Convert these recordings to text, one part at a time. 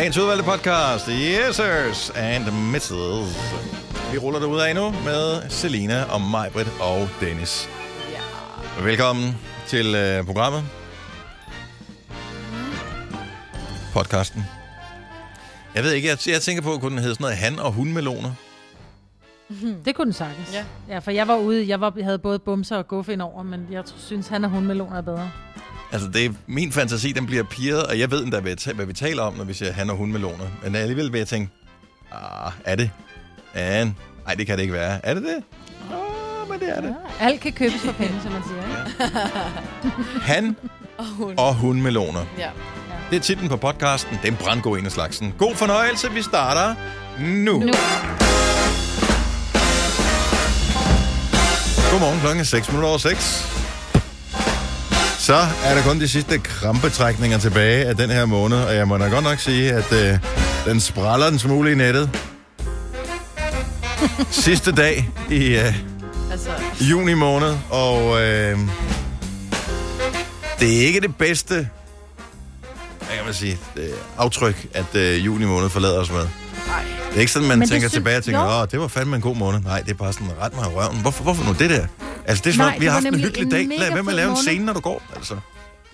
Dagens udvalgte podcast. Yes, sirs and misses. Vi ruller det ud af nu med Selina og Majbritt og Dennis. Ja. Velkommen til programmet. Podcasten. Jeg ved ikke, jeg tænker på, at kunne den hedde sådan noget han- og hun-meloner. Det kunne den sagtens. Ja. Ja, for jeg var ude, jeg havde både bumser og guffe indover, men jeg synes, han- og hun-meloner er bedre. Altså, det er, min fantasi, den bliver pirret, og jeg ved endda, hvad vi taler om, når vi siger han- og hun-meloner. Men alligevel vil jeg tænke, er det? Nej, det kan det ikke være. Er det det? Men det er det. Ja, alt kan købes for penge, som man siger. Ja. Han- og hun-meloner. Ja. Det er titlen på podcasten. Den brandgod en af slagsen. God fornøjelse. Vi starter nu. Godmorgen. Klokken er 6:06. Så er der kun de sidste krampetrækninger tilbage af den her måned. Og jeg må da godt nok sige, at den spraller en smule i nettet. Sidste dag i juni måned. Og det er ikke det bedste... Jeg vil sige, aftryk, at juni måned forlader os med. Nej. Det er ikke sådan, man tænker tilbage og tænker, det var fandme en god måned. Nej, det er bare sådan ret meget røven. Hvorfor nu det der? Altså, det er sådan, vi har haft en hyggelig dag. Lad være med at lave en scene, når du går, altså.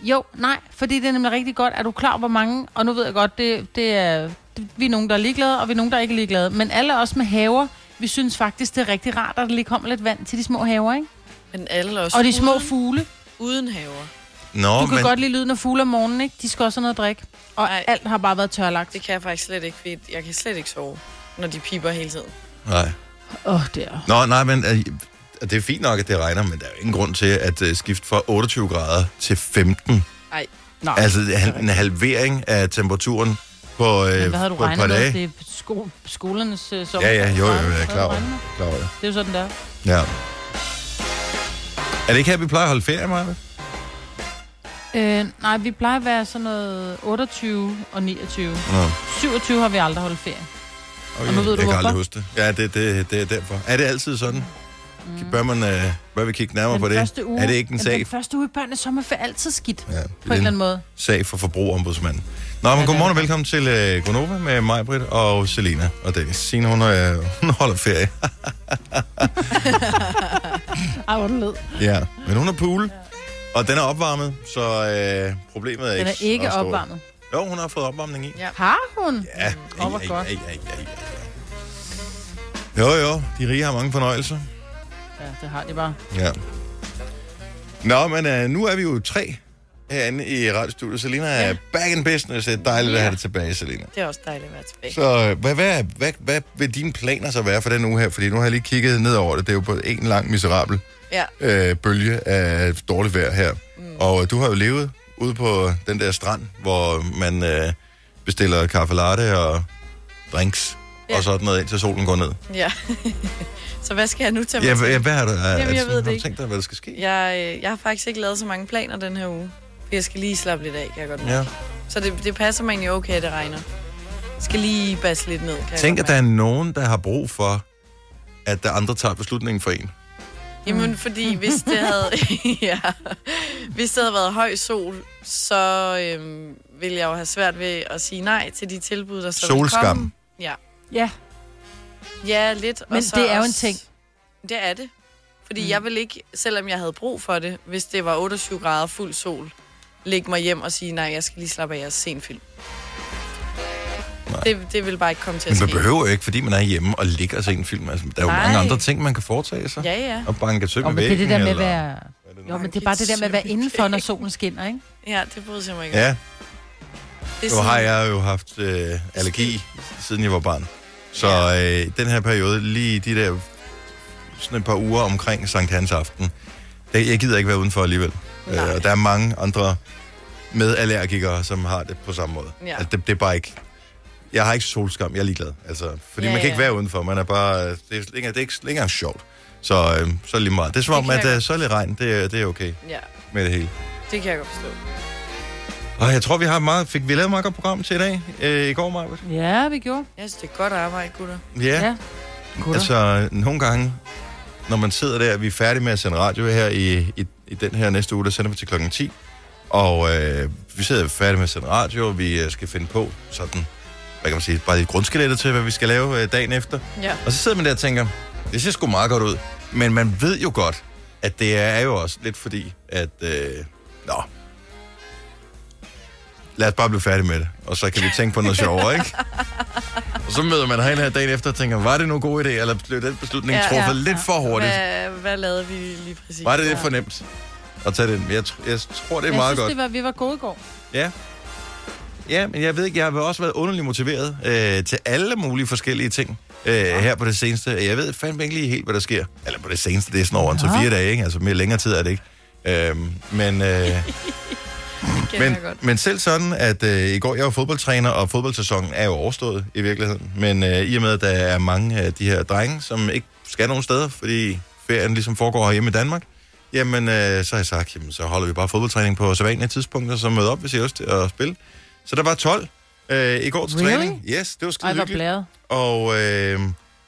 Jo, nej, fordi det er nemlig rigtig godt. Er du klar, hvor mange? Og nu ved jeg godt, vi er nogen, der er ligeglade, og vi er nogen, der ikke er ligeglade. Men alle os med haver, vi synes faktisk, det er rigtig rart, at der lige kommer lidt vand til de små haver, ikke? Men alle også. Og de små fugle. Uden haver. Nå, du kan godt lide lyden af fugle om morgenen, ikke? De skal også have noget at drikke. Og alt har bare været tørlagt. Det kan jeg faktisk slet ikke, fordi jeg kan slet ikke sove, når de piper hele tiden. Nej. Men det er fint nok, at det regner, men der er jo ingen grund til at skifte fra 28 grader til 15. Nej. Altså en halvering af temperaturen på et par dage. Men hvad havde du regnet med? Det er skolernes sommer. Ja, jo, jeg er klar over det. Det er jo sådan der. Ja. Er det ikke her, vi plejer at holde ferie, Maja? Nej, vi plejer at være sådan noget 28 og 29. Nå. 27 har vi aldrig holdt ferie. Okay, og nu ved jeg kan aldrig huske det. Ja, det er derfor. Er det altid sådan? Bør vi kigge nærmere på det? Uge, er det ikke en sag? Den første uge i børnene sommerferie er altid skidt. Ja, på en eller anden måde. Sag for forbrugerombudsmanden. Nå, men godmorgen og velkommen til Grønnova med Majbritt og Selina og Dennis. Signe, hun holder ferie. Ej, hvor det lød. Ja, men hun er pool. Og den er opvarmet, så problemet er ikke så stort. Den er ikke opvarmet? Jo, hun har fået opvarmning i. Ja. Har hun? Ja. Ja. Jo, de rige har mange fornøjelser. Ja, det har de bare. Ja. Nå, men nu er vi jo 3 herinde i radiostudiet. Selina er back in business. Det er dejligt at have det tilbage, Selina. Det er også dejligt at være tilbage. Så hvad vil dine planer så være for den uge her? Fordi nu har jeg lige kigget ned over det. Det er jo på en lang miserabel bølge af dårligt vejr her. Og du har jo levet ude på den der strand, hvor man bestiller kaffe latte og drinks og sådan noget, indtil solen går ned. Ja. Så hvad skal jeg nu tage mig til? Ja, hvad har du tænkt dig, hvad der skal ske? Jeg har faktisk ikke lavet så mange planer den her uge. Jeg skal lige slappe lidt af, kan jeg godt mærke. Ja. Så det passer mig egentlig okay, det regner. Jeg skal lige basse lidt ned, kan Tænk, at der er nogen, der har brug for, at der andre tager beslutningen for en. Jamen, fordi hvis det havde været høj sol, så ville jeg jo have svært ved at sige nej til de tilbud, der så ville komme. Ja, lidt. Men og så det er jo en ting. Det er det. Fordi jeg ville ikke, selvom jeg havde brug for det, hvis det var 28 grader fuld sol, lægge mig hjem og sige, nej, jeg skal lige slappe af, jeg se en film. Det vil bare ikke komme til at ske. Men man behøver jo ikke, fordi man er hjemme og ligger og ser en film. Altså, der er jo mange andre ting, man kan foretage sig. Ja. Og banke tøb i væggen. Men det er bare det der med at være indenfor, når solen skinner, ikke? Ja, det bryder sig mig ikke. Ja. Nu har jeg jo haft allergi, siden jeg var barn. Så den her periode, lige de der sådan et par uger omkring Sankt Hans aften, jeg gider ikke være udenfor alligevel. Og der er mange andre medallergikere, som har det på samme måde. Ja. Altså, det er bare ikke... Jeg har ikke solskam, jeg er ligeglad. Altså, fordi man kan ikke være udenfor, man er bare... Det er ikke engang sjovt. Så er det lige meget. Det er som om, at så er lidt regn, det er okay med det hele. Det kan jeg godt forstå. Og jeg tror, vi lavede meget godt program til i dag. I går, Margot. Ja, vi gjorde. Jeg synes, det er godt arbejde, gutter. Ja. Gutter. Altså, nogle gange, når man sidder der, vi er færdige med at sende radio her i den her næste uge, der sender vi til klokken 10. Og vi sidder færdige med at sende radio, og vi skal finde på sådan... hvad kan man sige, bare grundskelettet til, hvad vi skal lave dagen efter. Ja. Og så sidder man der og tænker, det ser sgu meget godt ud. Men man ved jo godt, at det er jo også lidt fordi, at... lad os bare blive færdige med det, og så kan vi tænke på noget sjovere, ikke? Og så møder man herinde her dagen efter og tænker, var det nu en god idé, eller blev den beslutning truffet lidt for hurtigt? Hvad lavede vi lige præcis? Var det lidt for nemt at tage den? Jeg tror, det er meget godt. Jeg synes, vi var gode i går. Ja. Ja, men jeg ved ikke, jeg har også været underligt motiveret til alle mulige forskellige ting her på det seneste. Jeg ved fandme ikke lige helt, hvad der sker. Eller på det seneste, det er sådan over en 3-4 dage, ikke? Altså mere længere tid er det ikke. Men selv sådan, at i går, jeg var fodboldtræner, og fodboldsæsonen er jo overstået i virkeligheden. Men i og med, at der er mange af de her drenge, som ikke skal nogen steder, fordi ferien ligesom foregår herhjemme i Danmark, jamen så har jeg sagt, jamen, så holder vi bare fodboldtræning på sædvanlige tidspunkter, så møder op, hvis I også til at spille. Så der var 12 i går til træning. Yes, det var skide hyggeligt. Og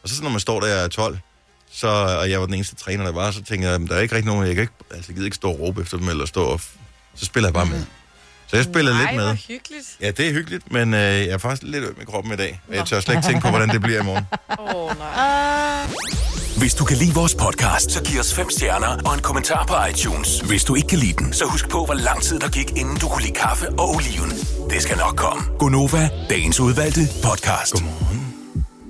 så når man står der 12, så, og jeg var den eneste træner, der var, så tænkte jeg, der er ikke rigtig nogen, jeg kan ikke, altså, jeg gider ikke stå og råbe efter dem, eller stå og... Så spiller jeg bare med. Så jeg spiller lidt med. Det er hyggeligt. Ja, det er hyggeligt, men jeg er faktisk lidt øm i kroppen i dag. Jeg tør slet ikke tænke på, hvordan det bliver i morgen. Hvis du kan lide vores podcast, så giv os 5 stjerner og en kommentar på iTunes. Hvis du ikke kan lide den, så husk på, hvor lang tid der gik, inden du kunne lide kaffe og oliven. Det skal nok komme. Grønnova, dagens udvalgte podcast. Godmorgen.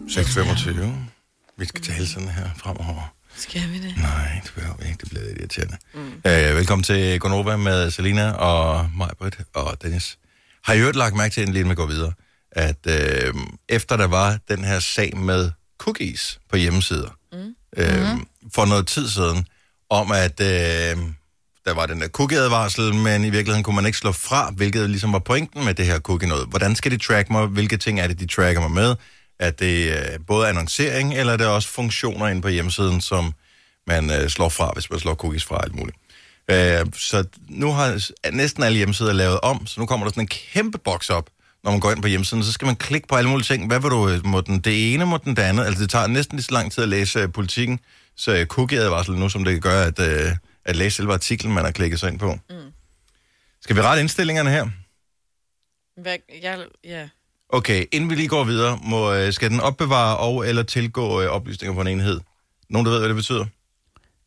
6.25. Vi skal tale sådan her fremover. Skal vi det? Nej, det behøver ikke. Det bliver irriterende. Velkommen til Grønnova med Selina og Majbritt og Dennis. Har I jo lagt mærke til, inden vi går videre, at efter der var den her sag med cookies på hjemmesider, for noget tid siden, om at der var den der cookie-advarsel, men i virkeligheden kunne man ikke slå fra, hvilket ligesom var pointen med det her cookie-noget. Hvordan skal de tracke mig? Hvilke ting er det, de tracker mig med? Er det både annoncering, eller er det også funktioner inde på hjemmesiden, som man slår fra, hvis man slår cookies fra, alt muligt. Så nu har næsten alle hjemmesider lavet om, så nu kommer der sådan en kæmpe boks op, når man går ind på hjemmesiden, så skal man klikke på alle mulige ting. Hvad vil du, må den det ene, må den det andet? Altså det tager næsten lige så lang tid at læse Politikken, så cookie-advarsel nu, som det kan gøre at læse selve artiklen, man har klikket sig ind på. Mm. Skal vi rette indstillingerne her? Ja. Okay, inden vi lige går videre, skal den opbevare og eller tilgå oplysninger på en enhed? Nogen, der ved, hvad det betyder?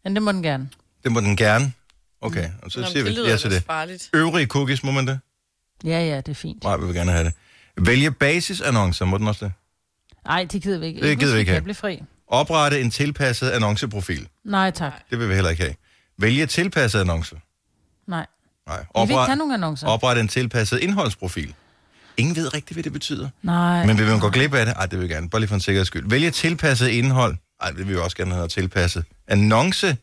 Ja, det må den gerne. Det må den gerne? Okay, og så siger vi ja til det. Farligt. Øvrige cookies, må man det? Ja, det er fint. Nej, vi vil gerne have det. Vælge basisannoncer, må den også det? Nej, det gider vi ikke. Det gider vi ikke have. Blive fri. Oprette en tilpasset annonceprofil. Nej, tak. Det vil vi heller ikke have. Vælge tilpasset annoncer. Nej. Vi vil ikke have nogen annoncer. Oprette en tilpasset indholdsprofil. Ingen ved rigtigt, hvad det betyder. Nej. Men vil man gå glip af det? Ej, det vil jeg gerne. Bare lige for en sikkerheds skyld. Vælge tilpasset indhold. Ej, det vil vi også gerne have tilpasset. Annonce.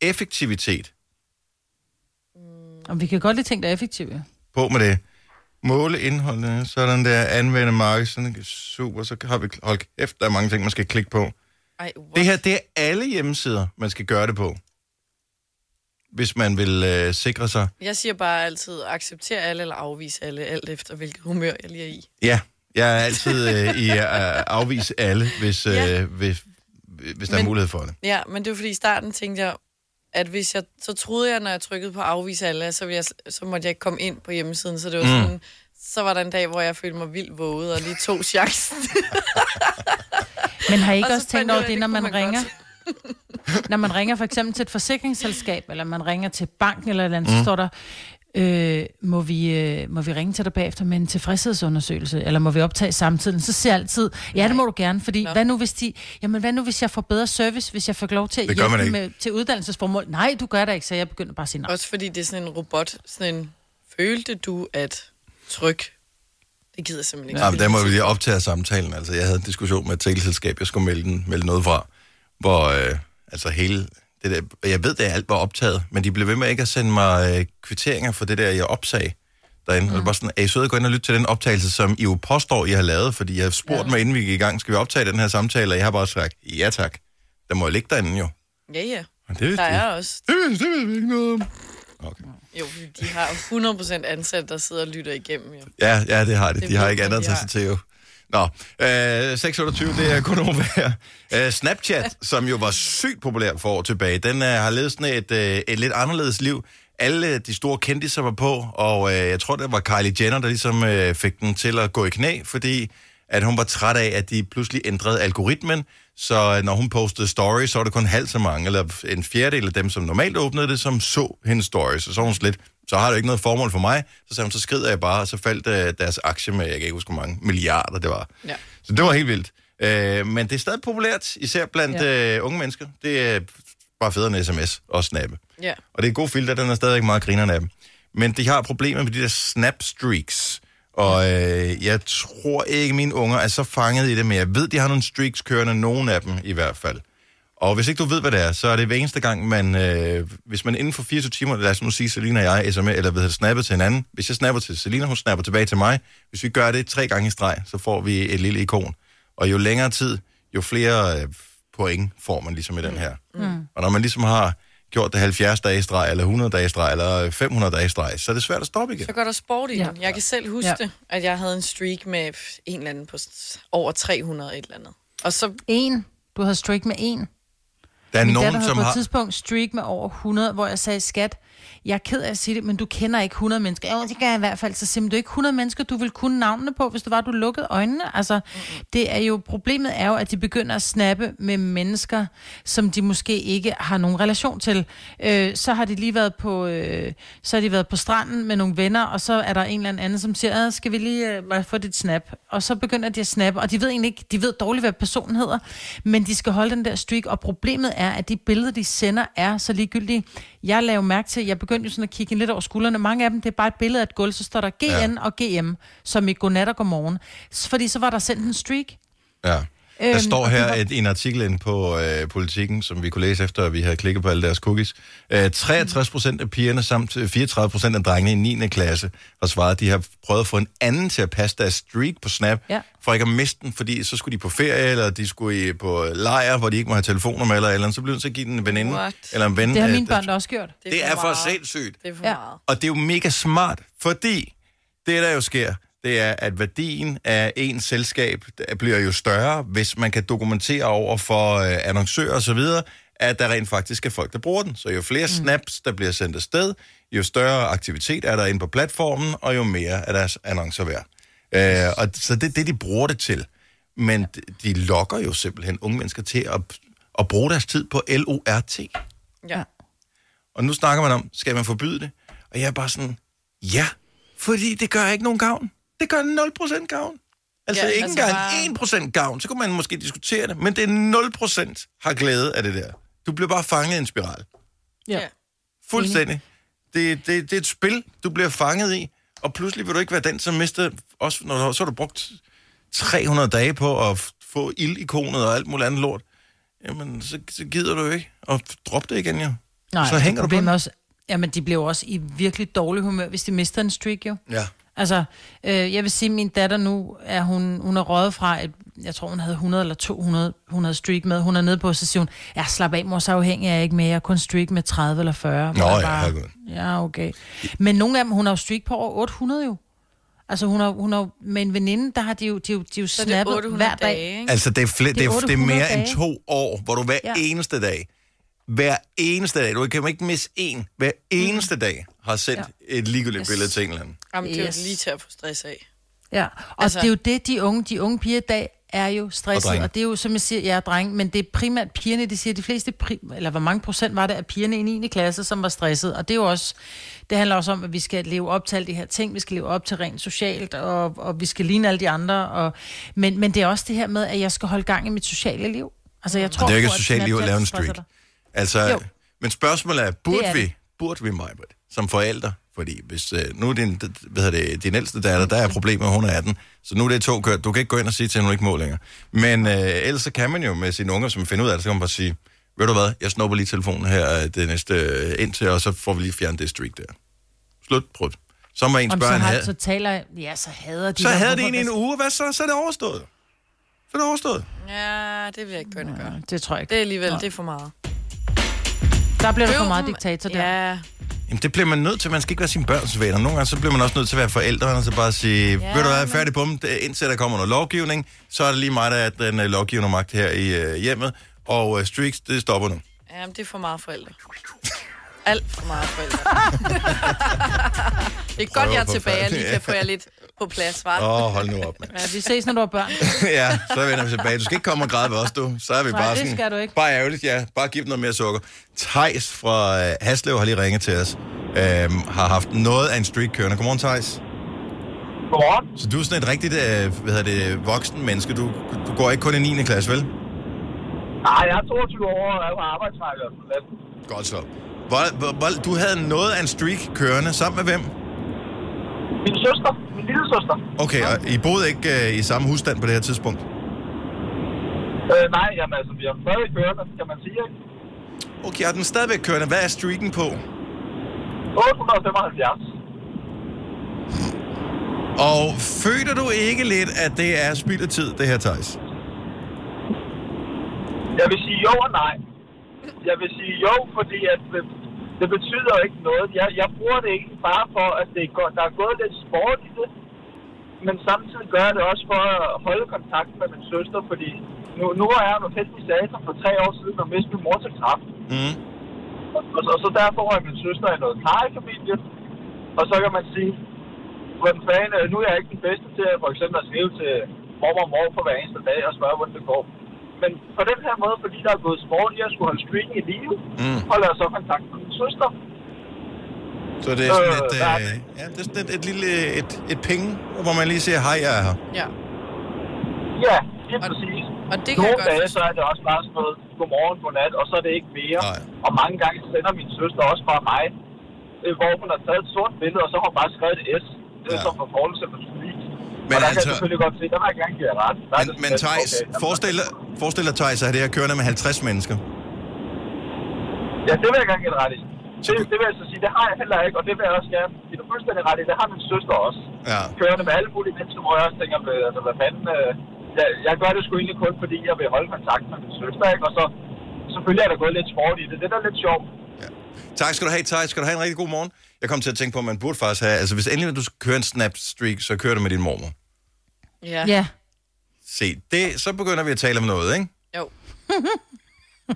Effektivitet. Og vi kan godt lide ting, der er effektive. På med det. Måle indholdet. Sådan der. Anvende marked. Sådan super. Så har vi... Hold kæft, der er mange ting, man skal klikke på. Ej, det her, det er alle hjemmesider, man skal gøre det på. Hvis man vil sikre sig. Jeg siger bare altid, acceptere alle eller afvise alle, alt efter hvilket humør jeg lige er i. Ja, jeg er altid i at afvise alle, hvis der er mulighed for det. Ja, men det var fordi i starten tænkte jeg, at hvis jeg, så troede jeg, når jeg trykkede på afvise alle, så måtte jeg ikke komme ind på hjemmesiden, så det var sådan, så var der en dag, hvor jeg følte mig vildt våget og lige tog chancen. Men har I ikke også tænkt over det, når man ringer? Når man ringer for eksempel til et forsikringsselskab, eller man ringer til banken eller et eller andet, så står der, må vi ringe til dig bagefter med en tilfredshedsundersøgelse, eller må vi optage samtidig? Så siger jeg altid, ja, det må du gerne, fordi hvad nu hvis jeg får bedre service, hvis jeg får lov til at hjælpe med, til uddannelsesformål? Nej, du gør det ikke, så jeg begynder bare at sige nej. Også fordi det er sådan en robot, sådan en, følte du at tryk? Det gider simpelthen ikke. Ja, men der må vi lige optage samtalen, altså jeg havde en diskussion med et teleselskab, jeg skulle melde noget fra, hvor hele det der, jeg ved, det alt var optaget, men de blev ved med ikke at sende mig kvitteringer for det der, jeg opsag derinde. Og det var sådan, er I søde at gå ind og lytte til den optagelse, som I jo påstår, I har lavet, fordi jeg har spurgt mig, inden vi gik i gang, skal vi optage den her samtale, og jeg har bare sagt, ja tak, der må jo ligge derinde jo. Ja. Og det der er også. Det ved vi ikke noget om. Okay. Jo, de har 100% ansat, der sidder og lytter igennem jo. Ja, det har de. De har ikke andet at tage sig til jo. Nå, 628, det er kun over her. Snapchat, som jo var sygt populær for år tilbage, den har levet sådan et lidt anderledes liv. Alle de store kendtiser var på, og jeg tror, det var Kylie Jenner, der ligesom fik den til at gå i knæ, fordi at hun var træt af, at de pludselig ændrede algoritmen, så når hun postede stories, så var det kun halvt så mange, eller en fjerdedel af dem, som normalt åbnede det, som så hendes stories, og så var hun slet, så har det ikke noget formål for mig, så sagde hun, så skrider jeg bare, og så faldt deres aktie med, jeg kan ikke huske, hvor mange milliarder det var. Ja. Så det var helt vildt. Men det er stadig populært, især blandt unge mennesker. Det er bare federe end sms og snappe. Ja. Og det er en god filter, den er stadig meget grinerne af dem. Men de har problemer med de der snapstreaks, og jeg tror ikke, mine unger er så fanget i det, men jeg ved, de har nogle streaks kørende, nogen af dem i hvert fald. Og hvis ikke du ved, hvad det er, så er det hver eneste gang, man, hvis man inden for 24 timer, lad os nu sige, Selina og jeg sms'er, eller ved at snappe til hinanden. Hvis jeg snapper til Selina, hun snapper tilbage til mig. Hvis vi gør det 3 gange i streg, så får vi et lille ikon. Og jo længere tid, jo flere point får man ligesom i den her. Mm. Og når man ligesom har gjort det 70 dage i streg, eller 100 dage i streg, eller 500 dage i streg, så er det svært at stoppe igen. Så går der sport i den. Jeg kan selv huske det, at jeg havde en streak med en eller anden på over 300 et eller andet. Og så en? Du havde streak med en? Der er min nogen, som på et tidspunkt streak med over 100, hvor jeg sagde, skat, jeg er ked af at sige det, men du kender ikke 100 mennesker. Jo, det gør jeg i hvert fald. Så simpelthen du ikke 100 mennesker, du vil kunne navnene på, hvis det var, du lukkede øjnene. Altså, det er jo, problemet er jo, at de begynder at snappe med mennesker, som de måske ikke har nogen relation til. Så har de lige været på, så har de været på stranden med nogle venner, og så er der en eller anden, som siger, skal vi lige få dit snap? Og så begynder de at snappe, og de ved egentlig ikke, de ved dårligt, hvad personen hedder, men de skal holde den der streak, og problemet er, at de billeder, de sender, er så ligegyldige. Jeg laver mærke til, jeg begyndte jo sådan at kigge lidt over skuldrene. Mange af dem, det er bare et billede af et gulv, så står der GN og GM, som i godnat og godmorgen. Fordi så var der sendt en streak. Ja. Der står her en artikel inde på Politiken, som vi kunne læse efter, at vi havde klikket på alle deres cookies. 63% af pigerne samt 34% af drengene i 9. klasse har svaret, at de har prøvet at få en anden til at passe deres streak på Snap, for ikke at miste den, fordi så skulle de på ferie, eller de skulle på lejr, hvor de ikke må have telefoner med, eller så blev de så give den en veninde. What? Eller en ven. Det har mine børn også gjort. Det er for sindssygt. Det er for meget. Og det er jo mega smart, fordi det, der jo sker, det er, at værdien af ens selskab bliver jo større, hvis man kan dokumentere over for annoncører og så videre, at der rent faktisk er folk, der bruger den. Så jo flere snaps, der bliver sendt afsted, jo større aktivitet er der inde på platformen, og jo mere er deres annoncer værd. Og så det er det, de bruger det til. Men de lokker jo simpelthen unge mennesker til at bruge deres tid på LORT. Ja. Og nu snakker man om, skal man forbyde det? Og jeg er bare sådan, ja, fordi det gør ikke nogen gavn. Det gør 0% gavn. Altså ikke altså engang 1% gavn, så kunne man måske diskutere det, men det er 0% har glæde af det der. Du bliver bare fanget i en spiral. Ja. Fuldstændig. Det er et spil, du bliver fanget i, og pludselig vil du ikke være den, som mister, også når så har du brugt 300 dage på at få ildikonet og alt muligt andet lort. Jamen, så gider du ikke, og drop det igen, ja. Nej, så hænger du på det. Jamen, de bliver også i virkelig dårlig humør, hvis de mister en streak, jo. Ja. Altså, jeg vil sige, at min datter nu, er hun er røget fra, at jeg tror, hun havde 100 eller 200, hun havde streak med. Hun er nede på, så siger hun, ja, slap af, mor, så afhængig er jeg ikke mere. Jeg er kun streak med 30 eller 40. Nå, ja, okay. Men nogle af dem, hun har jo streak på over 800 jo. Altså, hun har med en veninde, der har de jo snappet hver dag. Dage, altså, det er mere dage. End 2 år, hvor du hver eneste dag, du kan ikke misse en, hver eneste dag har sendt et ligegyldigt billede til en eller anden. Jamen, det er lige til at få stress af. Ja, og altså, det er jo det, de unge piger i dag er jo stresset, og det er jo, som jeg siger, jeg er dreng, men det er primært pigerne, de siger, de fleste, eller hvor mange procent var det af pigerne i 9. klasse, som var stresset, og det er jo også, det handler også om, at vi skal leve op til alle de her ting, vi skal leve op til rent socialt, og vi skal ligne alle de andre, men det er også det her med, at jeg skal holde gang i mit sociale liv. Altså, jeg tror, det er ikke et socialt liv at lave en streak. Altså, jo. Men spørgsmålet er, burde vi, Majbritt, som forældre? Fordi hvis nu din ældste datter, der er problemer, hun er 18, så nu er det 2 kørt. Du kan ikke gå ind og sige til, at hun ikke må længere. Men ellers så kan man jo med sine unger, som finder ud af det, så kan man bare sige, ved du hvad, jeg snupper lige telefonen her det næste indtil, og så får vi lige fjernet det streak der. Slut, prøv. Så må ens børn have. Så taler, ja, så hader de. Så hader de en uge, hvad så? Så er det overstået. Ja, det vil jeg ikke kunne gøre. Det tror jeg ikke. Det er alligevel, det er for meget. Der bliver der for meget diktator der. Ja. Jamen, det bliver man nødt til. Man skal ikke være sine børns venner. Nogle gange så bliver man også nødt til at være forældre, og så bare sige, ja, ved du hvad, færdig på dem, indtil der kommer noget lovgivning, så er det lige mig, der er den lovgivende magt her i hjemmet, og streaks, det stopper nu. Jamen, det er for meget forældre. Alt for meget forældre. Det er godt, jeg er tilbage, og lige kan få jer lidt på plads, hva'? Hold nu op, mand. Ja, vi ses, når du har børn. Ja, så vender vi tilbage. Du skal ikke komme og græde ved os, du. Så er vi bare sådan... skal du ikke. Bare ærgerligt, ja. Bare giv dem noget mere sukker. Tejs fra Haslev har lige ringet til os. Har haft noget af en streak kørende. Godmorgen, Tejs. Godmorgen. Så du er sådan et rigtigt, voksen menneske. Du går ikke kun i 9. klasse, vel? Nej, jeg er 22 år, og jeg var arbejdsmarked. Godt så. Du havde noget af en streak kørende. Sammen med hvem? Min søster. Min lille søster. Okay, og I boede ikke i samme husstand på det her tidspunkt? Nej, jamen altså, vi har stadigvæk kørende, kan man sige, ikke? Okay, og den er stadigvæk kørende. Hvad er streaken på? 875. Og føler du ikke lidt, at det er spild af tid, det her, Tejs? Jeg vil sige jo og nej. Jeg vil sige jo, fordi at det betyder ikke noget. Jeg bruger det ikke bare for, at det går, der er gået lidt sport i det, men samtidig gør jeg det også for at holde kontakt med min søster, fordi nu er jeg jo heldigvis af for 3 år siden og mistede min mor til kræft. Mm. Og så derfor er min søster i noget plejefamilie, og så kan man sige, hvordan fanden, nu er jeg ikke den bedste til for eksempel at skrive til mormor og mor for hver eneste dag og spørge, hvordan det går. Men på den her måde, fordi der er gået sport, jeg skulle holde streaken i live, holder jeg så kontakt med min søster. Så det er sådan et, ja, det er sådan et lille et penge, hvor man lige siger, hej, jeg er her. Ja. Ja, lige præcis. Og det kan nogle dage, så er det også bare sådan noget, godmorgen, godnat, og så er det ikke mere. Nej. Og mange gange sender min søster også bare mig, hvor hun har taget et sort billede, og så har hun bare skrevet et S. Det er så for forholdelse for streak. Men og der altså, kan jeg selvfølgelig godt se, der var gang, jeg ret. Men Tejs, okay, forestil dig, Tejs, at det her kørende med 50 mennesker. Ja, det vil jeg gerne give ret i. Det vil jeg så sige, det har jeg heller ikke, og det vil jeg også gerne. Det er fuldstændig ret i, det har min søster også. Ja. Kørende med alle mulige mennesker, hvor jeg også tænker, altså, hvad fanden... Jeg gør det sgu egentlig kun, fordi jeg vil holde kontakt med min søster, ikke? Og så selvfølgelig er der gået lidt sport i det. Det er da lidt sjovt. Ja. Tak skal du have, Tejs. Skal du have en rigtig god morgen? Jeg kom til at tænke på, at man burde faktisk have... Altså, hvis endelig du kører en snap-streak, så kører du med din mormor. Ja. Ja. Se, det, så begynder vi at tale om noget, ikke? Jo.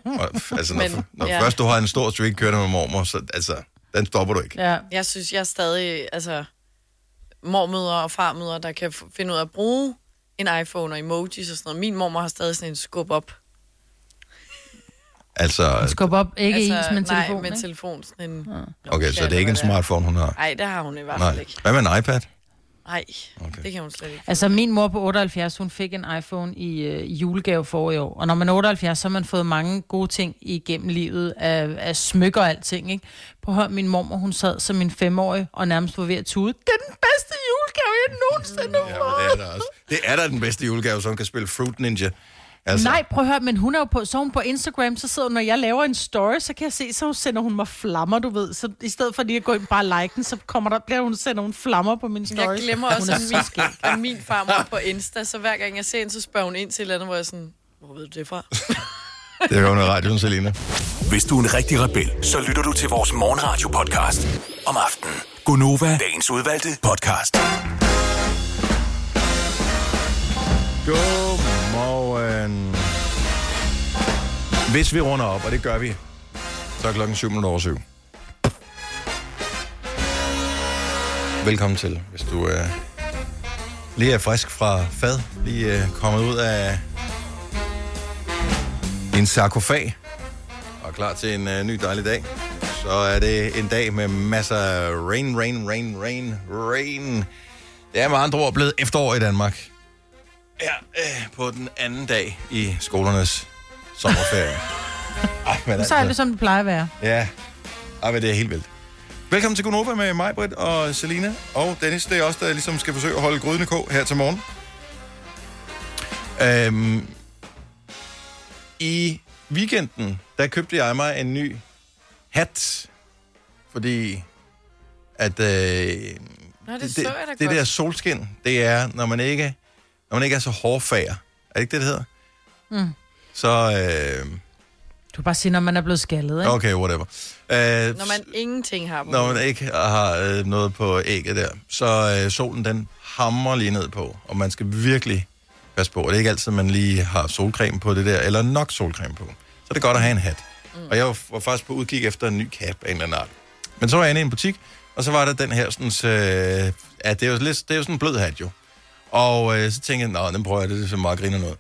Og, altså, når først du har en stor streak kørende med mormor, så altså, den stopper du ikke. Ja, jeg synes, jeg er stadig... Altså, mormødre og farmødre, der kan finde ud af at bruge en iPhone og emojis og sådan noget. Min mormor har stadig sådan en skub op. Altså... Skub op, ikke altså, ens, men telefon, nej, med telefon, sådan en... Okay, så det er ikke en smartphone, hun har? Nej, det har hun i hvert fald ikke. Hvad med en iPad? Nej, okay. Det kan hun slet ikke. Altså, min mor på 78, hun fik en iPhone i julegave for i år. Og når man er 78, så har man fået mange gode ting igennem livet af smykker og alting, ikke? Prøv min mormor, hun sad som en 5-årig og nærmest var ved at tude. Det er den bedste julegave, jeg nogensinde har fået. Ja, det er da den bedste julegave, som kan spille Fruit Ninja. Altså. Nej, prøv at høre, men hun er jo på, så hun på Instagram, så sidder hun, når jeg laver en story, så kan jeg se, så sender hun mig flammer, du ved. Så i stedet for lige at gå ind bare like den, så kommer der, sender hun flammer på min story. Jeg glemmer også, at min farmor på Insta, så hver gang jeg ser hende, så spørger hun ind til et eller andet, hvor jeg sådan, hvor ved du det fra? Det hører hun i radioen, Selina. Hvis du er en rigtig rebel, så lytter du til vores morgenradio-podcast om aftenen. Grønnova, dagens udvalgte podcast. Godmorgen. Hvis vi runder op, og det gør vi, så er klokken 7:07. Velkommen til, hvis du lige er frisk fra fad, lige kommet ud af en sarkofag og er klar til en ny dejlig dag, så er det en dag med masser af rain. Det er med andre ord blevet efterår i Danmark. Ja, på den anden dag i skolernes sommerferie. Så er det, som det plejer at være. Ja, men det er helt vildt. Velkommen til Grønnova med Majbritt og Selina og Dennis. Det er også der ligesom skal forsøge at holde grydende kog her til morgen. I weekenden, der købte jeg mig en ny hat, fordi at det der solskin, det er, når man ikke er så hårdfager. Er det ikke det hedder? Mm. Så Du kan bare sige, når man er blevet skaldet, ikke? Okay, whatever. Når man ingenting har på. Når man ikke har noget på ægget der. Så solen, den hamrer lige ned på, og man skal virkelig passe på. Og det er ikke altid, man lige har solcreme på det der, eller nok solcreme på. Så det er godt at have en hat. Mm. Og jeg var faktisk på udkig efter en ny cap af en eller anden art. Men så var jeg inde i en butik, og så var der den her sådan... ja, det er jo sådan en blød hat, jo. Og så tænkte jeg, nej, den prøver jeg, det er så meget griner noget.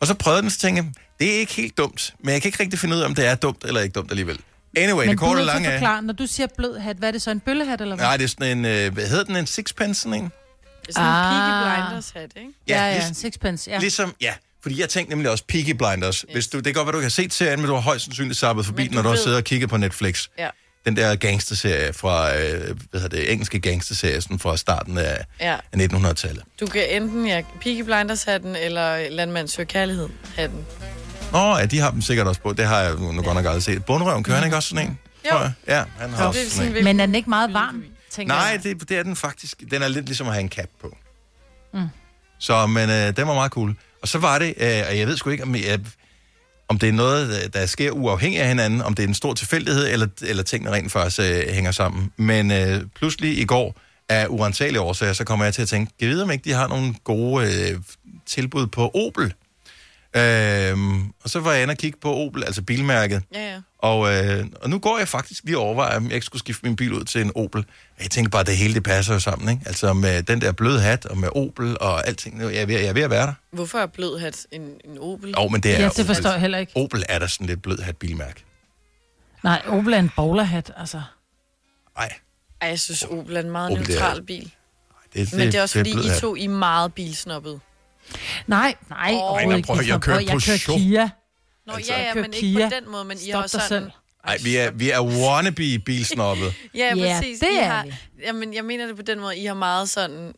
Og så prøvede den, så tænkte jeg, det er ikke helt dumt, men jeg kan ikke rigtig finde ud af, om det er dumt eller ikke dumt alligevel. Anyway, men det korte og lange er... Men du forklare, når du siger blød hat, hvad er det så, en bøllehat eller hvad? Nej, det er sådan en, hvad hedder den, en sixpence, sådan en? Det er sådan en Peaky Blinders hat, ikke? Ja, ja, en sixpence, ja. Ligesom, ja, fordi jeg tænkte nemlig også Peaky Blinders. Yes. Hvis du, det er godt, hvad du kan se til serien, men du har højst sandsynligt zappet forbi den, når du har siddet og kigget på Netflix. Ja. Den der gangsterserie fra, hvad hedder det, engelske gangsterserie, sådan fra starten af 1900-tallet. Du kan enten, Peaky Blinders-hatten, eller Landmand søger kærlighed-hatten. Nå, ja, de har dem sikkert også på. Det har jeg nu godt nok aldrig set. Bonderøven, kører han ikke også sådan en? Jo. Ja, han har også sådan en. Men er den ikke meget varm, tænker jeg? Nej, det er den faktisk. Den er lidt ligesom at have en cap på. Mm. Så, men den var meget cool. Og så var det, og jeg ved sgu ikke, om det er noget, der sker uafhængigt af hinanden, om det er en stor tilfældighed, eller tingene rent faktisk hænger sammen. Men pludselig i går, af uantagelige årsager, så kommer jeg til at tænke, jeg ved om ikke, de har nogle gode tilbud på Opel. Og så var jeg inde og kigge på Opel, altså bilmærket. Ja, ja. Og nu går jeg faktisk lige overvejer, om jeg ikke skulle skifte min bil ud til en Opel. Jeg tænker bare, at det hele det passer jo sammen, ikke? Altså med den der bløde hat, og med Opel og alting. Jeg er ved at være der. Hvorfor er blød hat en Opel? Jo, men det er det forstår jeg heller ikke. Opel er der sådan lidt blød hat bilmærke. Nej, Opel er en bowlerhat, altså. Nej. Ej, jeg synes Opel er en meget neutral bil. Nej, men det er også fordi, I to er meget bilsnobbet. Nej. Jeg kører Peugeot. Kia. Nå altså, ja, men ikke Kia. På den måde, men I har sådan... Selv. Nej, vi er wannabe-bilsnobbet. ja, præcis. Det er vi. Jamen, jeg mener det på den måde, I har meget sådan...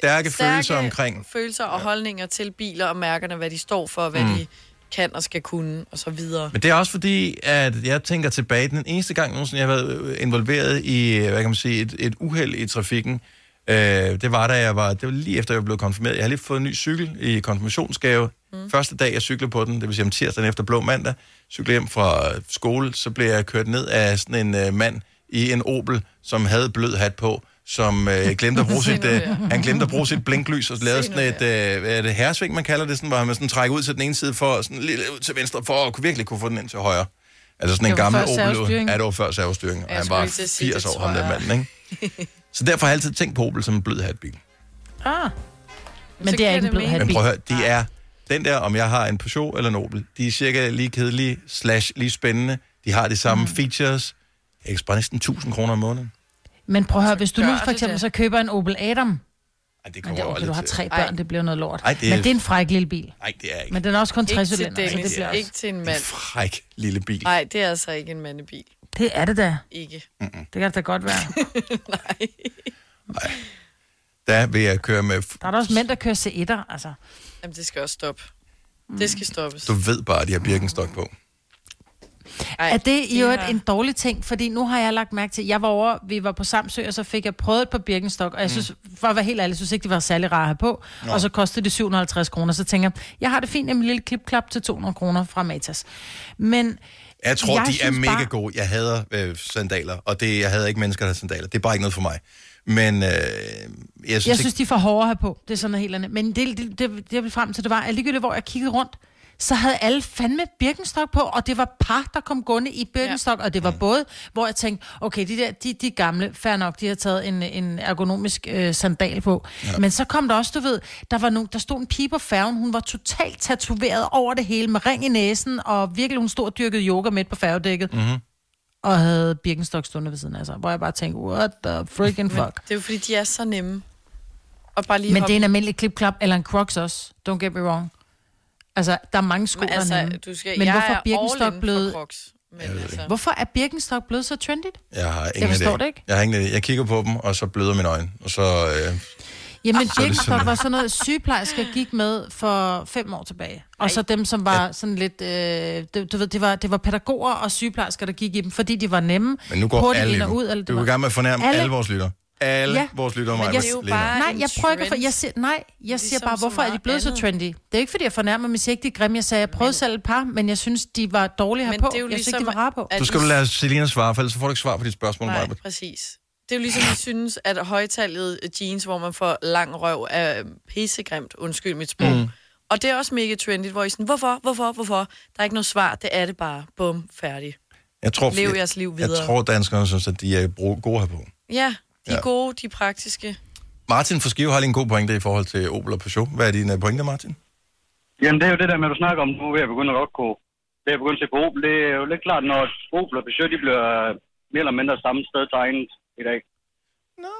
stærke følelser omkring. Følelser og holdninger til biler og mærkerne, hvad de står for, hvad de kan og skal kunne, og så videre. Men det er også fordi, at jeg tænker tilbage, den eneste gang nogensinde, jeg har været involveret i, hvad kan man sige, et uheld i trafikken, det var lige efter, jeg blev konfirmeret. Jeg har lige fået en ny cykel i konfirmationsgave. Første dag, jeg cyklede på den, det vil sige om tirsdagen efter blå mandag, cyklede hjem fra skole, så blev jeg kørt ned af sådan en mand i en Opel, som havde blød hat på, som glemte at bruge sit blinklys og lavede sådan et herresving, man kalder det, sådan, hvor man sådan trækker ud til den ene side for, sådan lidt ud til venstre, for at virkelig kunne få den ind til højre. Altså sådan en gammel Opel. Ja, det var før servostyringen, og han var 80 år, ham der manden, ikke? Så derfor har jeg altid tænkt på Opel som en blød hatbil. Men det er ikke en blød hatbil. Men prøv at høre, de er... Den der, om jeg har en Peugeot eller en Opel, de er cirka lige kedelige, lige spændende. De har de samme features. Jeg kan spare næsten 1.000 kroner om måneden. Men prøv at høre, hvis du nu for eksempel så køber en Opel Adam... Ej, det kommer jo aldrig til. Du har 3 børn, det bliver noget lort. Ej, men det er en fræk lille bil. Nej, det er ikke. Men den er også kun 60 cylinder. Ikke til Dennis, ikke til en mand. En fræk lille bil. Nej, det er altså ikke en mandebil. Det er det da. Ikke. Mm-mm. Det kan det da godt være. Nej. Der vil jeg køre med... Der er der også mænd, der kører C1'er, altså. Jamen, det skal også stoppe. Det skal stoppes. Du ved bare, at de har Birkenstock på. Ej, er det i øvrigt en dårlig ting? Fordi nu har jeg lagt mærke til, vi var på Samsø, og så fik jeg prøvet på Birkenstock, og jeg synes, for at være helt ærlig, synes ikke, det var særlig rart at have på. Nå. Og så kostede det 750 kroner, så tænker jeg har det fint med en lille klipklap til 200 kroner fra Matas. Men... Jeg tror, de er mega gode. Jeg hader sandaler, og jeg hader ikke mennesker, der har sandaler. Det er bare ikke noget for mig. Men jeg synes, de er for hårde her på. Det er sådan noget helt andet. Men det jeg ville frem til, det var, at ligegyldigt, hvor jeg kiggede rundt, så havde alle fandme Birkenstock på, og det var par, der kom gående i Birkenstock, og det var både, hvor jeg tænkte, okay, de der, de gamle, fair nok, de har taget en ergonomisk sandal på. Ja. Men så kom der også, du ved, der stod en pige på færgen, hun var totalt tatoveret over det hele, med ring i næsen, og virkelig hun stod og dyrkede yoga midt på færgedækket. Mm-hmm. Og havde Birkenstock stående ved siden af sig, hvor jeg bare tænkte, what the freaking fuck. Men det er jo fordi, de er så nemme. Og bare lige det er en almindelig klipklap, eller en Crocs også, don't get me wrong. Altså, der er mange sko, der men hvorfor er Birkenstock blevet... Crocs, hvorfor er Birkenstock blevet så trendigt? Jeg har ingen idé. Jeg har ingen idé. Jeg kigger på dem, og så bløder mine øjne. Og så... Jamen, Birkenstock var sådan noget, sygeplejersker gik med for 5 år tilbage. Og så dem, som var sådan lidt... du ved, det var pædagoger og sygeplejersker, der gik i dem, fordi de var nemme. Men nu går alle i dem. Du er i gang med at fornærme alle vores lytter. alle vores lyttere mig. Jeg siger bare, hvorfor er de blevet så trendy? Det er ikke, fordi jeg fornærmer mig, siger ikke, de er grimme. Jeg sagde, jeg prøvede selv et par, men jeg synes, de var dårlige herpå. Jeg synes ikke, de var rare på. Så skal du lade Selina svare, for ellers får du ikke svar på dit spørgsmål. Nej, præcis. Det er jo ligesom, jeg synes, at højtallet jeans, hvor man får lang røv, er pissegrimt, undskyld mit sprog. Mm. Og det er også mega trendy, hvor I sådan, hvorfor? Der er ikke noget svar, det er det bare. Bum, færdig. Lev jeres liv videre. Jeg tror, danskerne synes, at de er gode herpå. Ja, de er gode, de er praktiske. Martin fra Skive har lige en god pointe i forhold til Opel og Peugeot. Hvad er dine pointer, Martin? Jamen, det er jo det der med, at du snakker om, nu er jeg begyndt at rokke. Det er begyndt at se på Opel. Det er jo lidt klart, når Opel og Peugeot, de bliver mere eller mindre samme sted tegnet i dag. Nå,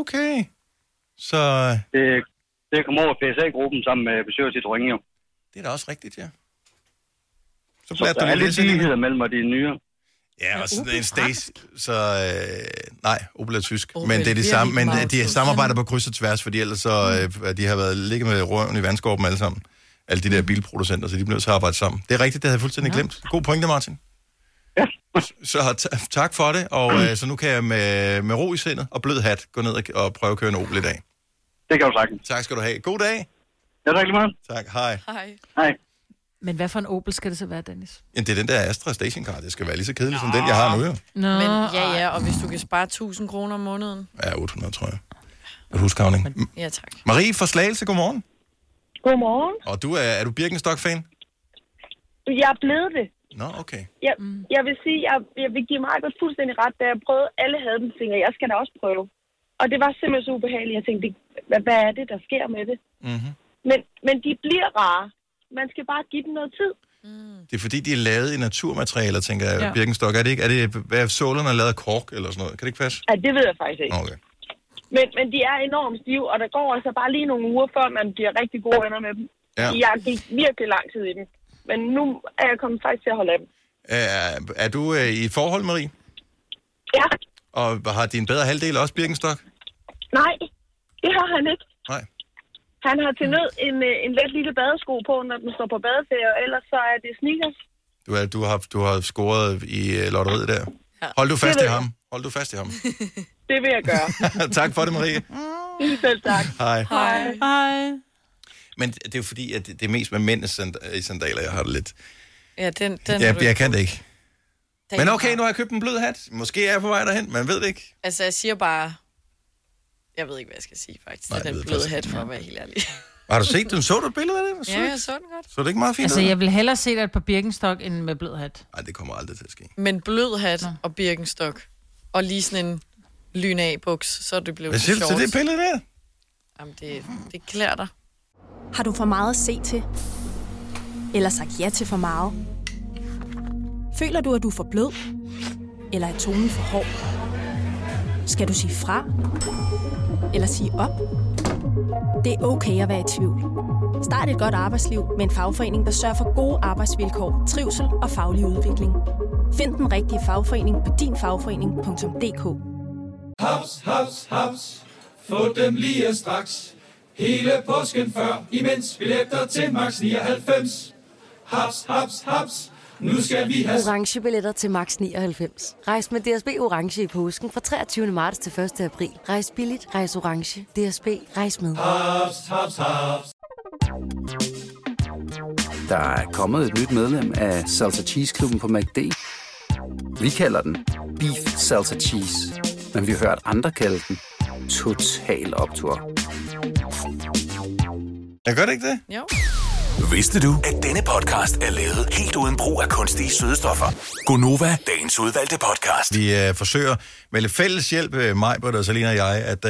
okay. Så... Det kommer over PSA-gruppen sammen med Peugeot og Citroën, jo. Det er da også rigtigt, ja. Så der er lidt ligheder mellem de nye. Ja, og sådan en stage, så... nej, Opel er tysk. Opel, men det er de samme, men de samarbejder på kryds og tværs, fordi ellers så de har været ligget med røven i vandskorpen alle sammen. Alle de der bilproducenter, så de bliver nødt til at arbejde sammen. Det er rigtigt, det havde jeg fuldstændig glemt. God pointe, Martin. Ja. Så tak for det, og så nu kan jeg med ro i sindet og blød hat gå ned og prøve at køre en Opel i dag. Det kan du sagtens. Tak skal du have. God dag. Ja, tak lige meget. Tak, hej. Hej. Men hvad for en Opel skal det så være, Dennis? Ja, det er den der Astra stationcar. Det skal være lige så kedelig som den, jeg har nu. Men ja, og hvis du kan spare 1.000 kroner om måneden. Ja, 800, tror jeg. Et huskavning. Ja, tak. Marie fra Slagelse, godmorgen. Godmorgen. Og du er du Birkenstock-fan? Jeg er blevet det. Nå, okay. Jeg vil sige, jeg vil give mig godt fuldstændig ret, da jeg prøvede. Alle havde den ting, og jeg skal da også prøve. Og det var simpelthen så ubehageligt. Jeg tænkte, hvad er det, der sker med det? Mm-hmm. Men de bliver rare. Man skal bare give dem noget tid. Mm. Det er fordi, de er lavet i naturmaterialer, tænker jeg, Birkenstock. Er det ikke? Er sålerne lavet af kork eller sådan noget? Kan det ikke passe? Ja, det ved jeg faktisk ikke. Okay. Men de er enormt stive, og der går altså bare lige nogle uger, før man bliver rigtig gode venner med dem. Ja. Jeg gik virkelig lang tid i dem. Men nu er jeg kommet faktisk til at holde af dem. Er du i et forhold, Marie? Ja. Og har din bedre halvdel også Birkenstock? Nej, det har han ikke. Nej. Han har til nød en let lille badesko på, når den står på badeferie, og ellers så er det sneakers. Du har scoret i lotteriet der. Ja. Hold du fast i ham. Det vil jeg gøre. Tak for det, Marie. Selv tak. Hej. Men det er jo fordi, at det er mest med mænd i sandaler, jeg har det lidt. Ja, den jeg kan det ikke. Men okay, nu har jeg købt en blød hat. Måske er jeg på vej derhen, man ved det ikke. Altså, jeg siger bare... Jeg ved ikke, hvad jeg skal sige, faktisk. Nej, det er den bløde hat, for at være helt ærlig. Har du set den? Så du et billede af det? Ja, jeg så den godt. Så det ikke meget fint? Altså, jeg vil hellere se dig på Birkenstock, end med blød hat. Nej, det kommer aldrig til at ske. Men blød hat og Birkenstock, og lige sådan en lynag-buks, så er det blevet sjovt. Hvad siger du til det billede der? Jamen, det klæder dig. Har du for meget at se til? Eller sagt ja til for meget? Føler du, at du er for blød? Eller er tonen for hård? Skal du sige fra? Eller sige op? Det er okay at være i tvivl. Start et godt arbejdsliv med en fagforening, der sørger for gode arbejdsvilkår, trivsel og faglig udvikling. Find den rigtige fagforening på dinfagforening.dk. Haps, haps, haps. Få dem lige straks. Hele påsken før, imens billetter til max 99. Haps, haps, haps. Nu skal vi have orange billetter til max 99. Rejs med DSB orange i påsken fra 23. marts til 1. april. Rejs billigt, rejs orange. DSB, rejs med. Hops, hops, hops. Der er kommet et nyt medlem af Salsa Cheese klubben på McD. Vi kalder den Beef Salsa Cheese, men vi har hørt andre kalde den Total Optur. Jeg gør det ikke det? Jo. Vidste du, at denne podcast er lavet helt uden brug af kunstige sødestoffer? Grønnova, dagens udvalgte podcast. Vi forsøger med lidt fælles hjælp, Majbritt og Selina og jeg, at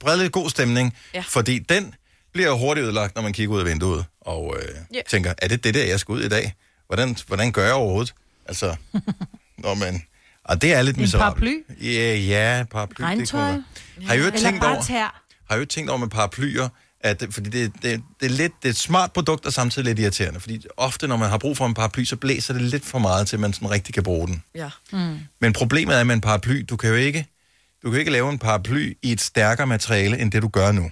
brede lidt god stemning, fordi den bliver hurtigt udlagt, når man kigger ud af vinduet og tænker, er det der, jeg skal ud i dag? Hvordan gør jeg overhovedet? Altså, når man... Og det er lidt miserabelt. En paraply? Ja, paraply. Regntøj? Det har I jo tænkt over med paraplyer? Fordi det er lidt det er et smart produkt, og samtidig lidt irriterende. Fordi ofte, når man har brug for en paraply, så blæser det lidt for meget, til man sådan rigtig kan bruge den. Ja. Mm. Men problemet er med en paraply, du kan jo ikke lave en paraply i et stærkere materiale, end det du gør nu.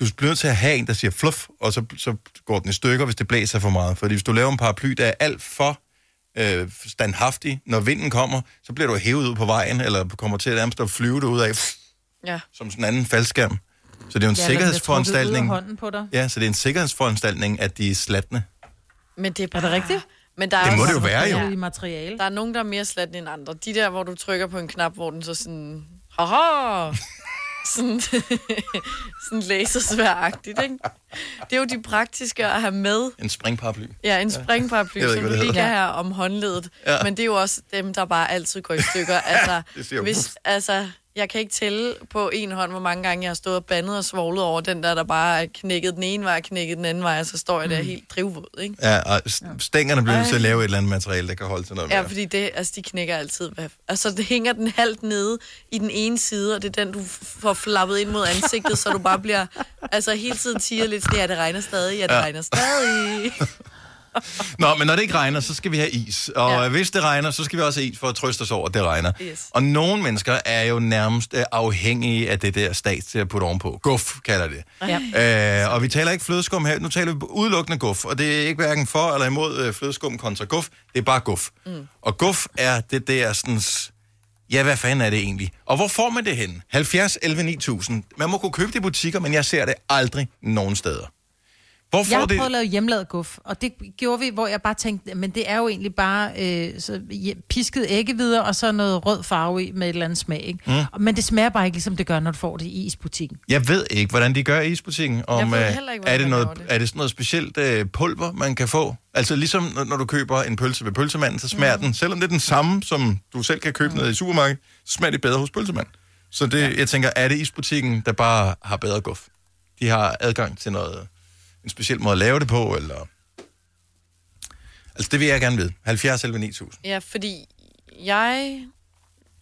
Du bliver nødt til at have en, der siger fluff, og så går den i stykker, hvis det blæser for meget. Fordi hvis du laver en paraply, der er alt for standhaftig. Når vinden kommer, så bliver du hævet ud på vejen, eller kommer til at flyve dig ud af, ja, som sådan en anden faldskærm. Så det er jo en sikkerhedsforanstaltning. Ja, så det er en sikkerhedsforanstaltning, at de er slatne. Men det er bare rigtigt. Men der er det må også, det jo være, jo. Materiale. Der er nogen, der er mere slatne end andre. De der, hvor du trykker på en knap, hvor den så sådan... Haha! sådan lasersværagtigt, ikke? Det er jo de praktiske at have med. En springparaply. Ja, en springparaply, som du ligger her om håndledet. Ja. Men det er jo også dem, der bare altid går i stykker. Altså, ja, hvis, altså, jeg kan ikke tælle på en hånd, hvor mange gange jeg har stået og bandet og svoglet over den der, der bare er knækket den ene vej og knækket den anden vej, og så står jeg der helt drivvåd, ikke? Ja, og stængerne bliver til at lave et eller andet materiale, der kan holde til noget mere. Ja, fordi det, altså, de knækker altid. Altså, det hænger den halvt nede i den ene side, og det er den, du får flappet ind mod ansigtet, så du bare bliver, altså, hele tiden tiger lidt, ja, det regner stadig, ja, det regner stadig. Nå, men når det ikke regner, så skal vi have is. Og hvis det regner, så skal vi også have is for at trøste os over, at det regner. Yes. Og nogle mennesker er jo nærmest afhængige af det der stat til at putte ovenpå. Guf, kalder det. Ja. Og vi taler ikke flødeskum her. Nu taler vi udelukkende guf. Og det er ikke hverken for eller imod flødeskum kontra guf. Det er bare guf. Mm. Og guf er det der sådan... Ja, hvad fanden er det egentlig? Og hvor får man det henne? 70, 11, 9000. Man må kunne købe det i butikker, men jeg ser det aldrig nogen steder. Hvorfor jeg har prøvet at lave hjemmelavet guf, og det gjorde vi, hvor jeg bare tænkte, men det er jo egentlig bare pisket æggehvide og så noget rød farve i med et eller andet smag, ikke? Mm. Men det smager bare ikke, ligesom det gør, når du får det i isbutikken. Jeg ved ikke, hvordan de gør i isbutikken. Om, ikke, er, det noget, det. Er det sådan noget specielt pulver, man kan få? Altså ligesom når du køber en pølse ved pølsemanden, så smager den. Selvom det er den samme, som du selv kan købe ned i supermarkedet, så smager det bedre hos pølsemanden. Så det, jeg tænker, er det isbutikken, der bare har bedre guf? De har adgang til noget... En speciel måde at lave det på, eller... Altså, det vil jeg gerne vide. 70 eller 9000. Ja, fordi jeg...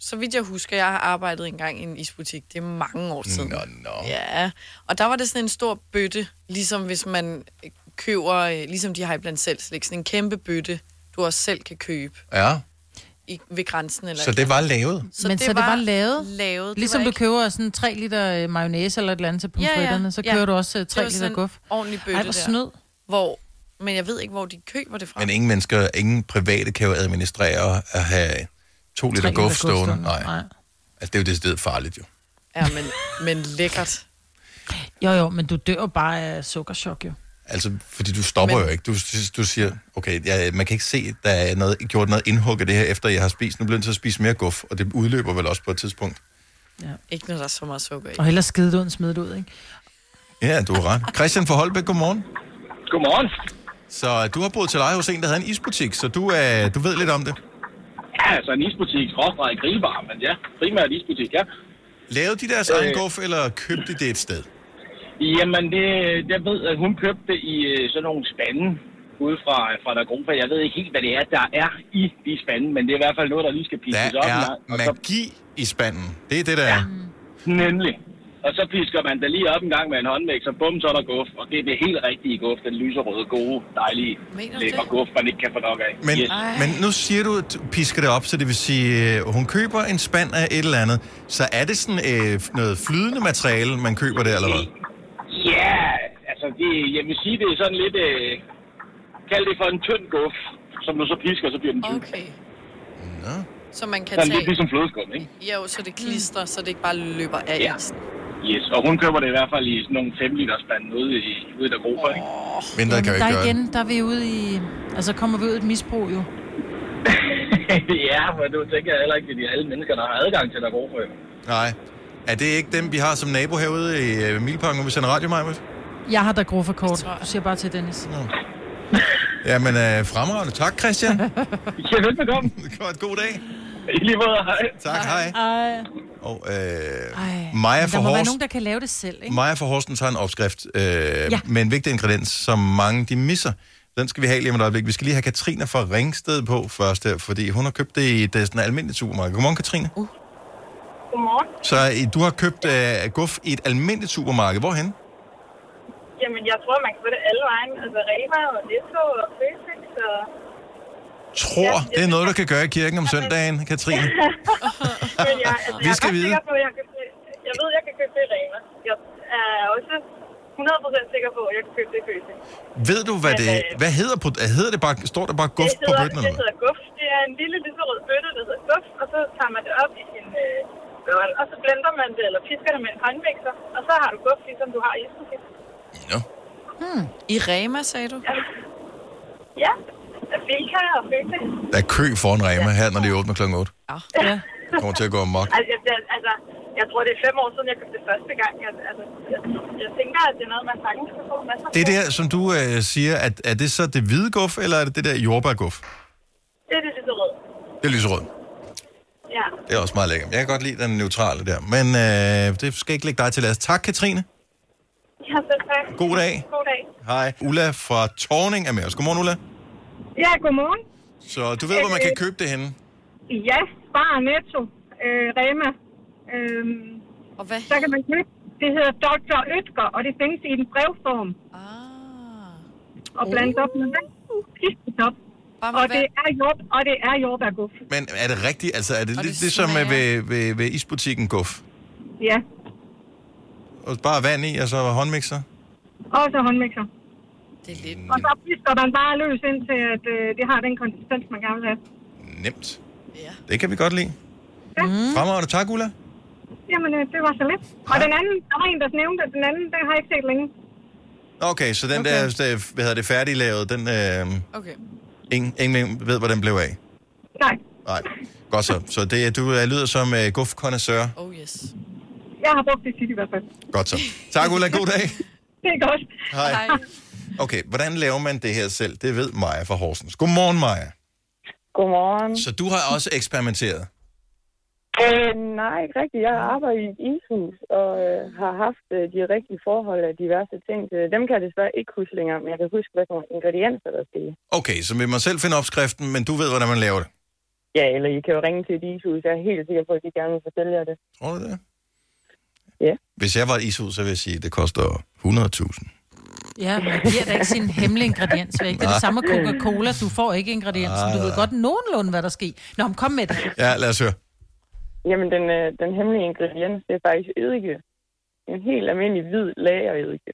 Så vidt jeg husker, jeg har arbejdet engang i en isbutik. Det er mange år siden. Nå. Ja, og der var det sådan en stor bøtte, ligesom hvis man køber... Ligesom de har i blandt selv slik. Sådan en kæmpe bøtte, du også selv kan købe. Ja. Ved grænsen eller... Så det var lavet? Så det var lavet. Ligesom du køber sådan 3 liter mayonnaise eller et eller andet til pomfritterne, så kører du også 3 liter guf. Det var ordentlig bøtte. Ej, hvor snød. Hvor... Men jeg ved ikke, hvor de køber det fra. Men ingen mennesker, ingen private kan jo administrere at have 2 liter guf stående. Nej. Altså, det er jo decideret farligt, jo. Ja, men lækkert. Jo, men du dør bare af sukkerchok, jo. Altså, fordi du stopper jo ikke. Du siger, okay, man kan ikke se, der er gjort noget indhug af det her, efter jeg har spist. Nu bliver jeg til at spise mere guf, og det udløber vel også på et tidspunkt. Ja. Ikke når der er så meget sukker i. Og hellere skide det ud end smide det ud, ikke? Ja, du er ret. Christian fra Holbæk, godmorgen. Godmorgen. Så du har boet til leje hos en, der havde en isbutik, så du ved lidt om det. Ja, altså en isbutik, rådbræd i grillbar, men ja, primært isbutik, ja. Lavede de deres egen guf, eller købte det et sted? Jamen, jeg ved, at hun købte i sådan nogle spande ude fra der gruppe. Jeg ved ikke helt, hvad det er, der er i de spanden, men det er i hvert fald noget, der lige skal piskes op. Der er magi i spanden. Det er det, der er. Nemlig. Og så pisker man det lige op en gang med en håndvægt, så bum, så er der guf. Og det er det helt rigtige guf, den lyserøde, gode, dejlige lækker guf, man ikke kan få nok af. Men nu siger du, at du pisker det op, så det vil sige, at hun køber en spand af et eller andet. Så er det sådan noget flydende materiale, man køber der, eller hvad? Ja, altså jeg vil sige, det er sådan lidt, kald det for en tynd guf, som du så pisker, så bliver den tynd. Okay. Nå. Så man kan sådan tage... lidt ligesom flødeskum, ikke? Jo, så det klister, så det ikke bare løber af isen. Yes, og hun køber det i hvert fald i sådan nogle 5 liters spand ude i der grupper, ikke? Men der kan jo ikke gøre igen, der er vi ude i... Altså kommer vi ud i et misbrug, jo. Ja, for du tænker heller ikke, at det er alle mennesker, der har adgang til der grupper. Nej. Er det ikke dem, vi har som nabo herude i Milparken, hvor vi sender radio, Majbritt? Jeg har da grofferkort. Du siger bare til Dennis. Nå. Jamen, fremragende. Tak, Christian. Ja, velbekomme. God dag. I lige måde, hej. Tak, hej. Og Maja fra Horsen... Der må være nogen, der kan lave det selv, ikke? Maja fra Horsen tager en opskrift med en vigtig ingrediens, som mange de misser. Den skal vi have lige om et øjeblik. Vi skal lige have Katrine fra Ringsted på først her, fordi hun har købt det i et sådan almindeligt supermarked. Godmorgen, Katrine. Godmorgen. Så du har købt guf i et almindeligt supermarked. Hvorhen? Jamen, jeg tror, man kan få det alle vejen. Altså Rema og Netto og Føtex og... det er noget, du kan gøre i kirken om søndagen, Katrine. Men vi skal vide. Sikker på, at jeg ved, at jeg kan købe det i Rema. Jeg er også 100% sikker på, at jeg kan købe det i Føtex. Ved du, hvad hedder det? Står der bare guf på bøtten? Det hedder guf. er en lille lyserød bøtte, der hedder duft, og så tager man det op i sin børn, og så blender man det, eller pisker det med en håndmixer, og så har du duft, ligesom du har i iskukken. Ja. I Rema, sagde du? Ja. Ja. Bilka og Føtex. Der er kø foran Rema her, når de åbner kl. 8. Ja. Det kommer til at gå amok. Altså, jeg tror, det er 5 år siden, jeg købte det første gang. Altså, jeg tænker, at det er noget, man sagtens kan få masser af. Det der, som du siger, at, er det så det hvide guf, eller er det det der jordbærguf? Det er det lyserød. Det er lyserød. Ja. Det er også meget lækkert. Jeg kan godt lide den neutrale der. Men det skal ikke lægge dig til last. Tak, Katrine. Ja, selv tak. God dag. God dag. Hej. Ulla fra Torning er med os. Godmorgen, Ulla. Ja, godmorgen. Så du ved, hvor man kan købe det henne? Ja, Spar, Netto, Rema. Og hvad? Der kan man købe. Det hedder Dr. Øtker, og det findes i en brevform. Og blandt op med vand. Op. Og det er jordbærguff. Men er det rigtigt? Altså, er det lidt ligesom ved isbutikken guff? Ja. Og bare vand i, og så håndmixer? Og så håndmixer. Det er lidt... Og så pisker man bare løs indtil, at det har den konsistens, man gerne vil have. Nemt. Ja. Det kan vi godt lide. Ja. Fremragende. Tak, Ulla. Jamen, det var så lidt. Og den anden, der var en, der nævnte, den anden, den har jeg ikke set længe. Okay, så den der, hvad hedder det, færdiglavet, den... Ingen ved, hvor den blev af. Nej. Godt så. Så det, du lyder som guf-kondensør. Oh yes. Jeg har brugt det tit i hvert fald. Godt så. Tak, Ulla. God dag. Det er godt. Hej. Okay, hvordan laver man det her selv? Det ved Maja fra Horsens. Godmorgen, Maja. Godmorgen. Så du har også eksperimenteret? Nej, ikke rigtigt. Jeg har arbejdet i et ishus, og har haft de rigtige forhold af diverse ting. Dem kan jeg desværre ikke huske længere, men jeg kan huske, hvad for nogle ingredienser der skal i. Okay, så vil man selv finde opskriften, men du ved, hvordan man laver det? Ja, eller I kan jo ringe til et ishus. Jeg er helt sikker på, at de gerne vil fortælle jer det. Tror du det? Ja. Hvis jeg var et ishus, så vil jeg sige, at det koster 100.000. Ja, man giver da ikke sin hemmelige ingrediens væk. Det er det samme Coca-Cola, du får ikke ingrediensen. Du ved godt nogenlunde, hvad der sker. Nå, kom med det. Ja, lad os høre. Jamen, den hemmelige ingrediens, det er faktisk eddike. En helt almindelig hvid lagereddike.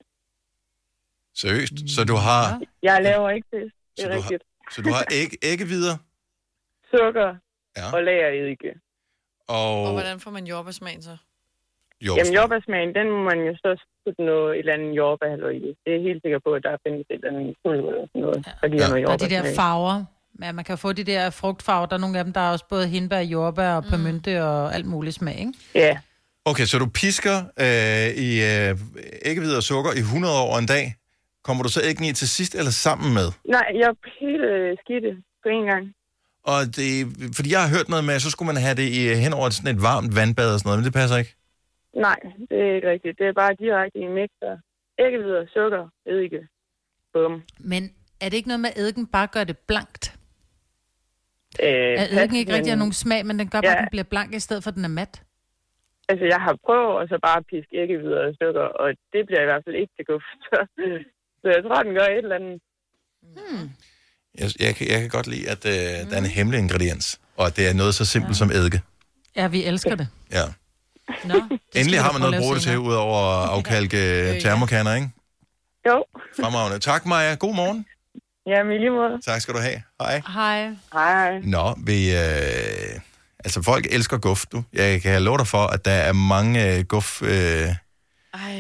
Seriøst? Så du har... Ja. Jeg laver ikke det. Det er rigtigt. Så du har æggevidder? Sukker og lagereddike. Og hvordan får man jordbærsmagen så? Jamen, jordbærsmagen, den må man jo så putte noget et eller andet jordbærhaløj i. Det er helt sikker på, at der findes et eller andet kulde eller sådan noget. Ja. Noget og de der farver. Ja, man kan få de der frugtfarver. Der er nogle af dem, der er også både hindbær, jordbær og pimenta og alt muligt smag, ikke? Ja. Yeah. Okay, så du pisker i æggehvide og sukker i 100 år en dag. Kommer du så æggen i til sidst eller sammen med? Nej, jeg pillede skidtet på en gang. Og det, fordi jeg har hørt noget med, så skulle man have det hen over sådan et varmt vandbad og sådan noget, men det passer ikke? Nej, det er ikke rigtigt. Det er bare direkte i mixer. Æggehvide og sukker, eddike. Bum. Men er det ikke noget med, at eddiken bare gør det blankt? Eddiken ikke rigtig har nogen smag, men den gør bare, at den bliver blank, i stedet for, at den er mat. Altså, jeg har prøvet at så bare piske æggehvide og sukker, og det bliver i hvert fald ikke til guft. Så jeg tror, den gør et eller andet. Jeg kan godt lide, at der er en hemmelig ingrediens, og at det er noget så simpelt som eddike. Ja, vi elsker det. Ja. Nå, det endelig har man noget at bruge det til, ud over at afkalke termokanner, ikke? Jo. Fremragende. Tak, Maja. God morgen. Ja, i lige måde. Tak skal du have. Hej. Hej. Nå, vi... altså, folk elsker guf, du. Jeg kan love dig for, at der er mange guf... Ej,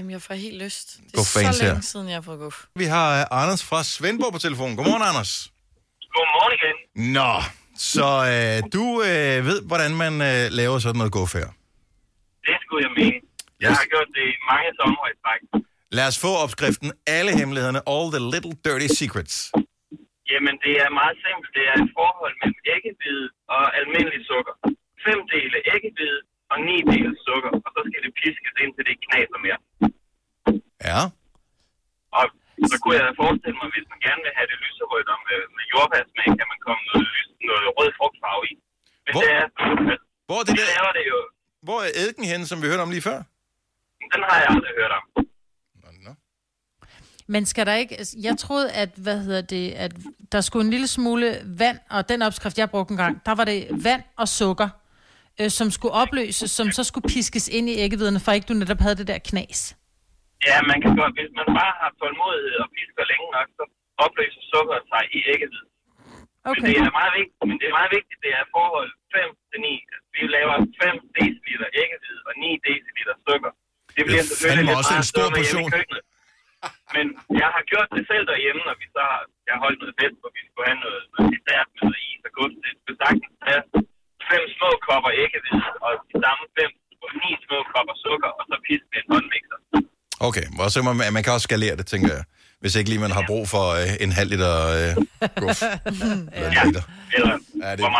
men jeg får helt lyst. Det er så længe siden, jeg har fået guf. Vi har Anders fra Svendborg på telefonen. Godmorgen, Anders. Godmorgen igen. Nå, så du ved, hvordan man laver sådan noget guf her. Det skulle jeg mene. Jeg har gjort det i mange sommer i træk. Lad os få opskriften, alle hemmelighederne, all the little dirty secrets. Jamen, det er meget simpelt. Det er et forhold mellem æggehvide og almindelig sukker. 5 dele æggehvide og 9 dele sukker, og så skal det piskes indtil det ikke knaser mere. Ja. Og så kunne jeg forestille mig, hvis man gerne vil have det lyserødt og med jordbærsmag, kan man komme noget rød frugtfarve i. Men hvor? Hvor er det der? Det jo. Hvor er eddiken henne, som vi hørte om lige før? Den har jeg aldrig hørt om. Men skal der ikke... Jeg troede, at, at der skulle en lille smule vand, og den opskrift, jeg brugte en gang, der var det vand og sukker, som skulle opløses, som så skulle piskes ind i æggehviderne, for ikke du netop havde det der knas. Ja, man kan godt... Hvis man bare har tålmodighed og pisker længe nok, så opløser sukker sig i æggehviden. Okay. Men, det er meget vigtigt, det er forhold 5-9. Altså, vi laver 5 deciliter æggehvide og 9 deciliter stykker. Det bliver selvfølgelig lidt meget stor portion. Men jeg har gjort det selv derhjemme, når vi så har holdt noget bedst, hvor vi skulle have noget dessert med noget is og kunstigt. Det skulle sagtens have 5 små kopper æggehvide og de samme 5-9 små kopper sukker, og så pisse med en håndmixer. Okay, og så man kan også skalere det, tænker jeg. Hvis ikke lige man har brug for en halv liter guf. Eller det, hvor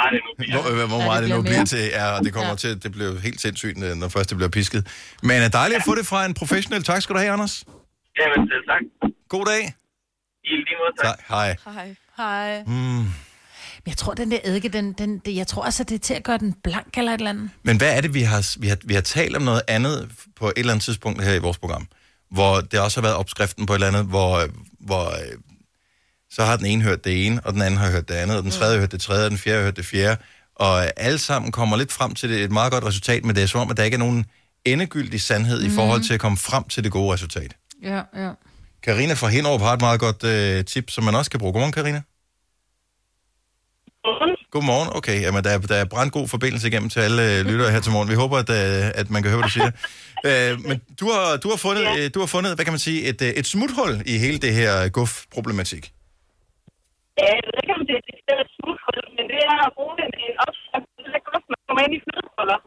meget det nu bliver. Til, det bliver helt sindssygt, når først det bliver pisket. Men er dejligt at få det fra en professionel. Tak skal du have, Anders. Jamen, selv tak. God dag. I lige måde, tak. Hej. Jeg tror, den der eddike, jeg tror altså, det er til at gøre den blank eller et eller andet. Men hvad er det, vi har talt om noget andet på et eller andet tidspunkt her i vores program? Hvor det også har været opskriften på et eller andet, hvor så har den ene hørt det ene, og den anden har hørt det andet, og den tredje har hørt det tredje, og den fjerde har hørt det fjerde. Og alle sammen kommer lidt frem til det, et meget godt resultat, men det er som om, at der ikke er nogen endegyldig sandhed i forhold til at komme frem til det gode resultat. Ja. Karina fra Hinderup har et meget godt tip, som man også kan bruge. Godmorgen, Karina. Godmorgen. Okay, jamen der er brandgod forbindelse igennem til alle lyttere her til morgen. Vi håber, at man kan høre, hvad du siger. Men du har fundet, hvad kan man sige, et smuthul i hele det her guf-problematik. Ja, jeg ved ikke, om det er et smuthul, men det er at bruge en opskrift, det er godt, man kommer ind i flødeholder.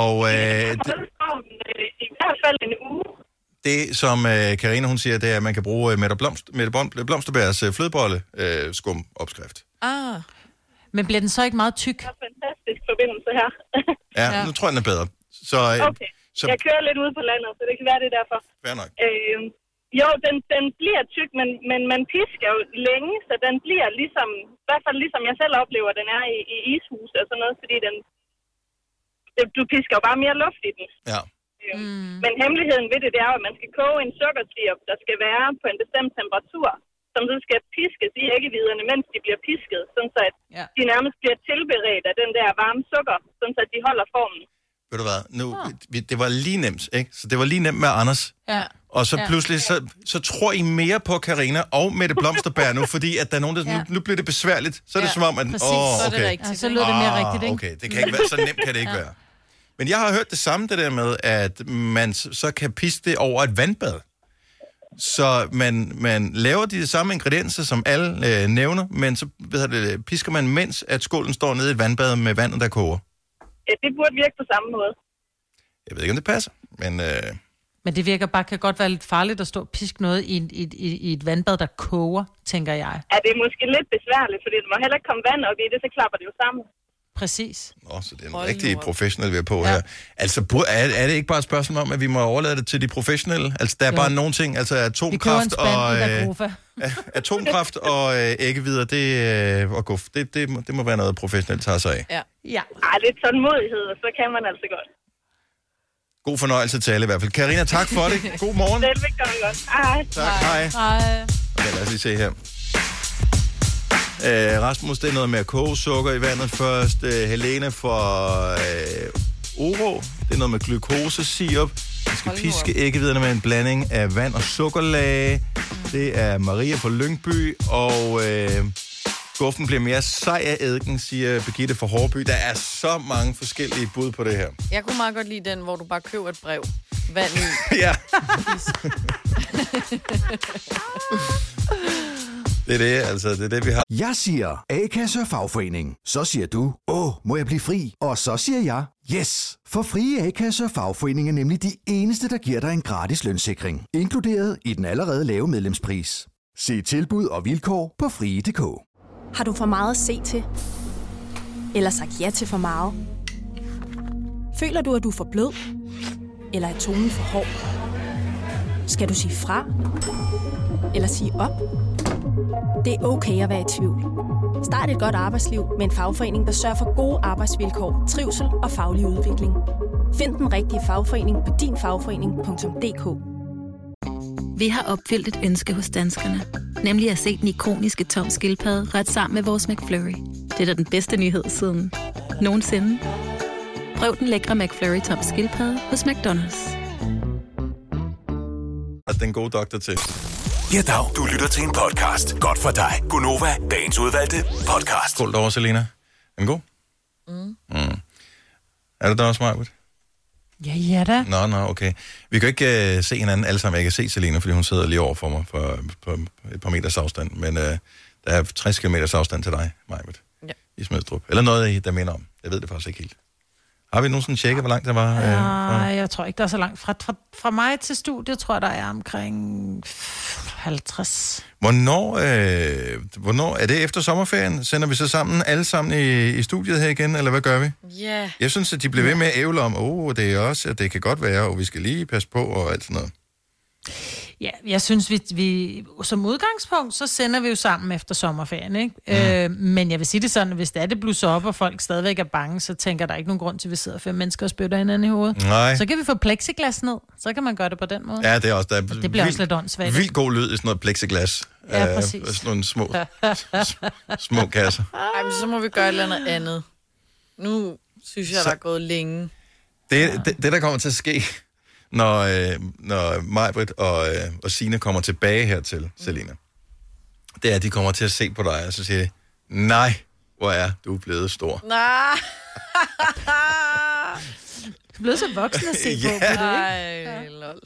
Og i hvert fald en uge. Det, som Karina hun siger, det er, at man kan bruge Mette Blomsterbærs flødebolle-skum-opskrift. Men bliver den så ikke meget tyk? Det er fantastisk forbindelse her. Ja, nu tror jeg, den er bedre. Så, okay, jeg kører lidt ude på landet, så det kan være, det er derfor. Fair nok. Den bliver tyk, men man pisker jo længe, så den bliver ligesom, i hvert fald ligesom jeg selv oplever, den er i ishus og sådan noget, fordi du pisker jo bare mere luft i den. Ja. Men hemmeligheden ved det er, at man skal koge en sukkersirup, der skal være på en bestemt temperatur, som så skal piskes i æggeviderne, mens de bliver pisket, sådan så at de nærmest bliver tilberedt af den der varme sukker, sådan så at de holder formen. Ved du hvad, det var lige nemt, ikke? Så det var lige nemt med Anders. Ja. Og så pludselig, så tror I mere på Karina og Mette Blomsterbær nu, fordi at der er nogen, der nu bliver det besværligt. Så er det som om, at så lød det mere rigtigt, ikke? Okay, det kan ikke være, så nemt kan det ikke være. Men jeg har hørt det samme, det der med, at man så kan piste det over et vandbad. Så man laver de samme ingredienser, som alle nævner, men så pisker man, mens at skålen står nede i et vandbad med vandet, der koger. Ja, det burde virke på samme måde. Jeg ved ikke, om det passer, men... Men det virker bare, kan godt være lidt farligt at stå og piske noget i et vandbad, der koger, tænker jeg. Ja, det er måske lidt besværligt, fordi der må heller ikke komme vand op i det, så klapper det jo sammen. Præcis. Nå, så det er en rigtig professionel, vi er på her. Altså, er det ikke bare et spørgsmål om, at vi må overlade det til de professionelle? Altså, der er bare nogle ting, altså atomkraft og æggevidder, og guf, det må være noget, professionelt tager sig af. Ja. Lidt tålmodighed, og så kan man altså godt. God fornøjelse til alle i hvert fald. Karina, tak for det. God morgen. Velbekomme godt. Hej. Tak, hej. Okay, lad os lige se her. Rasmus, det er noget med at koge sukker i vandet først. Helene fra Oro, det er noget med glukosesirup. Man skal piske æggeviderne med en blanding af vand og sukkerlag. Det er Maria fra Lyngby, og guffen bliver mere sej af eddiken, siger Birgitte fra Hårby. Der er så mange forskellige bud på det her. Jeg kunne meget godt lide den, hvor du bare køber et brev. Vand i. Ja. Det er det, altså. Det er det, vi har. Jeg siger A-kasse og fagforening. Så siger du, må jeg blive fri? Og så siger jeg, yes! For frie A-kasse og fagforening er nemlig de eneste, der giver dig en gratis lønssikring. Inkluderet i den allerede lave medlemspris. Se tilbud og vilkår på frie.dk. Har du for meget at se til? Eller sagt ja til for meget? Føler du, at du er for blød? Eller er tonen for hård? Skal du sige fra? Eller sige op? Det er okay at være i tvivl. Start et godt arbejdsliv med en fagforening, der sørger for gode arbejdsvilkår, trivsel og faglig udvikling. Find den rigtige fagforening på dinfagforening.dk. Vi har opfyldt et ønske hos danskerne. Nemlig at se den ikoniske tom skildpadde ret sammen med vores McFlurry. Det er da den bedste nyhed siden nogensinde. Prøv den lækre McFlurry tom skildpadde hos McDonalds. Og den gode doktor til. Ja, dag. Du lytter til en podcast. Godt for dig. Grønnova, dagens udvalgte podcast. Skål derovre, Selina. En god? Mm. Er det der også, Majbritt? Ja da. Nå, okay. Vi kan ikke se hinanden alle sammen. Jeg kan se Selina, fordi hun sidder lige over for mig på et par meters afstand. Men der er 60 km afstand til dig, Majbritt. Ja. I Smidstrup. Eller noget, der minder om. Jeg ved det faktisk ikke helt. Har vi nogensinde tjekket, hvor langt der var? Nej, jeg tror ikke, der er så langt. Fra mig til studiet, tror jeg, der er omkring 50. Hvornår er det efter sommerferien? Sender vi så sammen, alle sammen i studiet her igen, eller hvad gør vi? Ja. Yeah. Jeg synes, at de bliver ved med at ævle om, det er også, at det kan godt være, og vi skal lige passe på, og alt sådan noget. Ja, jeg synes, vi som udgangspunkt, så sender vi jo sammen efter sommerferien, ikke? Men jeg vil sige det sådan, at hvis det blusser op, og folk stadigvæk er bange, så tænker der ikke nogen grund til, at vi sidder 5 mennesker og spytter hinanden i hovedet. Nej. Så kan vi få plexiglas ned, så kan man gøre det på den måde. Ja, det er også. Der er det bliver også lidt åndssvagt. Vildt god lyd i sådan noget plexiglas. Ja, præcis. Sådan nogle små kasser. Ej, men så må vi gøre et eller andet andet. Nu synes jeg, der er gået længe. Det der kommer til at ske... Når Majbritt og Signe kommer tilbage hertil, Selina, det er, at de kommer til at se på dig, og så siger de, nej, hvor er du blevet stor. Nej. Du er blevet så voksen at se på det, ikke? Nej, lol.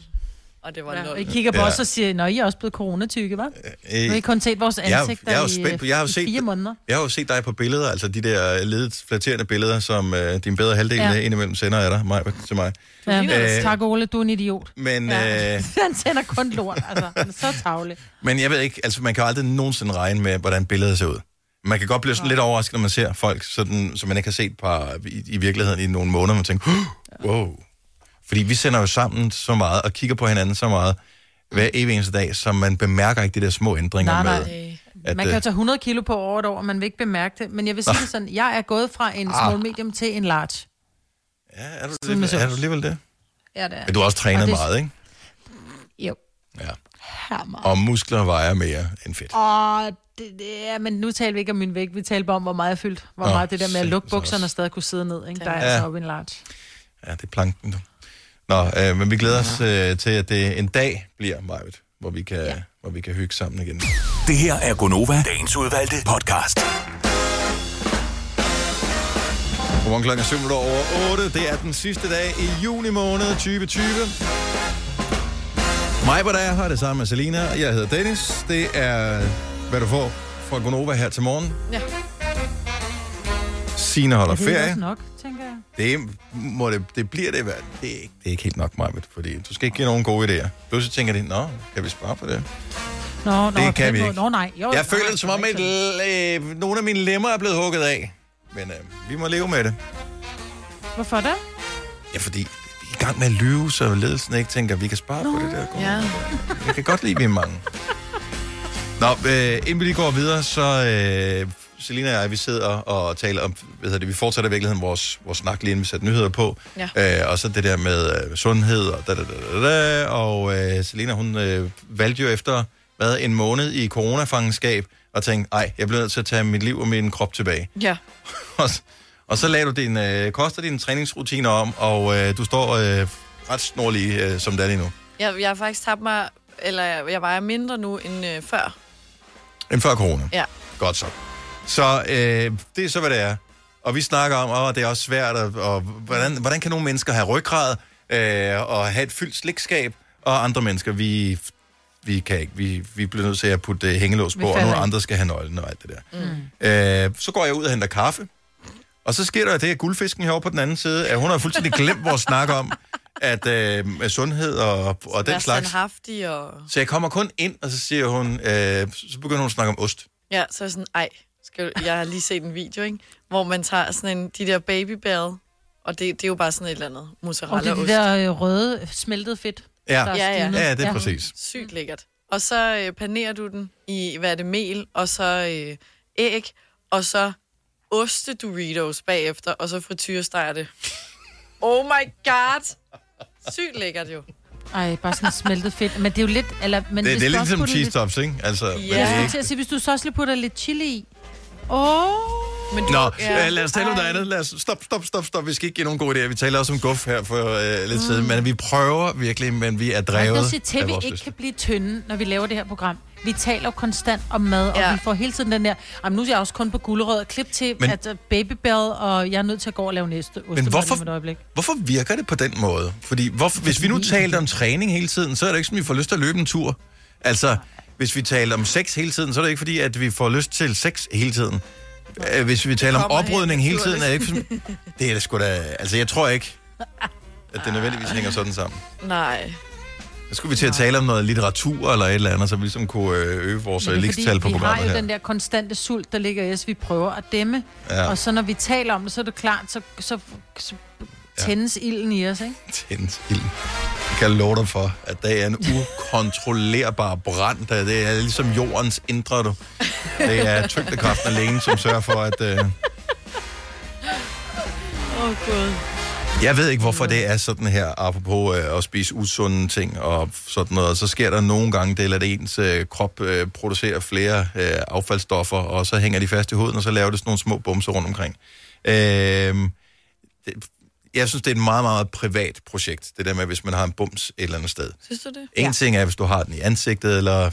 Og det var lol. I kigger på os og siger, nå, I er også blevet coronatykke, hva'? Nu har I kun set vores ansigter i 4 måneder. Jeg har jo set dig på billeder, altså de der ledet flatterende billeder, som din bedre halvdel indimellem sender af dig, Majbritt, til mig. Ja, tak Ole, du er en idiot. Men han sender kun lort, altså. Han er så tavlig. Men jeg ved ikke, altså man kan aldrig nogensinde regne med, hvordan billedet ser ud. Man kan godt blive sådan lidt overrasket, når man ser folk, sådan, som man ikke har set i virkeligheden i nogle måneder, man tænker, wow. Fordi vi sender jo sammen så meget, og kigger på hinanden så meget, hver evig eneste dag, så man bemærker ikke de der små ændringer med. At, man kan jo tage 100 kilo på over et år, og man vil ikke bemærke det. Men jeg vil sige det sådan, jeg er gået fra en small medium til en large. Ja, er du alligevel det? Ja, det er. Men du har også trænet meget, ikke? Jo. Ja. Og muskler vejer mere end fedt. Og men nu taler vi ikke om min vægt. Vi taler bare om, hvor meget jeg fyldte. Hvor meget det der med at lukke bukserne og stadig kunne sidde ned, ikke? Der er altså op i en large. Ja, det er planken. Nå, men vi glæder os til, at det en dag bliver meget, hvor vi kan hygge sammen igen. Det her er Grønnova, dagens udvalgte podcast. Godmorgen, klokken 7:07. Det er den sidste dag i juni måned 2020. Mig, hvor der er her, det sammen med Selina. Jeg hedder Dennis. Det er, hvad du får fra Grønnova her til morgen. Ja. Signe holder ferie. Det er nok, tænker jeg. Det bliver det værd. Det er ikke helt nok, Majbritt, fordi du skal ikke give nogen gode idéer. Pludselig tænker de, nå, kan vi spare på det? Det kan vi ikke. Jeg føler det som om, at nogle af mine lemmer er blevet hugget af. Men vi må leve med det. Hvorfor det? Ja, fordi vi er i gang med at lyve, så ledelsen ikke tænker, at vi kan spare på det der. Ja. Jeg kan godt lide, vi er mange. Inden vi lige går videre, så... Selina og jeg, vi sidder og taler om, vi fortsætter i virkeligheden vores snak lige inden vi sætter nyheder på, og så det der med sundhed og og Selina, hun valgte jo efter, en måned i coronafangenskab, og tænkte, jeg bliver nødt til at tage mit liv og min krop tilbage. Ja. og så lagde du koster dine træningsrutiner om, og du står ret snorlig, som det er lige nu. Ja, jeg har faktisk tabt mig, eller jeg vejer mindre nu end før. End før corona? Ja. Godt så. Så det er så, hvad det er. Og vi snakker om, det er også svært, og hvordan kan nogle mennesker have ryggrad og have et fyldt slægtskab, og andre mennesker, vi kan ikke. Vi bliver nødt til at putte hængelås på, og nogle andre skal have nøglen og alt det der. Så går jeg ud og henter kaffe, og så sker der det, at guldfisken herovre på den anden side, at hun har fuldstændig glemt vores snak om, at sundhed og den slags. Så jeg kommer kun ind, og så siger hun, så begynder hun at snakke om ost. Ja, så er sådan, jeg har lige set en video, ikke? Hvor man tager sådan de der babybær, og det er jo bare sådan et eller andet mozzarella-ost. Og det er de der røde, smeltede fedt. Ja, det er præcis. Sygt lækkert. Og så panerer du den i, mel, og så æg, og så oste-Doritos bagefter, og så frityresteger det. Oh my god! Sygt lækkert jo. Bare sådan smeltet fedt. Men det er jo lidt... det er lidt som cheese tops, ikke? Altså, men det er ikke... Hvis du så også lige putter lidt chili i... Lad os tale om noget andet. Lad os stop. Vi skal ikke give nogen gode idéer. Vi taler også om guf her for lidt siden, men vi prøver virkelig, men vi er drevet af vores lyst. Vi ikke kan blive tynde, når vi laver det her program. Vi taler konstant om mad, og vi får hele tiden den der, nu er jeg også kun på gulerødder, klip til at babybell, og jeg er nødt til at gå og lave næste ostebølle med et øjeblik. Hvorfor virker det på den måde? Fordi hvis vi nu taler om træning hele tiden, så er det ikke sådan, vi får lyst til at løbe en tur. Altså, hvis vi taler om sex hele tiden, så er det ikke fordi, at vi får lyst til sex hele tiden. Hvis vi taler om oprydning hele tiden, er det ikke... Det er det sgu da... Altså, jeg tror ikke, at det nødvendigvis hænger sådan sammen. Nej. Så skulle vi til at tale om noget litteratur eller et eller andet, så vi ligesom kunne øge vores ligestal på programmet her. Vi har jo den der konstante sult, der ligger i os, vi prøver at dæmme. Ja. Og så når vi taler om det, så er det klart, så tændes ilden i os, ikke? Tændes ilden. Jeg kan love dig for, at det er en ukontrollerbar brand. Det er ligesom jordens indre, du. Det er tyngdekraften alene, som sørger for, at... Gud. Jeg ved ikke, hvorfor det er sådan her, apropos at spise usunde ting og sådan noget. Så sker der nogle gange det, at ens krop producerer flere affaldsstoffer, og så hænger de fast i huden, og så laver det sådan nogle små bumser rundt omkring. Jeg synes, det er et meget, meget privat projekt, det der med, hvis man har en bums et eller andet sted. Synes du det? En ting er, hvis du har den i ansigtet, eller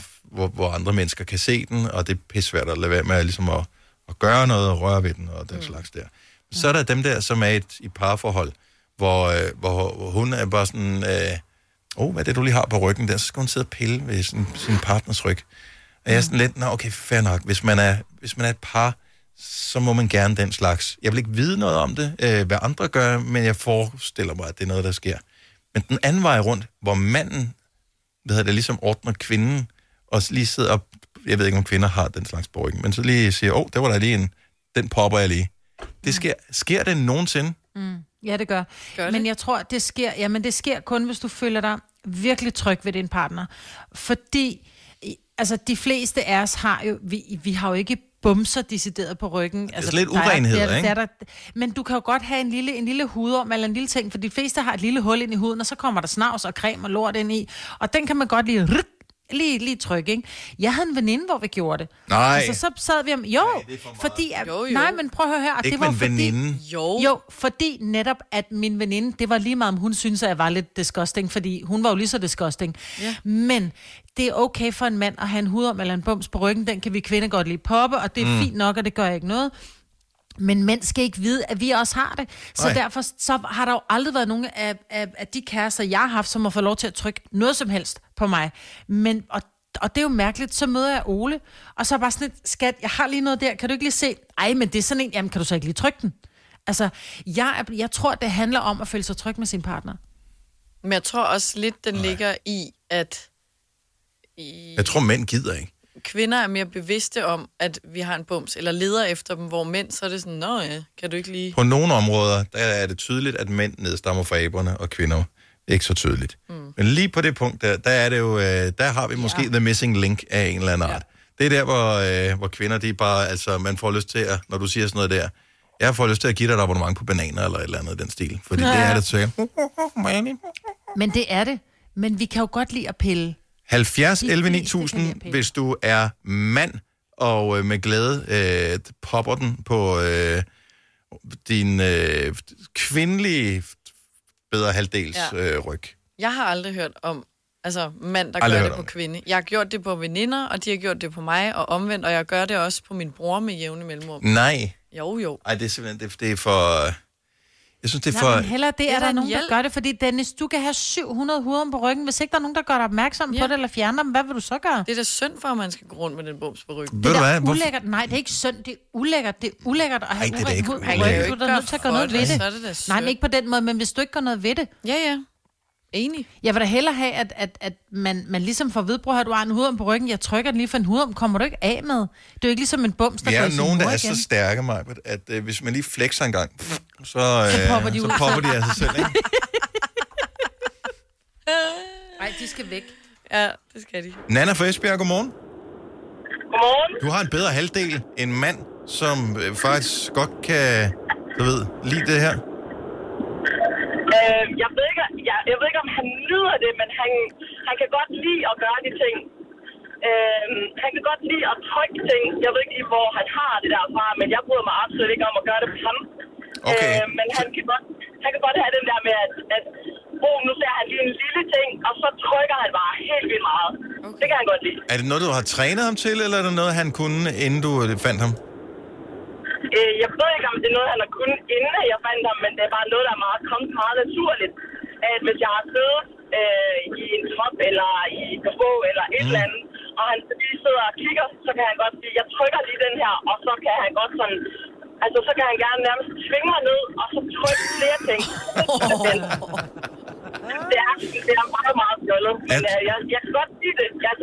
hvor andre mennesker kan se den, og det er pissvært at lade være med ligesom at gøre noget og røre ved den og den slags der. Så er der dem der, som er i parforhold, hvor hun er bare sådan, hvad er det, du lige har på ryggen der? Så skal hun sidde og pille ved sin partners ryg. Og jeg er sådan lidt, okay, fair nok. Hvis man er et par, så må man gerne den slags. Jeg vil ikke vide noget om det, hvad andre gør, men jeg forestiller mig, at det er noget, der sker. Men den anden vej rundt, hvor manden, ligesom ordner kvinden, og lige sidder op, jeg ved ikke, om kvinder har den slags på ryggen, men så lige siger, der var der lige en, den popper jeg lige. Det sker det nogensinde? Ja, det gør det. Men jeg tror, det sker, det sker kun, hvis du føler dig virkelig tryg ved din partner. Fordi, de fleste af os har jo, vi har jo ikke bumser decideret på ryggen. Altså, det er lidt urenheder, ikke? Men du kan jo godt have en lille hudorm eller en lille ting, for de fleste har et lille hul ind i huden, og så kommer der snavs og creme og lort ind i, og den kan man godt lige trykke, ikke? Jeg havde en veninde, hvor vi gjorde det. Nej. Altså, så sad vi om... Nej, men prøv at høre her. Og ikke det var en veninde. Fordi netop, at min veninde, det var lige meget, om hun synes, at jeg var lidt disgusting, fordi hun var jo lige så disgusting. Ja. Men det er okay for en mand at have en hudorm eller en bums på ryggen. Den kan vi kvinder godt lige poppe, og det er fint nok, og det gør ikke noget. Men mænd skal ikke vide, at vi også har det. Så derfor så har der jo aldrig været nogen af de kærester, jeg har haft, som har fået lov til at trykke noget som helst på mig. Men, og det er jo mærkeligt, så møder jeg Ole, og så bare sådan et, skat, jeg har lige noget der, kan du ikke lige se? Ej, men det er sådan en, kan du så ikke lige trykke den? Altså, jeg tror, det handler om at føle sig tryg med sin partner. Men jeg tror også lidt, den ligger i, at... Jeg tror, mænd gider ikke. Kvinder er mere bevidste om, at vi har en bums, eller leder efter dem, hvor mænd, så er det sådan, kan du ikke lige... På nogle områder, der er det tydeligt, at mænd nedstammer fra aberne, og kvinder ikke så tydeligt. Men lige på det punkt, der er det jo, der har vi måske the missing link af en eller anden art. Det er der, hvor kvinder, de bare, man får lyst til at, når du siger sådan noget der, jeg får lyst til at give dig et abonnement på bananer, eller et eller andet i den stil, fordi det er det til. Men det er det. Men vi kan jo godt lide at pille. 70-11-9000, hvis du er mand, og med glæde popper den på din kvindelige bedre halvdels ryg. Jeg har aldrig hørt om mand, der gør det på kvinde. Jeg har gjort det på veninder, og de har gjort det på mig, og omvendt, og jeg gør det også på min bror med jævne mellemrum. Nej. Jo. Ej, det er simpelthen, det er for... Jeg synes, det er for... Nej, men heller det er der nogen, der gør det, fordi Dennis, du kan have 700 huden på ryggen. Hvis ikke der er nogen, der gør dig opmærksom på det, eller fjerner dem, hvad vil du så gøre? Det er da synd for, at man skal gå rundt med den bums på ryggen. Det er ulækkert. Nej, det er ikke synd. Det er ulækkert. Det er ulækkert at have uren hud på ryggen. Du er da nødt til at gøre noget ved det. Nej, men ikke på den måde, men hvis du ikke gør noget ved det. Ja. Enig. Jeg vil da hellere have, at man ligesom får vedbrug, at du har en hudorm på ryggen. Jeg trykker den lige for en hudorm, kommer du ikke af med? Det er jo ikke ligesom en bums, der går i sin mor igen. Der er så stærke, Majbritt, at hvis man lige flexer en gang, så popper de af sig selv, ikke? Nej, de skal væk. Ja, det skal de. Nanna fra Esbjerg, godmorgen. Godmorgen. Du har en bedre halvdel end mand, som faktisk godt kan, lide det her. Jeg ved ikke, om han nyder det, men han kan godt lide at gøre de ting. Han kan godt lide at trykke ting. Jeg ved ikke lige, hvor han har det derfra, men jeg bryder mig absolut ikke om at gøre det på ham. Okay. Men han kan godt have den der med, at nu ser han lige en lille ting, og så trykker han bare helt vildt meget. Okay. Det kan han godt lide. Er det noget, du har trænet ham til, eller er det noget, han kunne, inden du fandt ham? Jeg ved ikke, om det er noget, han har kunnet, inden jeg fandt ham, men det er bare noget, der er meget kommet meget naturligt. At hvis jeg har siddet i en top, eller i et bog, eller et eller andet, og han lige sidder og kigger, så kan han godt sige, jeg trykker lige den her, og så kan han godt sådan... Altså, så kan han gerne nærmest tvinge mig ned, og så trykke flere ting. Det er meget, meget fjollet. Men jeg kan godt sige det. Jeg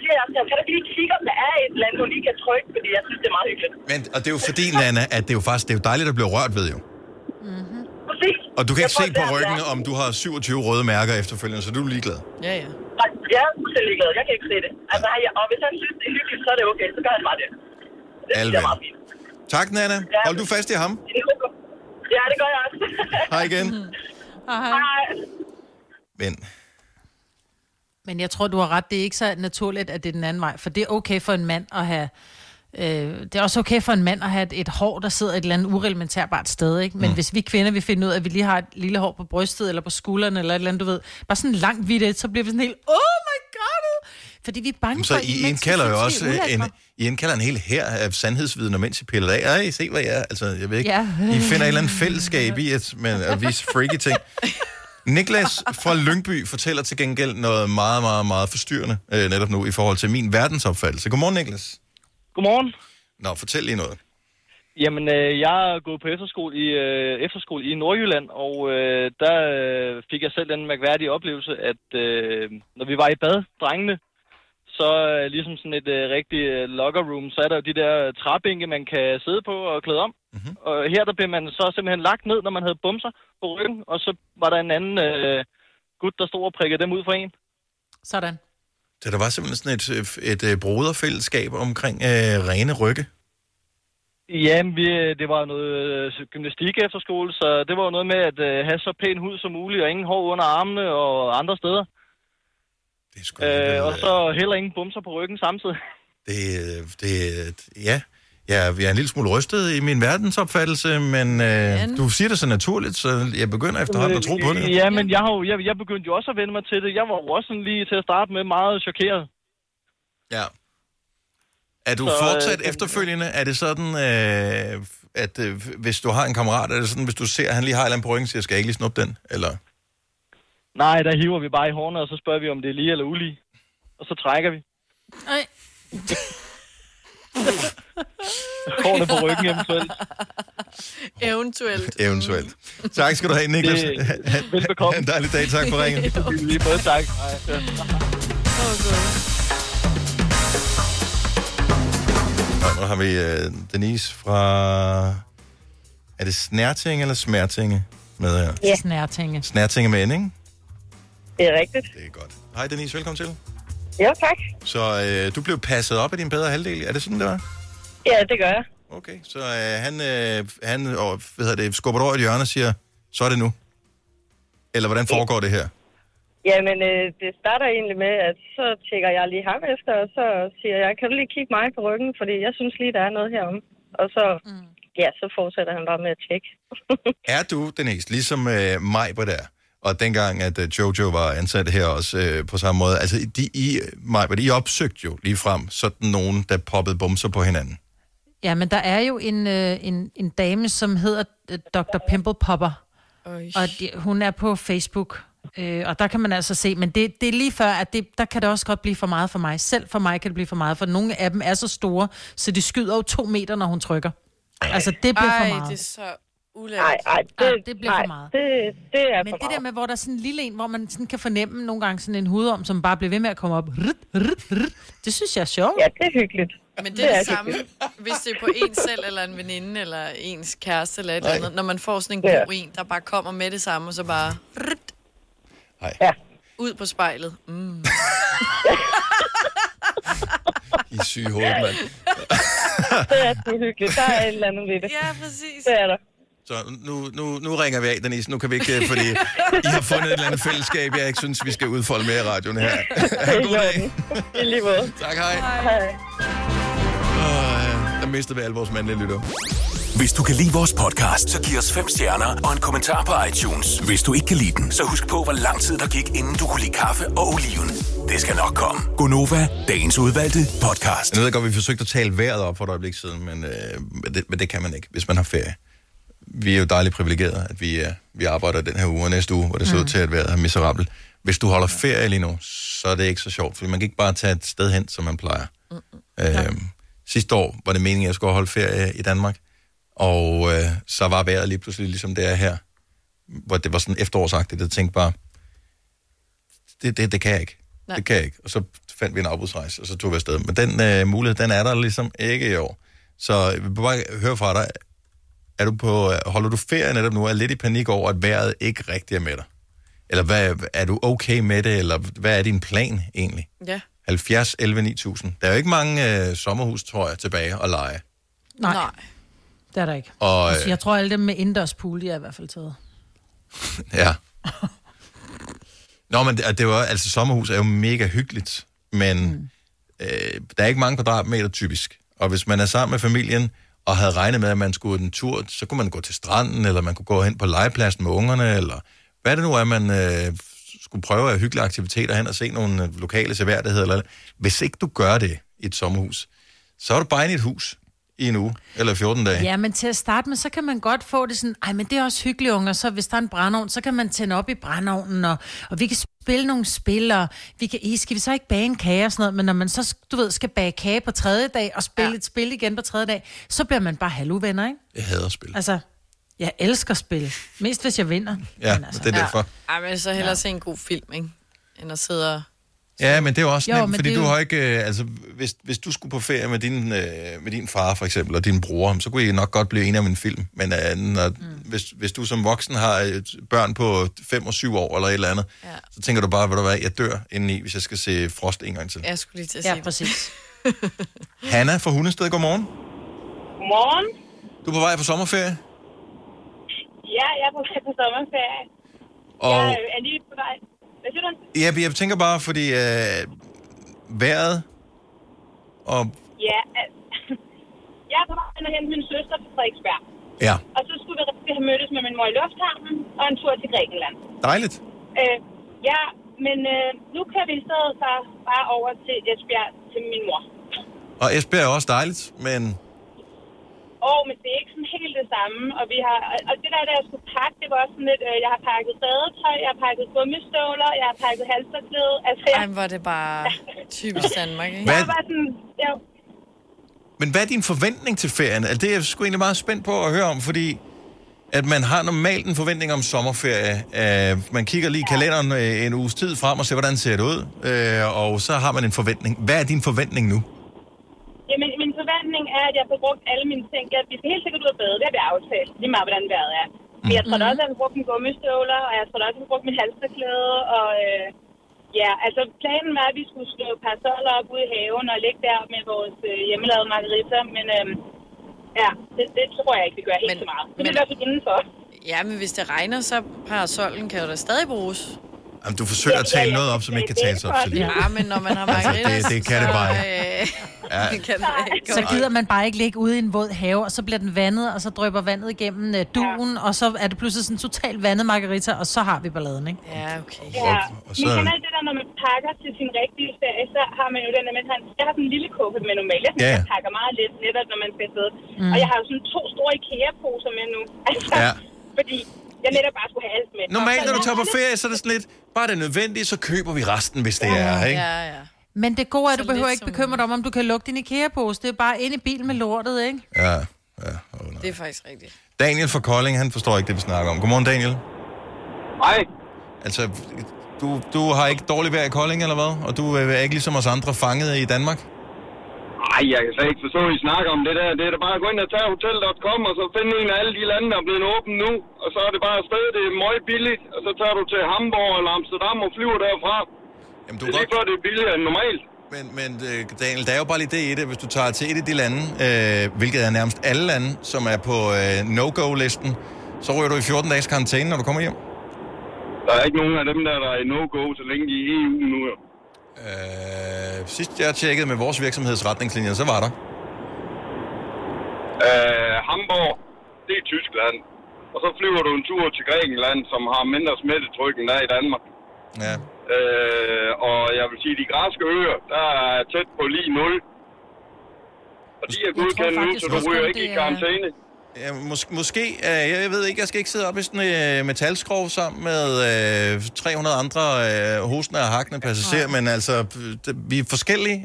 siger, at jeg kan da lige kigge, om der er et eller andet, hun lige kan trykke, fordi jeg synes, det er meget hyggeligt. Men, og det er jo fordi, Nanna, at det er jo faktisk det er jo dejligt at blive rørt ved, jo. Mm-hmm. Præcis. Og du kan ikke se på ryggen, om du har 27 røde mærker efterfølgende, så du er ligeglad. Ja, ja. Jeg er fuldstændig ligeglad. Jeg kan ikke se det. Altså, og hvis han synes, det er hyggeligt, så er det okay. Så gør han bare det. Det er meget fint. Tak, Nanna. Hold du fast i ham. Ja, det gør jeg også. Hej igen. Hej. Men jeg tror, du har ret. Det er ikke så naturligt, at det er den anden vej. For det er okay for en mand at have... det er også okay for en mand at have et hår, der sidder et eller andet ureglementerbart sted, ikke? Men hvis vi kvinder vil finde ud af, at vi lige har et lille hår på brystet, eller på skulderen, eller et eller andet, du ved. Bare sådan langt vidt, så bliver vi sådan helt... Oh my god! Fordi vi er bange for... Så I indkalder jo også en hel hær af sandhedsvidner, mens I piller af. Ej, se hvad jeg er. Altså, jeg ved ikke. Ja. I finder et eller andet fællesskab i at vise freaky ting. Niklas fra Lyngby fortæller til gengæld noget meget, meget, meget forstyrrende netop nu i forhold til min verdensopfattelse. Godmorgen, Niklas. Godmorgen. Nå, fortæl lige noget. Jamen, jeg er gået på efterskole i Nordjylland, og der fik jeg selv den mærkværdige oplevelse, at når vi var i bad, drengene, så ligesom sådan et rigtigt locker room, så er der jo de der træbænke, man kan sidde på og klæde om. Mm-hmm. Og her der blev man så simpelthen lagt ned, når man havde bumser på ryggen, og så var der en anden gut, der stod og prikkede dem ud for en. Sådan. Så der var simpelthen sådan et broderfællesskab omkring rene rygge? Jamen, det var noget gymnastik efter skole, så det var noget med at have så pæn hud som muligt, og ingen hår under armene og andre steder. Det er sgu og så heller ingen bumser på ryggen samtidig. Ja. Jeg er en lille smule rystet i min verdensopfattelse, men du siger det så naturligt, så jeg begynder efterhånden at tro på det. Ja, men jeg begyndte jo også at vende mig til det. Jeg var jo også sådan lige til at starte med meget chokeret. Ja. Er du så, fortsat efterfølgende? Er det sådan, at hvis du har en kammerat, er det sådan, hvis du ser, at han lige har et eller andet på ryggen, så skal jeg ikke lige snuppe den, eller? Nej, der hiver vi bare i hårene, og så spørger vi, om det er lige eller ulige. Og så trækker vi. Nej. Hårene på ryggen eventuelt. Eventuelt. Tak skal du have, Niklas. Velbekomme. En dejlig dag. Tak for ringen. Lige både tak. Og nu har vi Denise fra... Er det Snærtinge eller Smærtinge med her? Ja. Snærtinge. Snærtinge med N, ikke? Det er rigtigt. Det er godt. Hej Denise, velkommen til. Ja, tak. Så du blev passet op af din bedre halvdel. Er det sådan, det var? Ja, det gør jeg. Okay, så han skubber over et hjørne og siger, så er det nu. Eller hvordan foregår det her? Jamen, det starter egentlig med, at så tjekker jeg lige ham efter, og så siger jeg, kan du lige kigge mig på ryggen? Fordi jeg synes lige, der er noget herom. Og så, så fortsætter han bare med at tjekke. Er du, Denise, ligesom mig på der? Og dengang, at Jojo var ansat her også på samme måde, altså I opsøgte jo lige frem sådan nogen, der poppede bumser på hinanden. Ja, men der er jo en dame, som hedder Dr. Pimple Popper, og hun er på Facebook, og der kan man altså se, men det er lige før, at der kan det også godt blive for meget for mig. Selv for mig kan det blive for meget, for nogle af dem er så store, så de skyder over 2 meter, når hun trykker. Ej. Altså, det bliver for meget. Det er så... det bliver for meget. Det er men for det meget. Der med, hvor der er sådan en lille en, hvor man sådan kan fornemme nogle gange sådan en hudorm, som bare bliver ved med at komme op. Det synes jeg er sjovt. Ja, det er hyggeligt. Men det er det samme, hvis det er på en selv, eller en veninde, eller ens kæreste, eller et eller andet. Når man får sådan en god en, der bare kommer med det samme, og så bare... Ja. Ud på spejlet. I syge hoved, mand. Det er så hyggeligt. Der er et eller andet ved det. Ja, præcis. Det er der. Så nu ringer vi af, Denise. Nu kan vi ikke, fordi I har fundet et eller andet fællesskab, jeg ikke synes, vi skal udfolde mere i radioen her. Ha' en god dag. I lige måde. Tak, hej. Hej. Der mistede vi alle vores mandlige lytter. Hvis du kan lide vores podcast, så giv os 5 stjerner og en kommentar på iTunes. Hvis du ikke kan lide den, så husk på, hvor lang tid der gik, inden du kunne lide kaffe og oliven. Det skal nok komme. Grønnova, dagens udvalgte podcast. Jeg ved godt, vi forsøgte at tale vejret op for et øjeblik siden, men det kan man ikke, hvis man har ferie. Vi er jo dejligt privilegerede, at vi arbejder den her uge og næste uge, hvor det ser ud til at være miserabelt. Hvis du holder ferie lige nu, så er det ikke så sjovt, for man kan ikke bare tage et sted hen, som man plejer. Sidste år var det meningen, at jeg skulle holde ferie i Danmark, og så var vejret lige pludselig ligesom det er her, hvor det var sådan efterårsagtigt, og tænkte bare, det kan jeg ikke. Nej. Det kan jeg ikke. Og så fandt vi en afbudsrejse, og så tog vi afsted. Men den mulighed, den er der ligesom ikke i år. Så jeg vil bare høre fra dig, holder du ferie netop nu, er lidt i panik over, at vejret ikke rigtig er med dig? Eller er du okay med det, eller hvad er din plan egentlig? Ja. 70, 11, 9000. Der er jo ikke mange sommerhus, tror jeg, tilbage at lege. Nej, det er der ikke. Og, altså, jeg tror, alle dem med indendørs pool, de er i hvert fald taget. Ja. Nå, men det var, altså, sommerhus er jo mega hyggeligt, men der er ikke mange kvadratmeter typisk. Og hvis man er sammen med familien, og havde regnet med, at man skulle en tur, så kunne man gå til stranden, eller man kunne gå hen på legepladsen med ungerne, eller hvad det nu er, man skulle prøve at hyggelige aktiviteter hen og se nogle lokale seværdigheder. Eller hvis ikke du gør det i et sommerhus, så er du bare i et hus i en uge, eller 14 dage. Ja, men til at starte med, så kan man godt få det sådan, ej, men det er også hyggeligt, unger, så hvis der er en brændeovn, så kan man tænde op i brændeovnen, og vi kan spille nogle spil, og skal vi så ikke bage en kage og sådan noget, men når man så, du ved, skal bage kage på 3. dag, og spille et spil igen på 3. dag, så bliver man bare halvuvenner, ikke? Jeg hader spil. Altså, jeg elsker spil. Mest hvis jeg vinder. Ja, altså, det er derfor. Ej, men så hellere se en god film, ikke? End at sidde og... Ja, men det er jo også nemt, fordi du har ikke... altså, hvis du skulle på ferie med din far, for eksempel, og din bror, så kunne I nok godt blive enige om en film. Men hvis du som voksen har et børn på 5 og 7 år, eller et eller andet, så tænker du bare, jeg dør indeni, hvis jeg skal se Frost en gang til. Jeg skulle lige til at sige det. Præcis. Hanna fra Hundested, godmorgen. Godmorgen. Du er på vej på sommerferie? Ja, jeg er på vej på sommerferie. Og... jeg er lige på vej... Ja, jeg tænker bare, fordi vejret og... Ja, jeg var bare hen og hente min søster fra Frederiksberg. Ja. Og så skulle vi have mødtes med min mor i lufthavnen og en tur til Grækenland. Dejligt. Nu kan vi i stedet så bare over til Esbjerg til min mor. Og Esbjerg er også dejligt, men... men det er ikke sådan helt det samme. Og vi har, og det der, jeg skulle pakke, det var også sådan lidt, jeg har pakket badetøj, jeg har pakket gummistøvler, jeg har pakket halstørklæde. Altså, var det bare typisk Danmark, ikke? Jeg var sådan, Men hvad er din forventning til ferien? Altså, det er jeg sgu egentlig meget spændt på at høre om, fordi at man har normalt en forventning om sommerferie. Man kigger lige i kalenderen en uges tid frem og ser, hvordan ser det ud. Og så har man en forventning. Hvad er din forventning nu? Jamen, min forventning er, at jeg har brugt alle mine ting. Vi skal helt sikkert ud og bade. Det har vi aftalt. Lige meget, hvordan vejret er. Men jeg tror da også, at jeg har brugt mine gummistøvler, og jeg tror da også, at jeg har brugt min halstørklæde. Og planen var, at vi skulle slå parasoller op ude i haven og ligge der med vores hjemmelavede margariter. Men det tror jeg ikke, vi gør helt så meget. Det vil jeg også indenfor. Ja, men hvis det regner, så parasollen kan jo da stadig bruges. Jamen, du forsøger at tale noget op, som ikke kan tales op til lige. Ja, men når man har margariter, altså, det kan det bare. Så gider man bare ikke ligge ude i en våd have, og så bliver den vandet, og så drypper vandet igennem duen, og så er det pludselig sådan totalt vandet margarita, og så har vi balladen, ikke? Ja, okay. Ja, men kan alt det der, når man pakker til sin rigtige ferie, så har man jo den der med, jeg har sådan en lille kuffert med normalt, jeg pakker meget lidt, netop når man skal sidde. Og jeg har jo sådan 2 store IKEA-poser med nu, altså, fordi... jeg netop bare skulle have alt med. Normalt, når du tager på ferie, så er det sådan lidt, bare det er nødvendigt, så køber vi resten, hvis det er, ikke? Ja. Men det gode er, at du behøver ikke bekymre dig om du kan lukke din IKEA-pose. Det er bare ind i bilen med lortet, ikke? Ja. Det er faktisk rigtigt. Daniel fra Kolding, han forstår ikke det, vi snakker om. Godmorgen, Daniel. Hej. Altså, du har ikke dårlig vejr i Kolding, eller hvad? Og du er ikke ligesom os andre fanget i Danmark? Nej, jeg kan slet ikke forstå, at I snakker om det der. Det er da bare at gå ind og tage hotel.com, og så finde en af alle de lande, der er blevet åbent nu. Og så er det bare afsted, det er meget billigt, og så tager du til Hamburg eller Amsterdam og flyver derfra. Jamen, det er godt... lige før, det er billigere end normalt. Men Daniel, der er jo bare lige det i det, hvis du tager til et af de lande, hvilket er nærmest alle lande, som er på no-go-listen, så ryger du i 14 dages karantæne, når du kommer hjem. Der er ikke nogen af dem, der er i no-go, så længe de er i EU nu. Sidst jeg tjekkede med vores virksomhedsretningslinjer, så var der. Hamburg, det er Tyskland. Og så flyver du en tur til Grækenland, som har mindre smittetryk end der i Danmark. Ja. Og jeg vil sige, de græske øer, der er tæt på lige 0. Og de er godkendt nu, så du ryger ikke i karantæne. Ja, måske. Jeg ved ikke, jeg skal ikke sidde op i sådan en metalskrog sammen med 300 andre hostende og hakkende passagerer, men altså, vi er forskellige.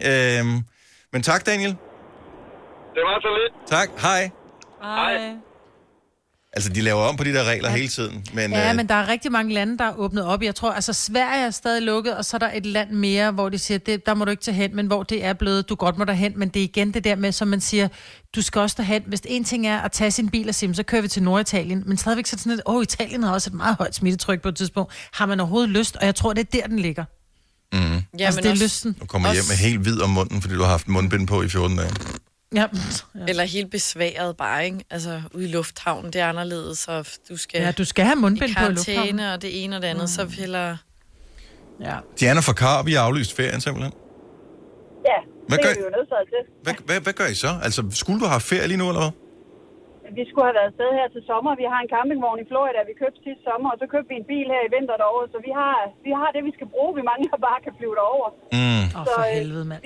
Men tak, Daniel. Det var så lidt. Tak. Hej. Hej. Altså, de laver om på de der regler hele tiden. Men, men der er rigtig mange lande, der er åbnet op. Jeg tror, altså Sverige er stadig lukket, og så er der et land mere, hvor de siger, det, der må du ikke tage hen, men hvor det er blevet, du godt må der hen. Men det er igen det der med, som man siger, du skal også derhen. Hvis en ting er at tage sin bil og sige, så kører vi til Norditalien. Men stadigvæk så sådan lidt, Italien har også et meget højt smittetryk på et tidspunkt. Har man overhovedet lyst? Og jeg tror, det er der, den ligger. Mm-hmm. Ja, altså, men det er også lysten. Du kommer hjem med helt hvid om munden, fordi du har haft mundbind på i 14 dage. Ja. Eller helt besværet bare, ikke? Altså, ude i lufthavnen, det er anderledes, så du skal have mundbind på i lufthavnen. Og det ene og det andet, så heller... Ja. Diana fra Karp, I har aflyst ferien simpelthen. Ja, det er vi jo nødsaget til. Hvad gør I så? Altså, skulle du have ferie lige nu, eller hvad? Vi skulle have været afsted her til sommer. Vi har en campingvogn i Florida, vi købte sidste sommer, og så købte vi en bil her i vinter derovre, så vi har det, vi skal bruge. Vi mangler bare kan flyve derover. Så vi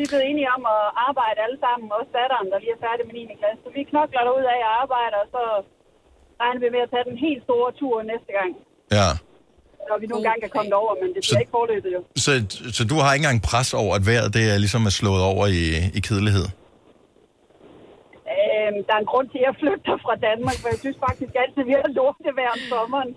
er blevet enige om at arbejde alle sammen, også datteren, der lige er færdig med 9. klasse. Så vi knokler derud af og arbejder, og så regner vi med at tage den helt store tur næste gang. Ja. Når vi nogle gange kan komme derover, men det bliver ikke forløbet jo. Så du har ikke engang pres over, at vejret det er ligesom er slået over i kedelighed? Der er en grund til, at jeg flygter fra Danmark, for jeg synes faktisk altid, vi har lortevejr om sommeren.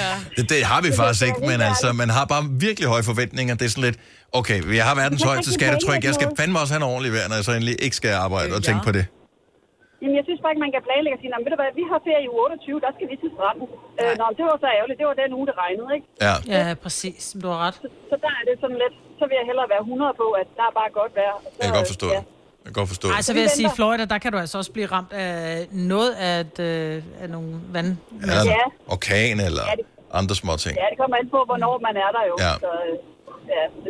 Ja. Det har vi faktisk ikke, men altså, man har bare virkelig høje forventninger. Det er sådan lidt, okay, jeg har verdens højeste skattetryk, jeg skal fandme også have en ordentlig vejr, når jeg så endelig ikke skal arbejde og tænke på det. Jamen, jeg synes bare ikke, man kan planlægge og sige, ved du hvad, vi har ferie i uge 28, der skal vi til stranden. Det var så ærgerligt, det var den uge, det regnede, ikke? Ja, præcis, du har ret. Så der er det sådan lidt, så vil jeg hellere være 100 på, at der er bare godt vejr. Jeg kan godt forstå det. Jeg kan godt forstå. Altså vil jeg sige, Florida, der kan du altså også blive ramt af noget af, af nogle vand. Ja, orkan eller andre små ting. Ja, det kommer an på, hvornår man er der jo. Ja.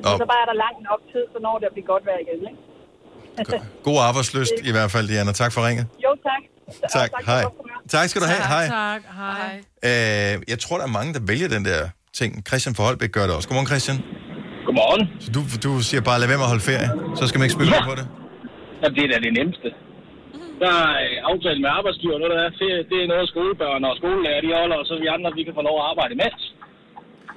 Så, så bare er der langt nok tid, så når det bliver godt vejr igen, ikke? God arbejdsløst i hvert fald, Diana. Tak for ringet. Jo, tak. Tak, hej. Tak skal du have. Hej. Tak, hej. Jeg tror, der er mange, der vælger den der ting. Christian fra Holbæk gør det også. Godmorgen, Christian. Godmorgen. Så du siger bare, lad være med at holde ferie. Så skal man ikke spille på det. Jamen, det er da det nemmeste. Der er aftalt med arbejdsgiver, når der er ferie. Det er noget, skolebørn og skolelærer, de holder, og så vi andre, vi kan få lov at arbejde imens.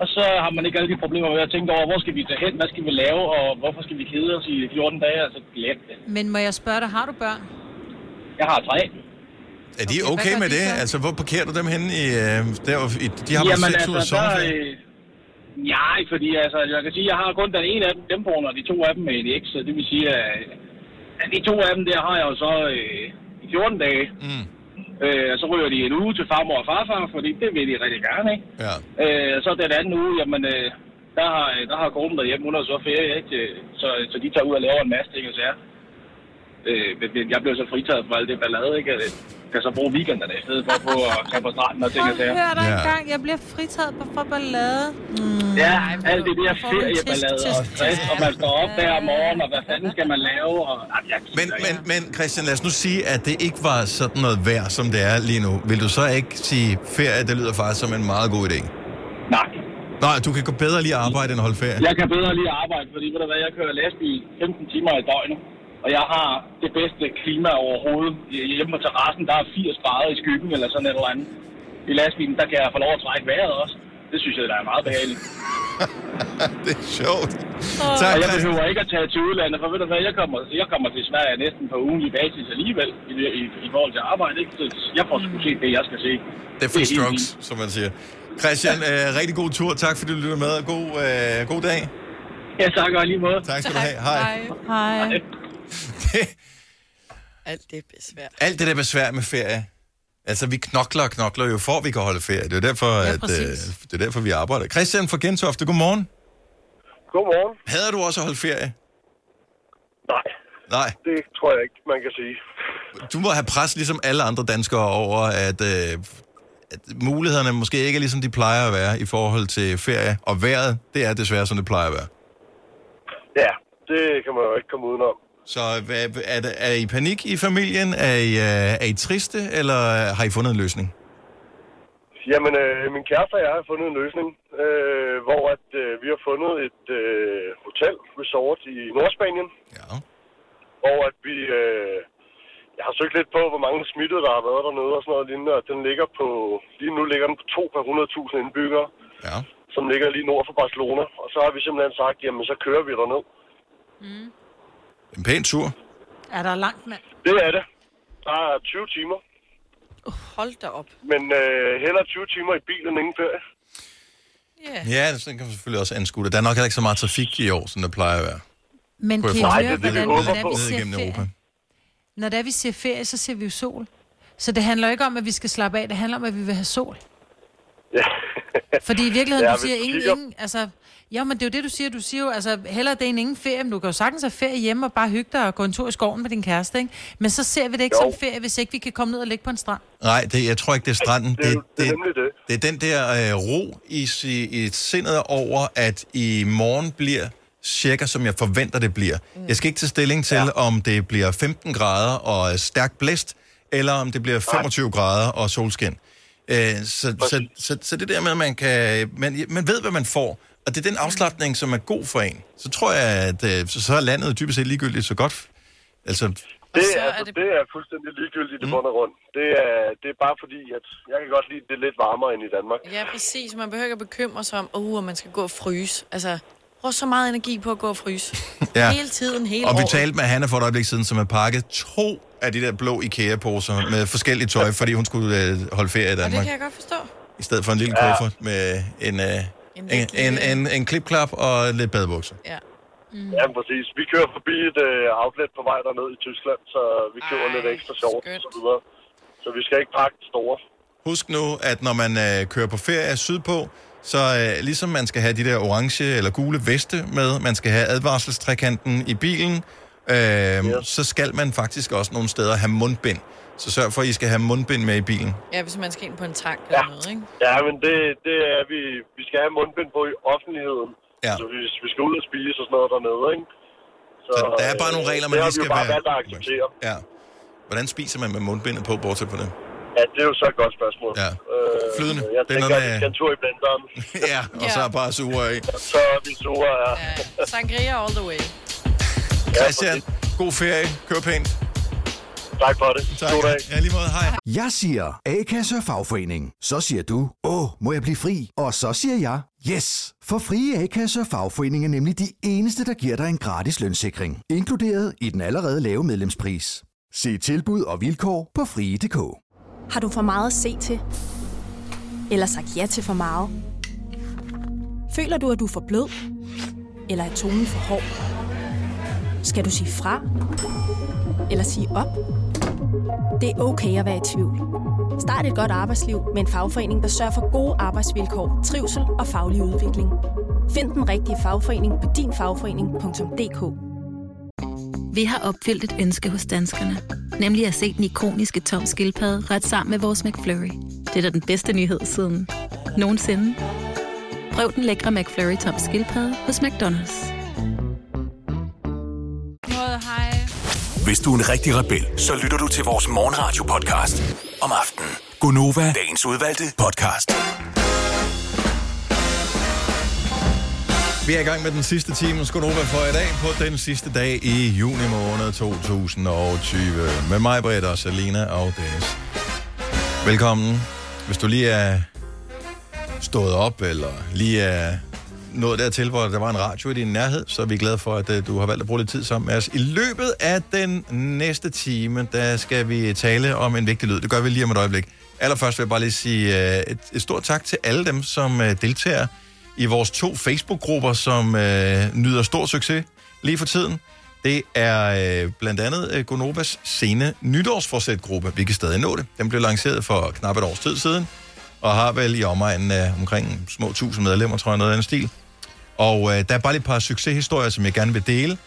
Og så har man ikke alle de problemer med at tænke over, hvor skal vi tage hen, hvad skal vi lave, og hvorfor skal vi kede os i 14 dage, altså glem det. Men må jeg spørge dig, har du børn? Jeg har 3. Er de okay med det? Altså, hvor parkerer du dem henne? De har bare 6 uger sommerferie. Nej, fordi altså, jeg kan sige, jeg har kun den ene af dem på, og de to af dem med en eks, så det vil sige, de to af dem der har jeg jo så i 14 dage. Og så ryger de en uge til farmor og farfar, fordi det vil de rigtig gerne, ikke? Ja. Så den anden uge, jamen, der har konen derhjemme, hun har så ferie, ikke? Så de tager ud og laver en masse ting og sager. Men jeg blev så fritaget for alt det ballade, ikke? Jeg kan så bruge weekenderne i stedet for at få at tage på stranden og ting og sager. Jeg hører dig engang, jeg bliver fritaget for ballade. Ja, alt det der ferieballade og stress, og man står op hver morgen, og hvad fanden skal man lave? Og... Men Christian, lad os nu sige, at det ikke var sådan noget vejr, som det er lige nu. Vil du så ikke sige, ferie, det lyder faktisk som en meget god idé? Nej. Nej, du kan bedre lige arbejde end holde ferie. Jeg kan bedre lige arbejde, fordi ved du hvad, jeg kører lastbil 15 timer i døgnet. Og jeg har det bedste klima overhovedet. Hjemme på terrassen, der er 80 grader i skyggen eller sådan et eller andet. I lastbilen, der kan jeg få lov at trække vejret også. Det synes jeg, der er meget behageligt. Det er sjovt. Tak, og jeg behøver ikke at tage til udlandet, for ved du hvad, jeg kommer til Sverige næsten på ugenlig basis alligevel, i forhold til arbejde. Ikke? Så jeg får sgu se det, jeg skal se. Det er free strokes, som man siger. Christian, rigtig god tur. Tak fordi du lytter med, og god dag. Ja, tak og lige måde. Tak skal du have. Hej. Alt det besvær. Alt det der besvær med ferie. Altså, vi knokler jo for, at vi kan holde ferie. Det er derfor, det er derfor vi arbejder. Christian fra Gentofte, godmorgen. Godmorgen. Hader du også at holde ferie? Nej, det tror jeg ikke, man kan sige. Du må have pres, ligesom alle andre danskere, over, at mulighederne måske ikke er ligesom de plejer at være i forhold til ferie. Og vejret, det er desværre, som det plejer at være. Ja, det kan man jo ikke komme udenom. Så er I panik i familien? Er I triste, eller har I fundet en løsning? Jamen, min kæreste og jeg har fundet en løsning, hvor at, vi har fundet et hotel-resort i Nordspanien. Ja. Og at vi... jeg har søgt lidt på, hvor mange smittede, der har været dernede og sådan noget lignende, og den ligger på... Lige nu ligger den på 2 per 100.000 indbyggere, ja, som ligger lige nord for Barcelona. Og så har vi simpelthen sagt, jamen så kører vi derned. Mm. En pæn tur. Er der langt, mand? Det er det. Der er 20 timer. Hold da op. Men heller 20 timer i bilen inden ferie. Yeah. Ja, det kan man selvfølgelig også anskue det. Der er nok heller ikke så meget trafik i år, som der plejer at være. Men kan I høre, hvordan vi ser ferie? Når der vi ser ferie, så ser vi jo sol. Så det handler ikke om, at vi skal slappe af. Det handler om, at vi vil have sol. Ja. Fordi i virkeligheden, ja, du siger ingen... Altså, ja, men det er jo det, du siger. Du siger jo, altså, hellere det er en ingen ferie, men du kan jo sagtens have ferie hjemme og bare hygge dig og gå en tur i skoven med din kæreste, ikke? Men så ser vi det ikke som ferie, hvis ikke vi kan komme ned og ligge på en strand. Nej, det, jeg tror ikke, det er stranden. Det er den der ro i sindet over, at i morgen bliver... cirka som jeg forventer, det bliver. Jeg skal ikke tage stilling til, om det bliver 15 grader og stærk blæst, eller om det bliver 25 grader og solskin. Så det der med, at man kan... Man ved, hvad man får, og det er den afslapning, som er god for en. Så tror jeg, at så er landet dybest set ligegyldigt så godt. Altså... Det er fuldstændig ligegyldigt i bund og grund. Det er bare fordi, at jeg kan godt lide, det er lidt varmere end i Danmark. Ja, præcis. Man behøver ikke at bekymre sig om, at man skal gå og fryse. Altså... Prøv så meget energi på at gå og fryse. Ja. Hele tiden, hele året. Og vi talte med Hanna for et øjeblik siden, som har pakket 2 af de der blå IKEA-poser med forskellige tøj, fordi hun skulle holde ferie i Danmark. Og det kan jeg godt forstå. I stedet for en lille kuffert med en klipklap og lidt badebukser. Ja. Mm. Ja, præcis. Vi kører forbi et outlet på vej derned i Tyskland, så vi køber lidt ekstra shorts og så videre. Så vi skal ikke pakke det store. Husk nu, at når man kører på ferie sydpå, så ligesom man skal have de der orange eller gule veste med, man skal have advarselstrekanten i bilen, så skal man faktisk også nogle steder have mundbind. Så sørg for, at I skal have mundbind med i bilen. Ja, hvis man skal ind på en tank eller noget, ikke? Ja, men det er vi skal have mundbind på i offentligheden. Ja. Så hvis vi skal ud og spise og sådan noget dernede, ikke? Så der er bare nogle regler, man lige skal være... Det har vi jo bare valgt at acceptere. Ja. Hvordan spiser man med mundbindet på, bortset på det? Ja, det er jo så et godt spørgsmål. Ja. Flydende. Jeg tænker, at vi skal en tur i blenderen. Ja, og så bare sure i. Så er vi sure, Sangria all the way. Christian, god ferie. Kør pænt. Tak for det. Tak. God dag. Ja, lige måde. Hej. Jeg siger A-kasse og fagforening. Så siger du, må jeg blive fri? Og så siger jeg, yes. For frie A-kasse og fagforening er nemlig de eneste, der giver dig en gratis lønssikring. Inkluderet i den allerede lave medlemspris. Se tilbud og vilkår på frie.dk. Har du for meget at se til? Eller sagt ja til for meget? Føler du, at du er for blød? Eller er tonen for hård? Skal du sige fra? Eller sige op? Det er okay at være i tvivl. Start et godt arbejdsliv med en fagforening, der sørger for gode arbejdsvilkår, trivsel og faglig udvikling. Find den rigtige fagforening på dinfagforening.dk. Vi har opfyldt et ønske hos danskerne. Nemlig at se den ikoniske tom skildpadde ret sammen med vores McFlurry. Det er da den bedste nyhed siden nogensinde. Prøv den lækre McFlurry tom skildpadde hos McDonalds. Hvis du er en rigtig rebel, så lytter du til vores morgenradio-podcast om aftenen. Grønnova, dagens udvalgte podcast. Vi er i gang med den sidste time, Grønnova for i dag, på den sidste dag i juni måned 2020. Med Majbritt og Selina og Dennis. Velkommen. Hvis du lige er stået op, eller lige er nået dertil, hvor der var en radio i din nærhed, så er vi glade for, at du har valgt at bruge lidt tid sammen med os. I løbet af den næste time, der skal vi tale om en vigtig lyd. Det gør vi lige om et øjeblik. Allerførst vil jeg bare lige sige et stort tak til alle dem, som deltager i vores 2 Facebook-grupper, som nyder stor succes lige for tiden. Det er blandt andet Grønnovas sene nytårsforsæt-gruppe. Vi kan stadig nå det. Den blev lanceret for knap et års tid siden, og har vel i omegnen omkring små 1000 medlemmer, tror jeg, noget andet stil. Og der er bare lige et par succeshistorier, som jeg gerne vil dele.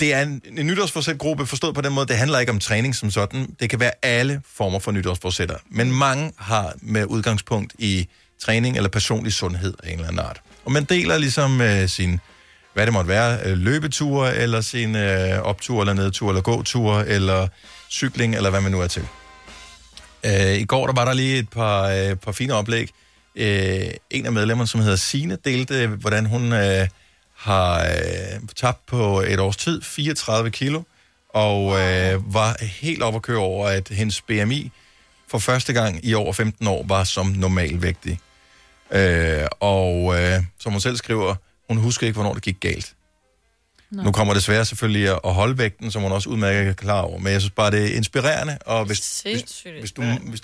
det er en nytårsforsætgruppe forstået på den måde, det handler ikke om træning som sådan. Det kan være alle former for nytårsforsætter. Men mange har med udgangspunkt i træning eller personlig sundhed af en eller anden art. Og man deler ligesom sin, hvad det måtte være, løbeture, eller sin optur, eller nedtur, eller gåtur, eller cykling, eller hvad man nu er til. I går der var der lige et par fine oplæg. En af medlemmerne, som hedder Signe, delte, hvordan hun har tabt på et års tid 34 kilo, og var helt op at køre over, at hendes BMI for første gang i over 15 år var som normalvægtig. Og som hun selv skriver, hun husker ikke, hvornår det gik galt. Nej. Nu kommer det svære selvfølgelig at holde vægten, som hun også udmærket er klar over. Men jeg synes bare, det er inspirerende. Og hvis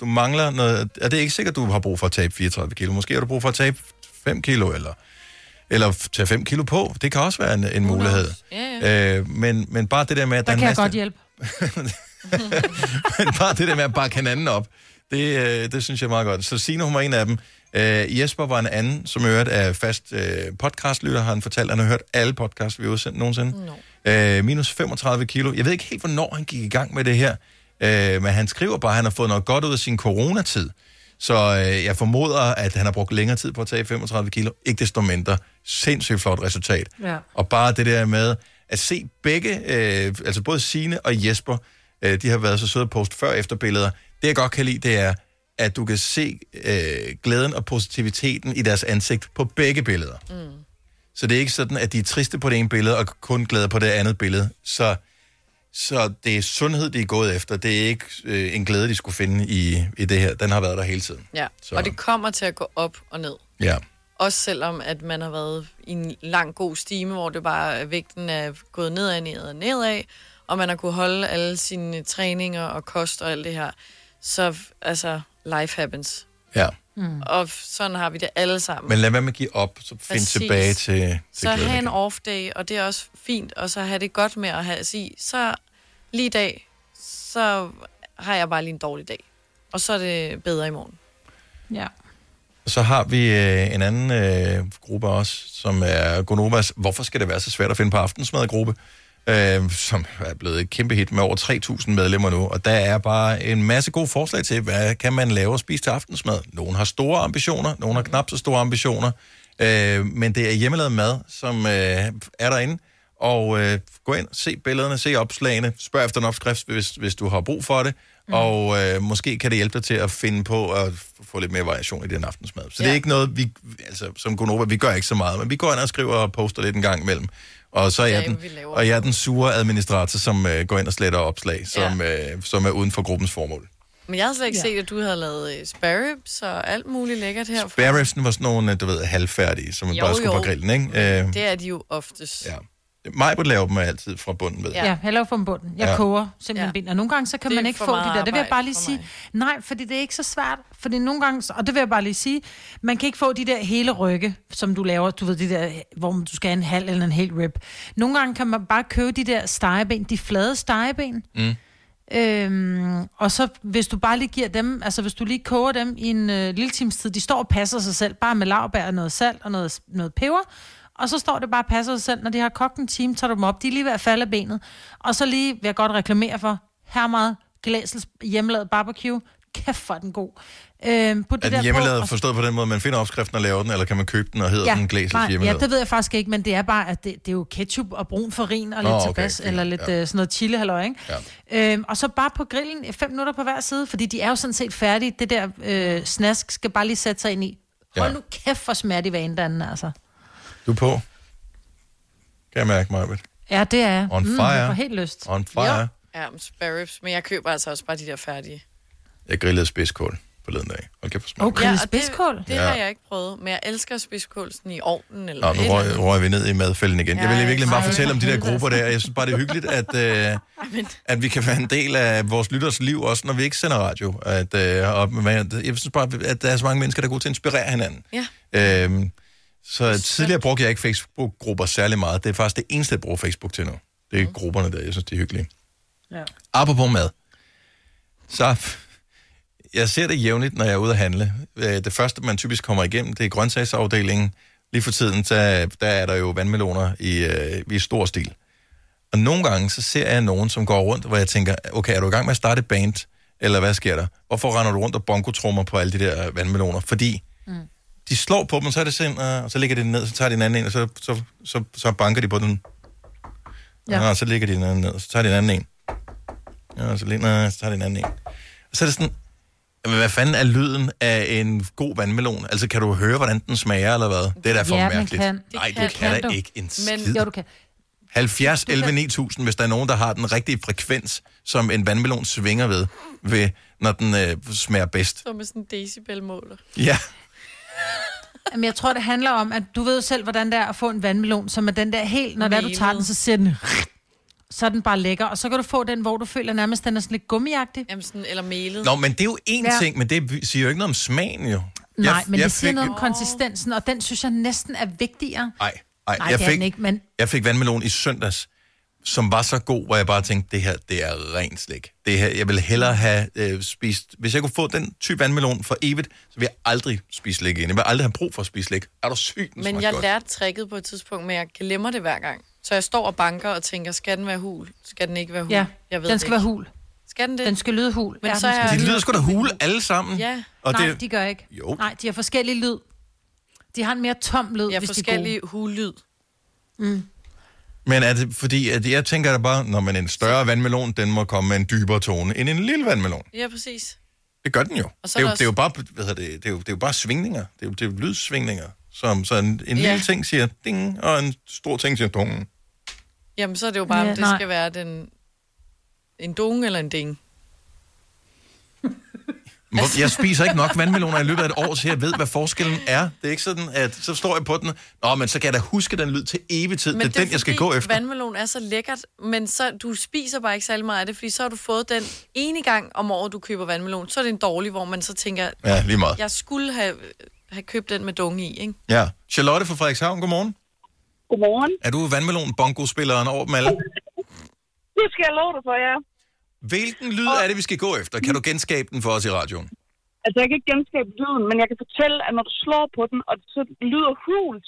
du mangler noget... Er det ikke sikkert, du har brug for at tabe 34 kilo? Måske har du brug for at tabe 5 kilo, eller tage 5 kilo på. Det kan også være en mulighed. Ja, ja. Men bare det der med... At der kan jeg godt hjælpe. Men bare det der med at bakke hinanden op, det synes jeg er meget godt. Så Signe, hun var en af dem. Jesper var en anden, som hørte af fast podcastlytter, har han fortalt, at han har hørt alle podcasts, vi har udsendt nogensinde. No. Minus 35 kilo. Jeg ved ikke helt, hvornår han gik i gang med det her, men han skriver bare, at han har fået noget godt ud af sin coronatid. Så jeg formoder, at han har brugt længere tid på at tage 35 kilo. Ikke desto mindre. Sindssygt flot resultat. Ja. Og bare det der med at se begge, altså både Signe og Jesper, de har været så søde at poste før- og efterbilleder. Det jeg godt kan lide, det er, at du kan se glæden og positiviteten i deres ansigt på begge billeder. Mm. Så det er ikke sådan, at de er triste på det ene billede, og kun glæder på det andet billede. Så det er sundhed, de er gået efter. Det er ikke en glæde, de skulle finde i det her. Den har været der hele tiden. Ja, så. Og det kommer til at gå op og ned. Ja. Også selvom, at man har været i en lang god stime, hvor det bare vægten er gået nedad, nedad, nedad, og man har kunnet holde alle sine træninger og kost og alt det her. Så altså... Life happens. Ja. Mm. Og sådan har vi det alle sammen. Men lad være med at give op, så find tilbage til så have en off day, og det er også fint, og så have det godt med at have sig. Så lige i dag, så har jeg bare lige en dårlig dag. Og så er det bedre i morgen. Ja. Så har vi en anden gruppe også, som er Grønnovas. Hvorfor skal det være så svært at finde på aftensmadgruppe? Som er blevet et kæmpe hit med over 3.000 medlemmer nu, og der er bare en masse gode forslag til, hvad kan man lave og spise til aftensmad. Nogle har store ambitioner, nogle har knap så store ambitioner, men det er hjemmelavet mad, som er derinde, og gå ind, se billederne, se opslagene, spørg efter en opskrift, hvis du har brug for det, og måske kan det hjælpe dig til at finde på at få lidt mere variation i den aftensmad. Så det er ikke noget, vi, altså, som Grønnova, vi gør ikke så meget, men vi går ind og skriver og poster lidt en gang imellem. Og så er jeg er den sure administrator, som går ind og sletter opslag, som er uden for gruppens formål. Men jeg har slet ikke set, at du havde lavet spare ribs og alt muligt lækkert herfra. Spare ribsen var sådan nogle, du ved, halvfærdige, som man bare skulle på grillen, ikke? Det er de jo oftest. Ja. Majbritt laver dem altid fra bunden, ved jeg. Ja, jeg laver fra bunden. Jeg koger simpelthen bind. Og nogle gange, så kan man ikke få det der. Det vil jeg bare lige sige. Nej, fordi det er ikke så svært. Fordi nogle gange, og det vil jeg bare lige sige, man kan ikke få de der hele rygge, som du laver. Du ved, de der, hvor du skal have en halv eller en hel rib. Nogle gange kan man bare købe de der stegeben, de flade stegeben. Mm. Og så hvis du bare lige giver dem, altså hvis du lige koger dem i en lille times tid, de står og passer sig selv, bare med laurbær og noget salt og noget peber. Og så står det bare og passer sig selv. Når de har kogt en time, tager du dem op. De er lige ved at falde af benet. Og så lige vil jeg godt reklamere for her meget glæsels hjemmelavet barbecue. Kæft hvor den god. På det er den hjemmelavet forstået på den måde, man finder opskriften og laver den, eller kan man købe den og hedder den glæsels hjemmelavet? Ja, det ved jeg faktisk ikke, men det er bare, at det er jo ketchup og brun farin og lidt tabas, eller lidt sådan noget chili, halløj, ikke? Ja. Og så bare på grillen, 5 minutter på hver side, fordi de er jo sådan set færdige. Det der snask skal bare lige sætte sig ind i. Hold nu kæft hvor smager de vandanden, altså. Du er på. Kan jeg mærke mig, Abed? Ja, det er jeg. On fire. Jeg får helt lyst. On fire. Jo. Ja, spare ribs, men jeg køber altså også bare de der færdige. Jeg grillede spidskål forleden dag. Okay, for smag. Okay, ja, spidskål? Det har jeg ikke prøvet, men jeg elsker spidskålsen i ovnen. Eller nu røg vi ned i madfælden igen. Ja, jeg vil virkelig bare fortælle om de der grupper der. Jeg synes bare, det er hyggeligt, at vi kan være en del af vores lytters liv, også når vi ikke sender radio. Jeg synes bare, at der er så mange mennesker, der er gode til at inspirere hinanden. Ja. Så tidligere brugte jeg ikke Facebook-grupper særlig meget. Det er faktisk det eneste, jeg bruger Facebook til nu. Det er grupperne der, jeg synes, det er hyggeligt. Ja. Apropos mad. Så jeg ser det jævnligt, når jeg er ude at handle. Det første, man typisk kommer igennem, det er grøntsagsafdelingen. Lige for tiden, der er der jo vandmeloner i stor stil. Og nogle gange, så ser jeg nogen, som går rundt, hvor jeg tænker, okay, er du i gang med at starte et band? Eller hvad sker der? Hvorfor render du rundt og bongotrummer på alle de der vandmeloner? Fordi de slår på dem, så er det sind, og så ligger de ned, så tager de en anden en, og så banker de på den. Ja. Og så ligger de en anden ned, og så tager de en anden en. Ja, så tager de en anden en. Og så er det sådan, hvad fanden er lyden af en god vandmelon? Altså, kan du høre, hvordan den smager, eller hvad? Det er da for mærkeligt. Kan. Nej, du kan da ikke en skid. Men, jo, du kan. 70, 11, 9000, hvis der er nogen, der har den rigtige frekvens, som en vandmelon svinger ved når den smager bedst. Så med sådan en decibelmåler. Ja. Jamen, jeg tror, det handler om, at du ved jo selv, hvordan det er at få en vandmelon, som er den der helt, når du tager den, så siger den, så er den bare lækker. Og så kan du få den, hvor du føler nærmest, den er sådan lidt gummiagtig. Jamen sådan, eller melet. Nå, men det er jo én ting, men det siger jo ikke noget om smagen, jo. Nej, men det siger noget om konsistensen, og den synes jeg næsten er vigtigere. Nej, jeg fik vandmelon i søndags, som var så god, hvor jeg bare tænkte, det her, det er rent slik. Det her, jeg vil hellere have spist. Hvis jeg kunne få den type vandmelon for evigt, så vil jeg aldrig spise slik igen. Jeg vil aldrig have brug for at spise slik. Er du syg? Men jeg lærte tricket på et tidspunkt, men jeg glemmer det hver gang. Så jeg står og banker og tænker, skal den være hul? Skal den ikke være hul? Ja, jeg ved den skal være hul. Skal den det? Den skal lyde hul. Men ja, de lyder sgu da hul alle sammen. Ja. Og nej, de gør ikke. Jo. Nej, de har forskellige lyd. De har en mere tom lyd, hvis forskellige hullyd. Mm. Men er det fordi, at jeg tænker da bare, når man en større vandmelon, den må komme med en dybere tone end en lille vandmelon. Ja, præcis. Det gør den jo. Det er jo bare svingninger. Det er jo lydsvingninger. Så en lille ting siger ding, og en stor ting siger dungen. Jamen, så er det jo bare, om det skal være en dungen eller en ding. Jeg spiser ikke nok vandmeloner i løbet af et år, så jeg ved, hvad forskellen er. Det er ikke sådan, at så står jeg på den. Nå, men så kan jeg da huske den lyd til evig tid. Men det er den, jeg skal gå efter. Vandmelon er så lækkert, men så, du spiser bare ikke særlig meget af det, fordi så har du fået den ene gang om året, du køber vandmelon. Så er det en dårlig, hvor man så tænker, ja, lige meget. Jeg skulle have købt den med dunge i, ikke? Ja. Charlotte fra Frederikshavn, godmorgen. Godmorgen. Er du vandmelon-bongo-spilleren over dem alle? Det skal jeg love dig for, ja. Hvilken lyd er det, vi skal gå efter? Kan du genskabe den for os i radioen? Altså, jeg kan ikke genskabe lyden, men jeg kan fortælle, at når du slår på den, og det så lyder hult,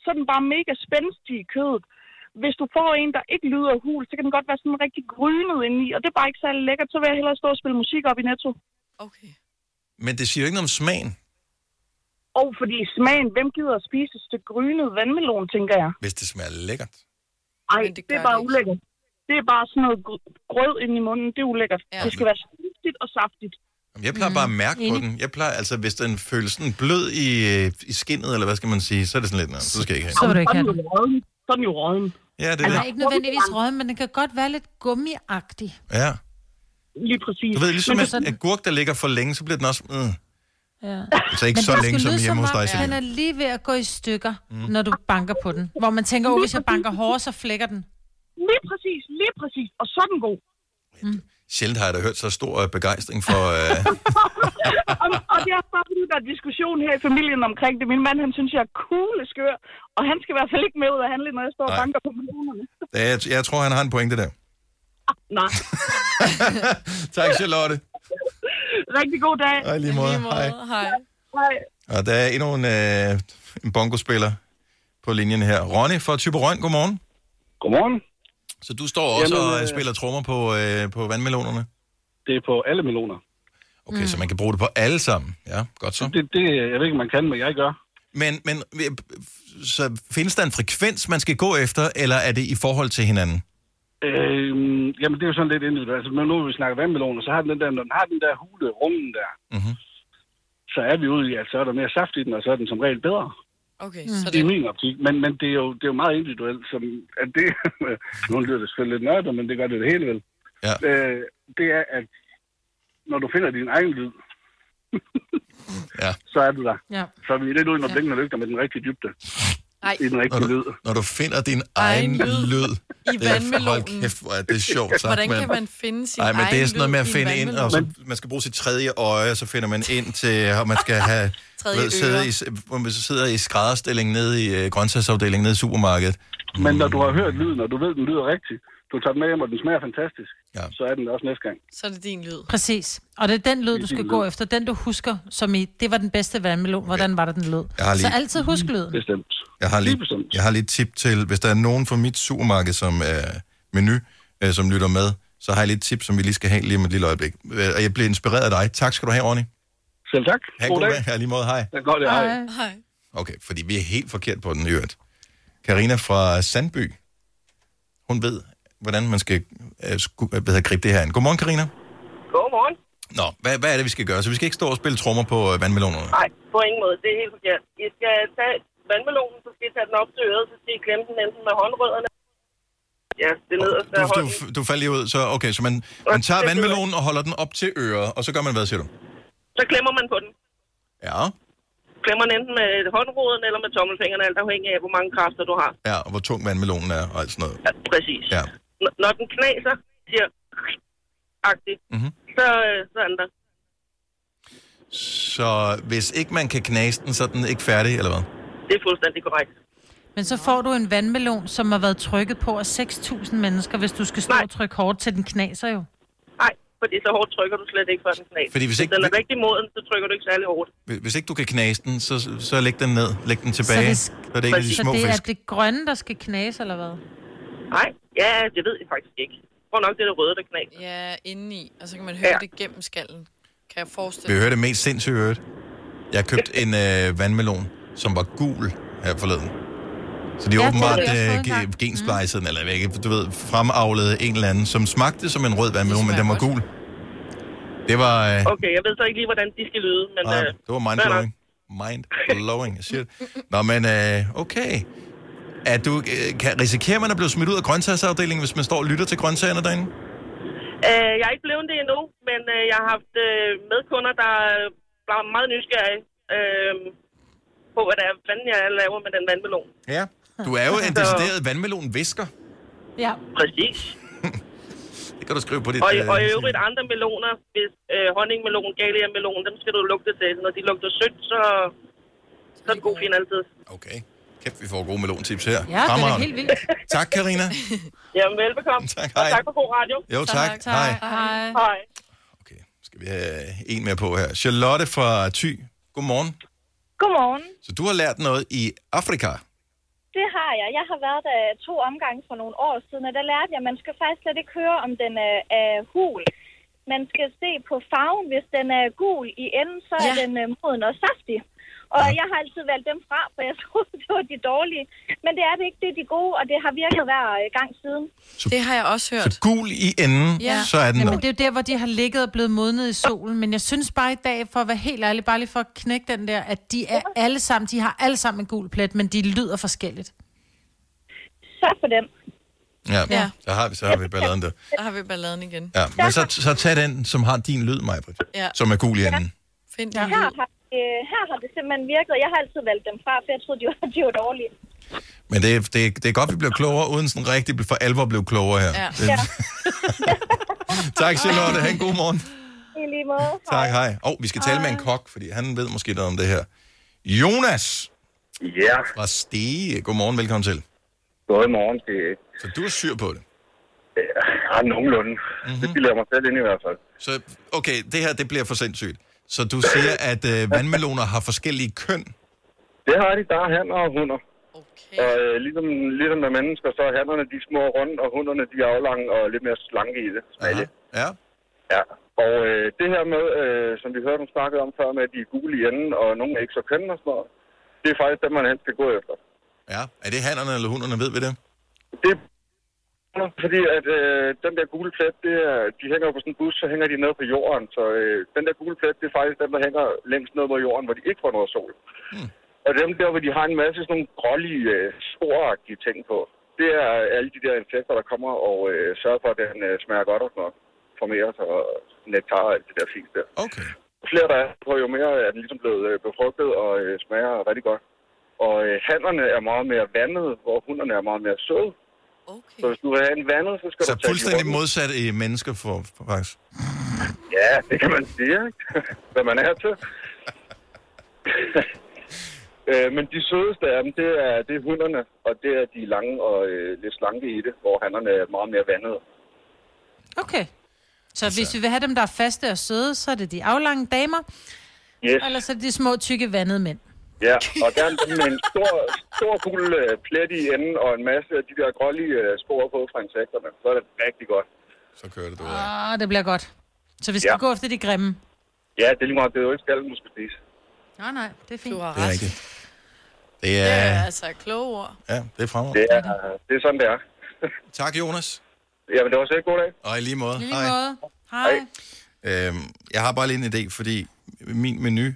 så er den bare mega spændstig i kødet. Hvis du får en, der ikke lyder hult, så kan den godt være sådan rigtig grynet indeni, og det er bare ikke særlig lækkert. Så vil jeg hellere stå og spille musik op i Netto. Okay. Men det siger jo ikke noget om smagen. Fordi smagen, hvem gider at spise et stykke grynet vandmelon, tænker jeg. Hvis det smager lækkert. Ej, det er bare ulækkert. Det er bare sådan noget grød ind i munden. Det er ulækkert. Ja. Det skal være saftigt og saftigt. Jeg plejer bare at mærke på den. Jeg plejer altså, hvis den føles sådan blød i skindet, eller hvad skal man sige, så er det sådan lidt, så skal jeg ikke have den. Så vil du ikke have den. Så er den jo røden. Ja, det er altså, ikke nødvendigvis røden, men den kan godt være lidt gummiagtig. Ja. Lige præcis. Du ved, ligesom en agurk, der ligger for længe, så bliver den også... Ja. Altså ikke så længe som hjemme hos dig, Signe. Den er lige ved at gå i stykker, når du banker på den. Hvor man tænker, hvis jeg banker hårdere, så flækker den. Lige præcis. Og sådan god. Sjældent har jeg da hørt så stor begejstring for... og det er bare en der diskussion her i familien omkring det. Min mand, han synes, jeg er kugleskør, og han skal i hvert fald ikke med ud at handle, når jeg står og banker på millionerne. Jeg tror, han har en pointe der. Nej. Tak, Charlotte. Rigtig god dag. Hej, lige måde. Hej. Og der er endnu en bongospiller på linjen her. Ronny fra Thyborøn, godmorgen. Godmorgen. Så du står også og spiller trommer på vandmelonerne? Det er på alle meloner. Okay, så man kan bruge det på alle sammen. Ja, godt så. Det jeg ved ikke, man kan, men jeg gør. Men så findes der en frekvens, man skal gå efter, eller er det i forhold til hinanden? Jamen, det er jo sådan lidt individuelt. Altså, men nu når vi snakker vandmeloner, så har den der, når den har den der hule rummen der, så er vi ude i, at så er der mere saft i den, og så er den som regel bedre. Okay, så det er min optik, men det er jo meget individuelt, som at det, nu lyder det selvfølgelig lidt nørdet, men det gør det hele vel. Ja. Det er, at når du finder din egen lyd, så er du der. Ja. Så er vi lidt ude, når blinkene lygter med den rigtige dybde. Nej. I den rigtige lyd. Når du finder din egen lyd i vandmelonen. Hold kæft, hvor er det sjovt sagt. Hvordan kan man finde sin egen lyd? Nej, men det er sådan noget med at finde ind, og så, man skal bruge sit tredje øje, og så finder man ind til, og man skal have... Hvis du sidder i skrædderstilling nede i grøntsagsafdelingen nede i supermarkedet. Men når du har hørt lyden, og du ved, den lyder rigtigt, du tager den med hjem, og den smager fantastisk, så er den også næste gang. Så er det din lyd. Præcis. Og det er den lyd, du skal gå efter. Den, du husker, som i, det var den bedste vandmelon. Hvordan var der den lyd? Så altid husk lyden. Bestemt. Jeg har lige et tip til, hvis der er nogen fra mit supermarked, som menu, som lytter med, så har jeg lidt tips, som vi lige skal have lige om et lille øjeblik. Og jeg blev inspireret af dig. Tak skal du have, Ronny. Selv tak. Ha' en god dag. Her lige måde. Hej. Godt, ja, hej. Hej. Okay, fordi vi er helt forkert på den i øvrigt. Karina fra Sandby, hun ved, hvordan man skal gribe det her ind. Godmorgen, Karina. Godmorgen. Nå, hvad er det, vi skal gøre? Så vi skal ikke stå og spille trommer på vandmelonerne? Nej, på ingen måde. Det er helt forkert. I skal tage vandmelonen, så skal I tage den op til øret, så skal I klemme den enten med håndrødderne. Ja, det nederste af hånden. Du faldt lige ud, så okay, så man tager vandmelonen og holder den op til øret, og så gør man hvad, siger du? Så klemmer man på den. Ja. Klemmer den enten med håndroden eller med tommelfingrene, alt afhængig af, hvor mange kræfter du har. Ja, og hvor tung vandmelonen er og alt sådan noget. Ja, præcis. Ja. Når den knaser, siger agtigt, mm-hmm. Så er den der. Så hvis ikke man kan knase den, så er den ikke færdig, eller hvad? Det er fuldstændig korrekt. Men så får du en vandmelon, som har været trykket på af 6.000 mennesker, hvis du skal stå og trykke hårdt til den knaser jo. Nej, fordi så hårdt trykker du slet ikke for den knaser. Fordi hvis den er rigtig moden, så trykker du ikke særlig hårdt. Hvis ikke du kan knase den, så læg den ned, læg den tilbage. Så det er ikke de små fisk. Så det er det grønne, der skal knase, eller hvad? Nej, ja, det ved jeg faktisk ikke. Jeg tror nok, det er det røde, der knaser. Ja, indeni, og så kan man høre det gennem skallen. Kan jeg forestille mig? Vi hører det mest sindssygt hørt. Jeg købte en vandmelon, som var gul her forleden. Så de åbenbart gensplejsede eller hvad, du ved, fremavlede en eller anden, som smagte som en rød vandmelon, men den var gul. Det var... Okay, jeg ved så ikke lige, hvordan de skal lyde, men... Nej, det var mindblowing. Mindblowing, jeg siger det. Nå, men okay. Risikerer man at blive smidt ud af grøntsagsafdelingen, hvis man står og lytter til grøntsagerne derinde? Jeg er ikke blevet det endnu, men jeg har haft medkunder, der er meget nysgerrige på, hvad der er fanden, jeg laver med den vandmelon. Ja. Du er jo en decideret vandmelonvisker. Ja. Præcis. Det kan du skrive på dit... Og i øvrigt andre meloner, hvis honningmelon, galia-melon, dem skal du lugte til. Når de lugter sødt, så er det god fin altid. Okay. Kæft, vi får gode melontips her. Ja, det er helt vildt. Tak, Karina. Jamen, velbekomme. Tak, hej. Og tak for god radio. Jo, tak. Hej. Hej. Okay, skal vi have en mere på her. Charlotte fra Thy. Godmorgen. Godmorgen. Så du har lært noget i Afrika? Det har jeg. Jeg har været der 2 omgange for nogle år siden, og der lærte jeg, at man skal faktisk slet ikke høre, om den er hul. Man skal se på farven. Hvis den er gul i enden, så er den moden og saftig. Og jeg har altid valgt dem fra, for jeg troede, det var de dårlige. Men det er det ikke. Det er de gode, og det har virket hver gang siden. Så, det har jeg også hørt. Så gul i enden, så er den... Jamen, det er jo der, hvor de har ligget og blevet modnet i solen. Men jeg synes bare i dag, for at være helt ærlig, bare lige for at knække den der, at de er alle sammen, de har alle sammen en gul plet, men de lyder forskelligt. Så for dem. Ja. Så har vi balladen der. Så har vi balladen igen. Ja, men så tag den, som har din lyd, Majbritt, som er gul i enden. Find din lyd. Her har det simpelthen virket, og jeg har altid valgt dem fra, for jeg troede, de var dårlige. Men det er godt, vi blev klogere, uden sådan rigtig for alvor blev klogere her. Ja. Tak, Charlotte. Ha' en god morgen. I lige måde. Tak, hej. Vi skal tale med en kok, fordi han ved måske noget om det her. Jonas fra Stege. Godmorgen, velkommen til. Godmorgen, Stege. Så du er syr på det? Ja, nogenlunde. Mm-hmm. Det bilder mig selv ind i hvert fald. Så okay, det her det bliver for sindssygt. Så du siger, at vandmeloner har forskellige køn? Det har de. Der er hanner og hunner. Okay. Og ligesom med mennesker, så er hannerne de små og runde, og hunderne de er aflange og lidt mere slanke i det. Smalle. Ja. Og det her med, som vi hørte dem snakke om før, med at de er gule i enden, og nogle er ikke så kønne og sådan noget, det er faktisk dem, man helst skal gå efter. Ja. Er det hannerne eller hunderne? Ved vi det? Det er fordi, at den der gule plet, de hænger på sådan en bus, så hænger de ned på jorden. Så den der gule plet, det er faktisk dem, der hænger længst ned på jorden, hvor de ikke får noget sol. Og dem der, hvor de har en masse sådan nogle grålige, sporagtige ting på, det er alle de der insekter, der kommer og sørger for, at den smager godt og sådan noget. Formerer sig og nektar og alt det der fint der. Okay. Jo flere der er på, jo mere er den ligesom blevet befrugtet og smager rigtig godt. Og hannerne er meget mere vandede, hvor hunderne er meget mere søde. Okay. Så hvis du vil have en vandet, så skal du tage fuldstændig modsat i mennesker for faktisk? Ja, det kan man sige, ikke? Hvad man er til. Men de sødeste af dem, det er hunderne, og det er de lange og lidt slanke i det, hvor hannerne er meget mere vandede. Okay. Så altså, hvis vi vil have dem, der er faste og søde, så er det de aflange damer, eller så er det de små, tykke, vandede mænd. Ja, og der er sådan en stor gul plet i enden, og en masse af de der grålige spor på fra insekterne. Så er det rigtig godt. Så kører det derudad. Ah, det bliver godt. Så vi skal gå efter de grimme. Ja, det er lige meget. Det er jo ikke skallen, du skal spise. Nej, det er fint. Du har ret. Det er rigtigt. Det er altså kloge ord. Ja, det er fremover. Det er sådan, det er. Tak, Jonas. Jamen, det var så god dag. Og i lige måde. Hej. Jeg har bare lige en idé, fordi min menu,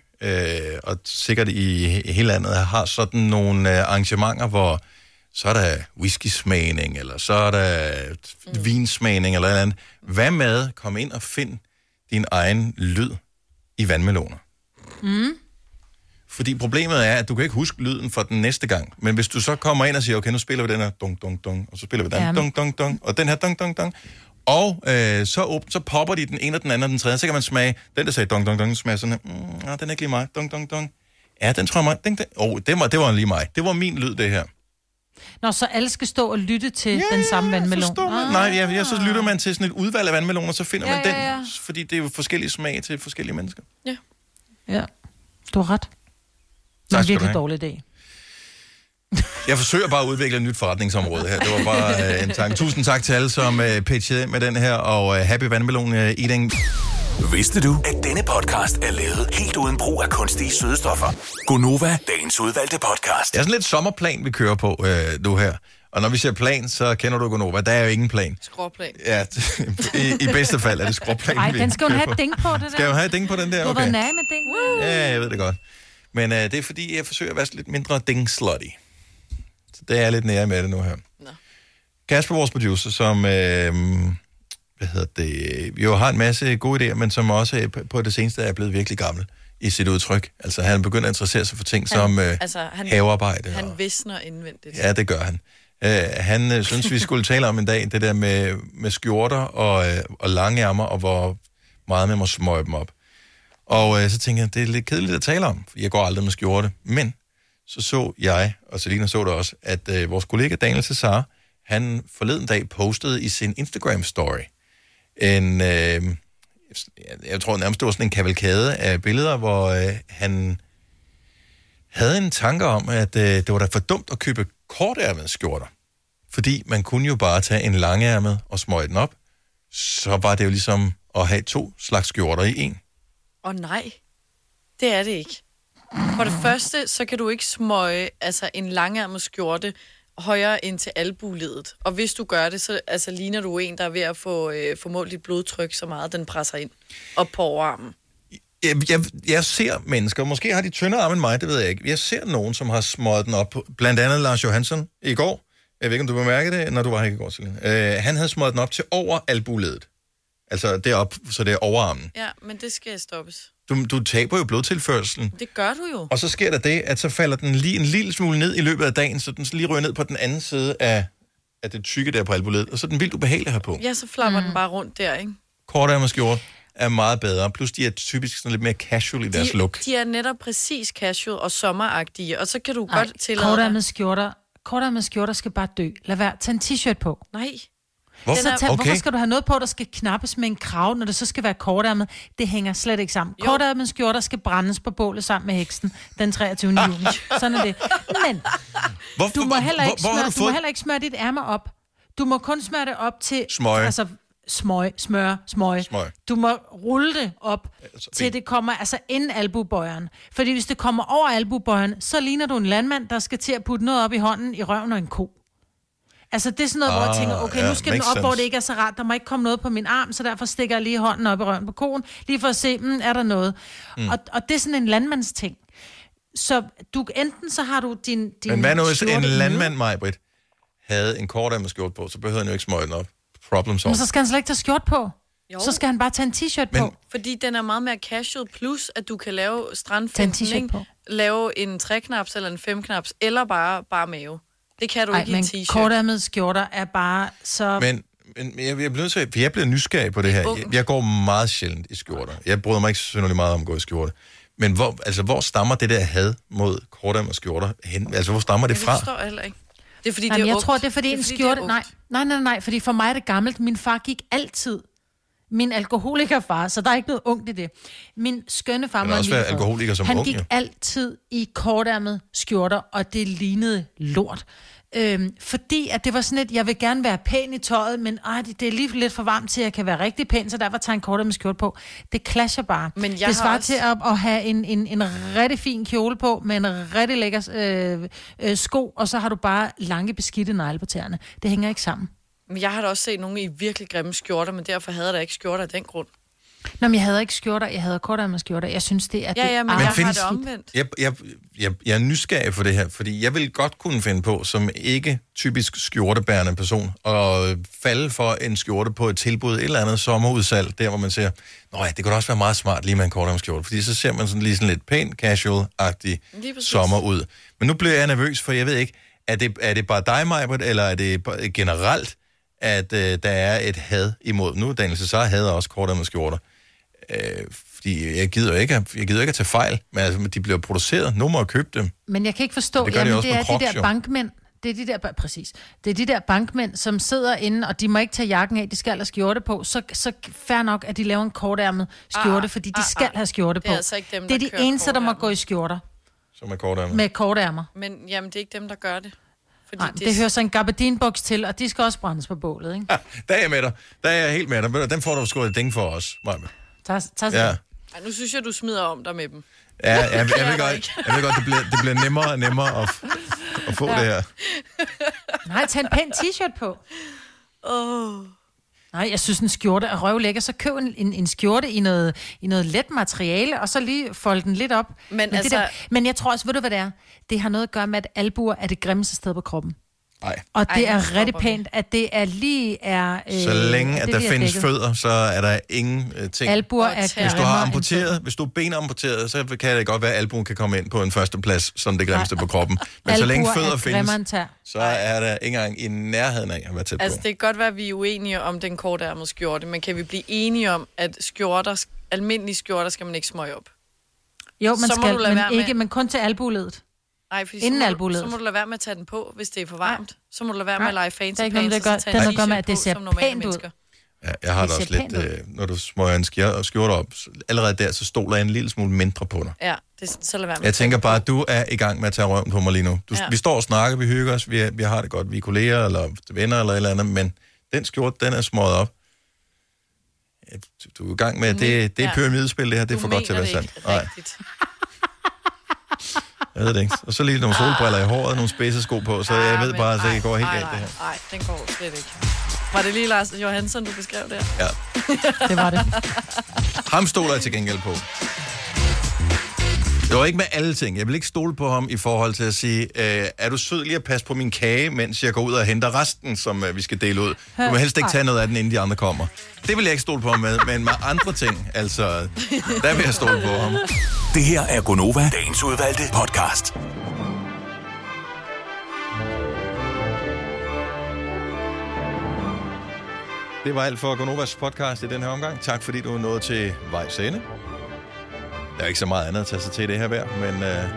og sikkert i hele landet, har sådan nogle arrangementer, hvor så er der whisky-smagning, eller så er der vinsmagning, eller andet. Hvad med, kom ind og find din egen lyd i vandmeloner? Mm. Fordi problemet er, at du kan ikke huske lyden fra den næste gang. Men hvis du så kommer ind og siger, okay, nu spiller vi den her dunk, dunk, dunk, og så spiller vi den dunk, dunk, dunk, og den her dunk, dunk, dunk, og så popper de den ene og den anden og den tredje, så kan man smage. Den, der sagde dong, dong, dong, smager sådan her. Den er ikke lige mig. Dong, dong, dong. Ja, den tror jeg mig. Det var lige mig. Det var min lyd, det her. Nå, så alle skal stå og lytte til den samme vandmelon. Så lytter man til sådan et udvalg af vandmeloner, så finder man den. Fordi det er jo forskellige smag til forskellige mennesker. Ja. Ja, du har ret. Det er en virkelig dårlig dag. Jeg forsøger bare at udvikle et nyt forretningsområde her. Det var bare en tanke. Tusind tak til alle, som pitchede med den her, og happy vandmelon eating. Vidste du, at denne podcast er lavet helt uden brug af kunstige sødestoffer? Grønnova, dagens udvalgte podcast. Det er sådan lidt sommerplan, vi kører på nu her. Og når vi siger plan, så kender du Grønnova. Der er jo ingen plan. Skråplan. Ja, i bedste fald er det skråplan. Nej, den skal jo have et ding på det der. Skal jo have et ding på den der? Okay. Hvor den er med ding. Ja, jeg ved det godt. Men det er fordi, jeg forsøger at være lidt mindre ding-slutty. Så det er lidt nære med det nu her. Nå. Kasper, vores producer, som jo har en masse gode idéer, men som også på det seneste er blevet virkelig gammel i sit udtryk. Altså han begynder at interessere sig for ting som havearbejde. Han visner indvendigt. Ja, det gør han. Han synes, vi skulle tale om en dag, det der med skjorter og lange ærmer, og hvor meget man må smøge dem op. Og så tænkte jeg, det er lidt kedeligt at tale om, for jeg går aldrig med skjorte, men så jeg, og Selina så det også, at vores kollega Daniel Cesar, han forleden dag postede i sin Instagram-story en, jeg tror nærmest det var sådan en kavalkade af billeder, hvor han havde en tanke om, at det var da for dumt at købe kortærmede skjorter, fordi man kunne jo bare tage en langærmet og smøge den op, så var det jo ligesom at have to slags skjorter i en. Nej, det er det ikke. For det første, så kan du ikke smøge en langærmet skjorte højere end til albuledet. Og hvis du gør det, så ligner du en, der er ved at få målt dit blodtryk så meget, den presser ind op på overarmen. Jeg ser mennesker, måske har de tyndere arme end mig, det ved jeg ikke. Jeg ser nogen, som har smøget den op på, blandt andet Lars Johansson i går. Jeg ved ikke, om du bemærkede det, når du var her i går, Selina. Han havde smøget den op til over albuledet. Altså derop, så det er overarmen. Ja, men det skal stoppes. Du taber jo blodtilførselen. Det gør du jo. Og så sker der det, at så falder den lige en lille smule ned i løbet af dagen, så den lige ryger ned på den anden side af det tykke der på albuledet, og så er den vildt ubehagelig herpå. Ja, så flapper den bare rundt der, ikke? Kortærmet skjorte er meget bedre. Plus de er typisk sådan lidt mere casual i deres look. De er netop præcis casual og sommeragtige, og så kan du godt tillade... Kortærmet skjorter skal bare dø. Lad være. Tag en t-shirt på. Nej. Hvorfor skal du have noget på, der skal knappes med en krav, når det så skal være kortærmet? Det hænger slet ikke sammen. Kortærmet skjorter skal brændes på bålet sammen med heksen den 23. juni. Sådan er det. Men du må heller ikke smøre dit ærmer op. Du må kun smøre det op til... Smøge. Altså smøge. Du må rulle det op, til det kommer inden albubøjeren. Fordi hvis det kommer over albubøjeren, så ligner du en landmand, der skal til at putte noget op i hånden, i røven og en ko. Det er sådan noget, hvor jeg tænker, nu skal den op, sense. Hvor det ikke er så rart. Der må ikke komme noget på min arm, så derfor stikker jeg lige hånden op i røven på koen, lige for at se, er der noget. Og det er sådan en landmandsting. Så enten har du din Men hvad nu, hvis en landmand, Majbritt, havde en kortærmet skjort på, så behøver han jo ikke smøge den op. Problem solved. Men så skal han slet ikke tage skjort på. Jo. Så skal han bare tage en t-shirt på. Fordi den er meget mere casual, plus at du kan lave strandfændning, lave en 3-knaps eller en 5-knaps, eller bare mave. Det kan du ikke i en t-shirt. Kortærmede skjorter er bare så... Men jeg bliver nysgerrig på det her. Jeg går meget sjældent i skjorter. Jeg bryder mig ikke synderligt meget om at gå i skjorter. Men hvor stammer det der had mod kortærmede skjorter hen? Hvor stammer det fra? Det forstår jeg heller ikke. Det er fordi, det er ungt. Jeg tror, det er fordi en skjorte... Nej, fordi for mig er det gammelt. Min far gik altid min alkoholikerfar, så der er ikke noget ungt i det. Min skønne far var også alkoholiker som han ung, gik altid i kortærmede skjorter, og det lignede lort. Fordi at det var sådan et, jeg vil gerne være pæn i tøjet, men det er lige lidt for varmt til, at jeg kan være rigtig pæn, så derfor tager en kortere med skjort på. Det clasher bare. Men jeg det svarer også til at have en rigtig fin kjole på, med en rigtig lækker sko, og så har du bare lange beskidte negle på tæerne. Det hænger ikke sammen. Men jeg har da også set nogle i virkelig grimme skjorter, men derfor havde jeg da ikke skjorter af den grund. Nå, men jeg havde ikke skjorter, jeg havde kortere skjorter. Jeg synes det, at det men jeg har det omvendt. Jeg er nysgerrig for det her, fordi jeg vil godt kunne finde på, som ikke typisk skjortebærende person, at falde for en skjorte på et tilbud, et eller andet sommerudsalg, der hvor man siger, nej, det kunne også være meget smart lige med en kortere skjorte, fordi så ser man sådan lidt pænt, casual-agtig sommer ud. Men nu bliver jeg nervøs, for jeg ved ikke, er det bare dig, Majbritt, eller er det generelt, at der er et had imod. Nu Daniel så hader også kortærmede skjorter. Fordi jeg gider ikke at tage fejl, men altså, de bliver produceret, nu må jeg købe dem. Men jeg kan ikke forstå, det er de der bankmænd, som sidder inde, og de må ikke tage jakken af, de skal have skjorte på, så fair nok, at de laver en kortærmet skjorte, fordi de skal have skjorte på. Det er altså ikke dem, der kører det er de eneste, der må gå i skjorter. Som er kortærmer. Med kortærmer. Men jamen, det er ikke dem, der gør det. Nej, det hører så en gabardinboks til, og de skal også brændes på bålet, ikke? Ja, der er jeg med dig. Der er jeg helt med dig. Den får du sgu et ding for os, Majbritt. Tak. Ja. Ej, nu synes jeg, du smider om dig med dem. Ja, jeg ved godt det bliver nemmere og nemmere at få det her. Nej, tag en pæn t-shirt på. Nej, jeg synes, en skjorte er røvlækker. Så køb en skjorte i noget let materiale, og så lige fold den lidt op. Men jeg tror også, ved du hvad det er? Det har noget at gøre med, at albuer er det grimmeste sted på kroppen. Nej. Og det er rigtig pænt, at det er lige er... så længe, at der findes fødder, så er der ingen ting. Albuer er grimmere. Hvis du er benamporteret, så kan det godt være, at albuen kan komme ind på en førsteplads, som det grimmeste på kroppen. Men albuer så længe fødder findes, så er der ikke engang i nærheden af at være tæt på. Altså, det kan godt være, at vi er uenige om den kortærmede skjorte, men kan vi blive enige om, at almindelige skjorter skal man ikke smøge op? Jo, man så skal, men kun til albueledet. Nej, fordi så må du lade være med at tage den på, hvis det er for varmt. Nej. Så må du lade være med at lege fancy pants, og så tage en t-shirt på, som normale mennesker. Ja, jeg har det også lidt, når du smøger en skjorte op, allerede der, så stoler jeg en lille smule mindre på dig. Ja, så lad være med. Jeg tænker bare, at du er i gang med at tage røven på mig lige nu. Vi står og snakker, vi hygger os, vi har det godt, vi er kolleger, eller venner, eller et eller andet, men den skjorte, den er smøget op. Du er i gang med, det er pyramidespil, det her, det er for godt til at være sandt. Jeg ved det ikke. Og så lige nogle solbriller i håret, nogle spidsesko på, så jeg ved bare, at det går helt galt det her. Nej, den går slet ikke. Var det lige Lars Johansson, du beskrev der? Ja. Det var det. Ham stoler jeg til gengæld på. Det var ikke med alle ting. Jeg vil ikke stole på ham i forhold til at sige, er du sød lige at passe på min kage, mens jeg går ud og henter resten, som vi skal dele ud. Du må helst ikke tage noget af den, inden de andre kommer. Det vil jeg ikke stole på ham med, men med andre ting, altså, der vil jeg stole på ham. Det her er Grønnova, dagens udvalgte podcast. Det var alt for Grønnovas podcast i den her omgang. Tak fordi du nåede til vejs ende. Der er ikke så meget andet at tage sig til det her vejr, men det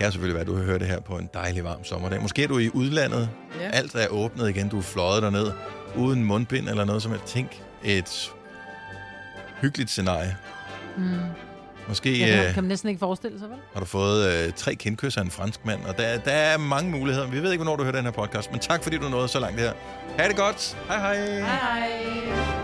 kan selvfølgelig være, at du har hørt det her på en dejlig varm sommerdag. Måske er du i udlandet. Yeah. Alt er åbnet igen. Du er fløjet derned uden mundbind eller noget som helst. Tænk et hyggeligt scenarie. Mm. Måske... ja, kan man næsten ikke forestille sig, vel? Har du fået 3 kindkys af en fransk mand, og der er mange muligheder. Vi ved ikke, hvornår du hører den her podcast, men tak fordi du nåede så langt her. Ha' det godt. Hej hej. Hej hej.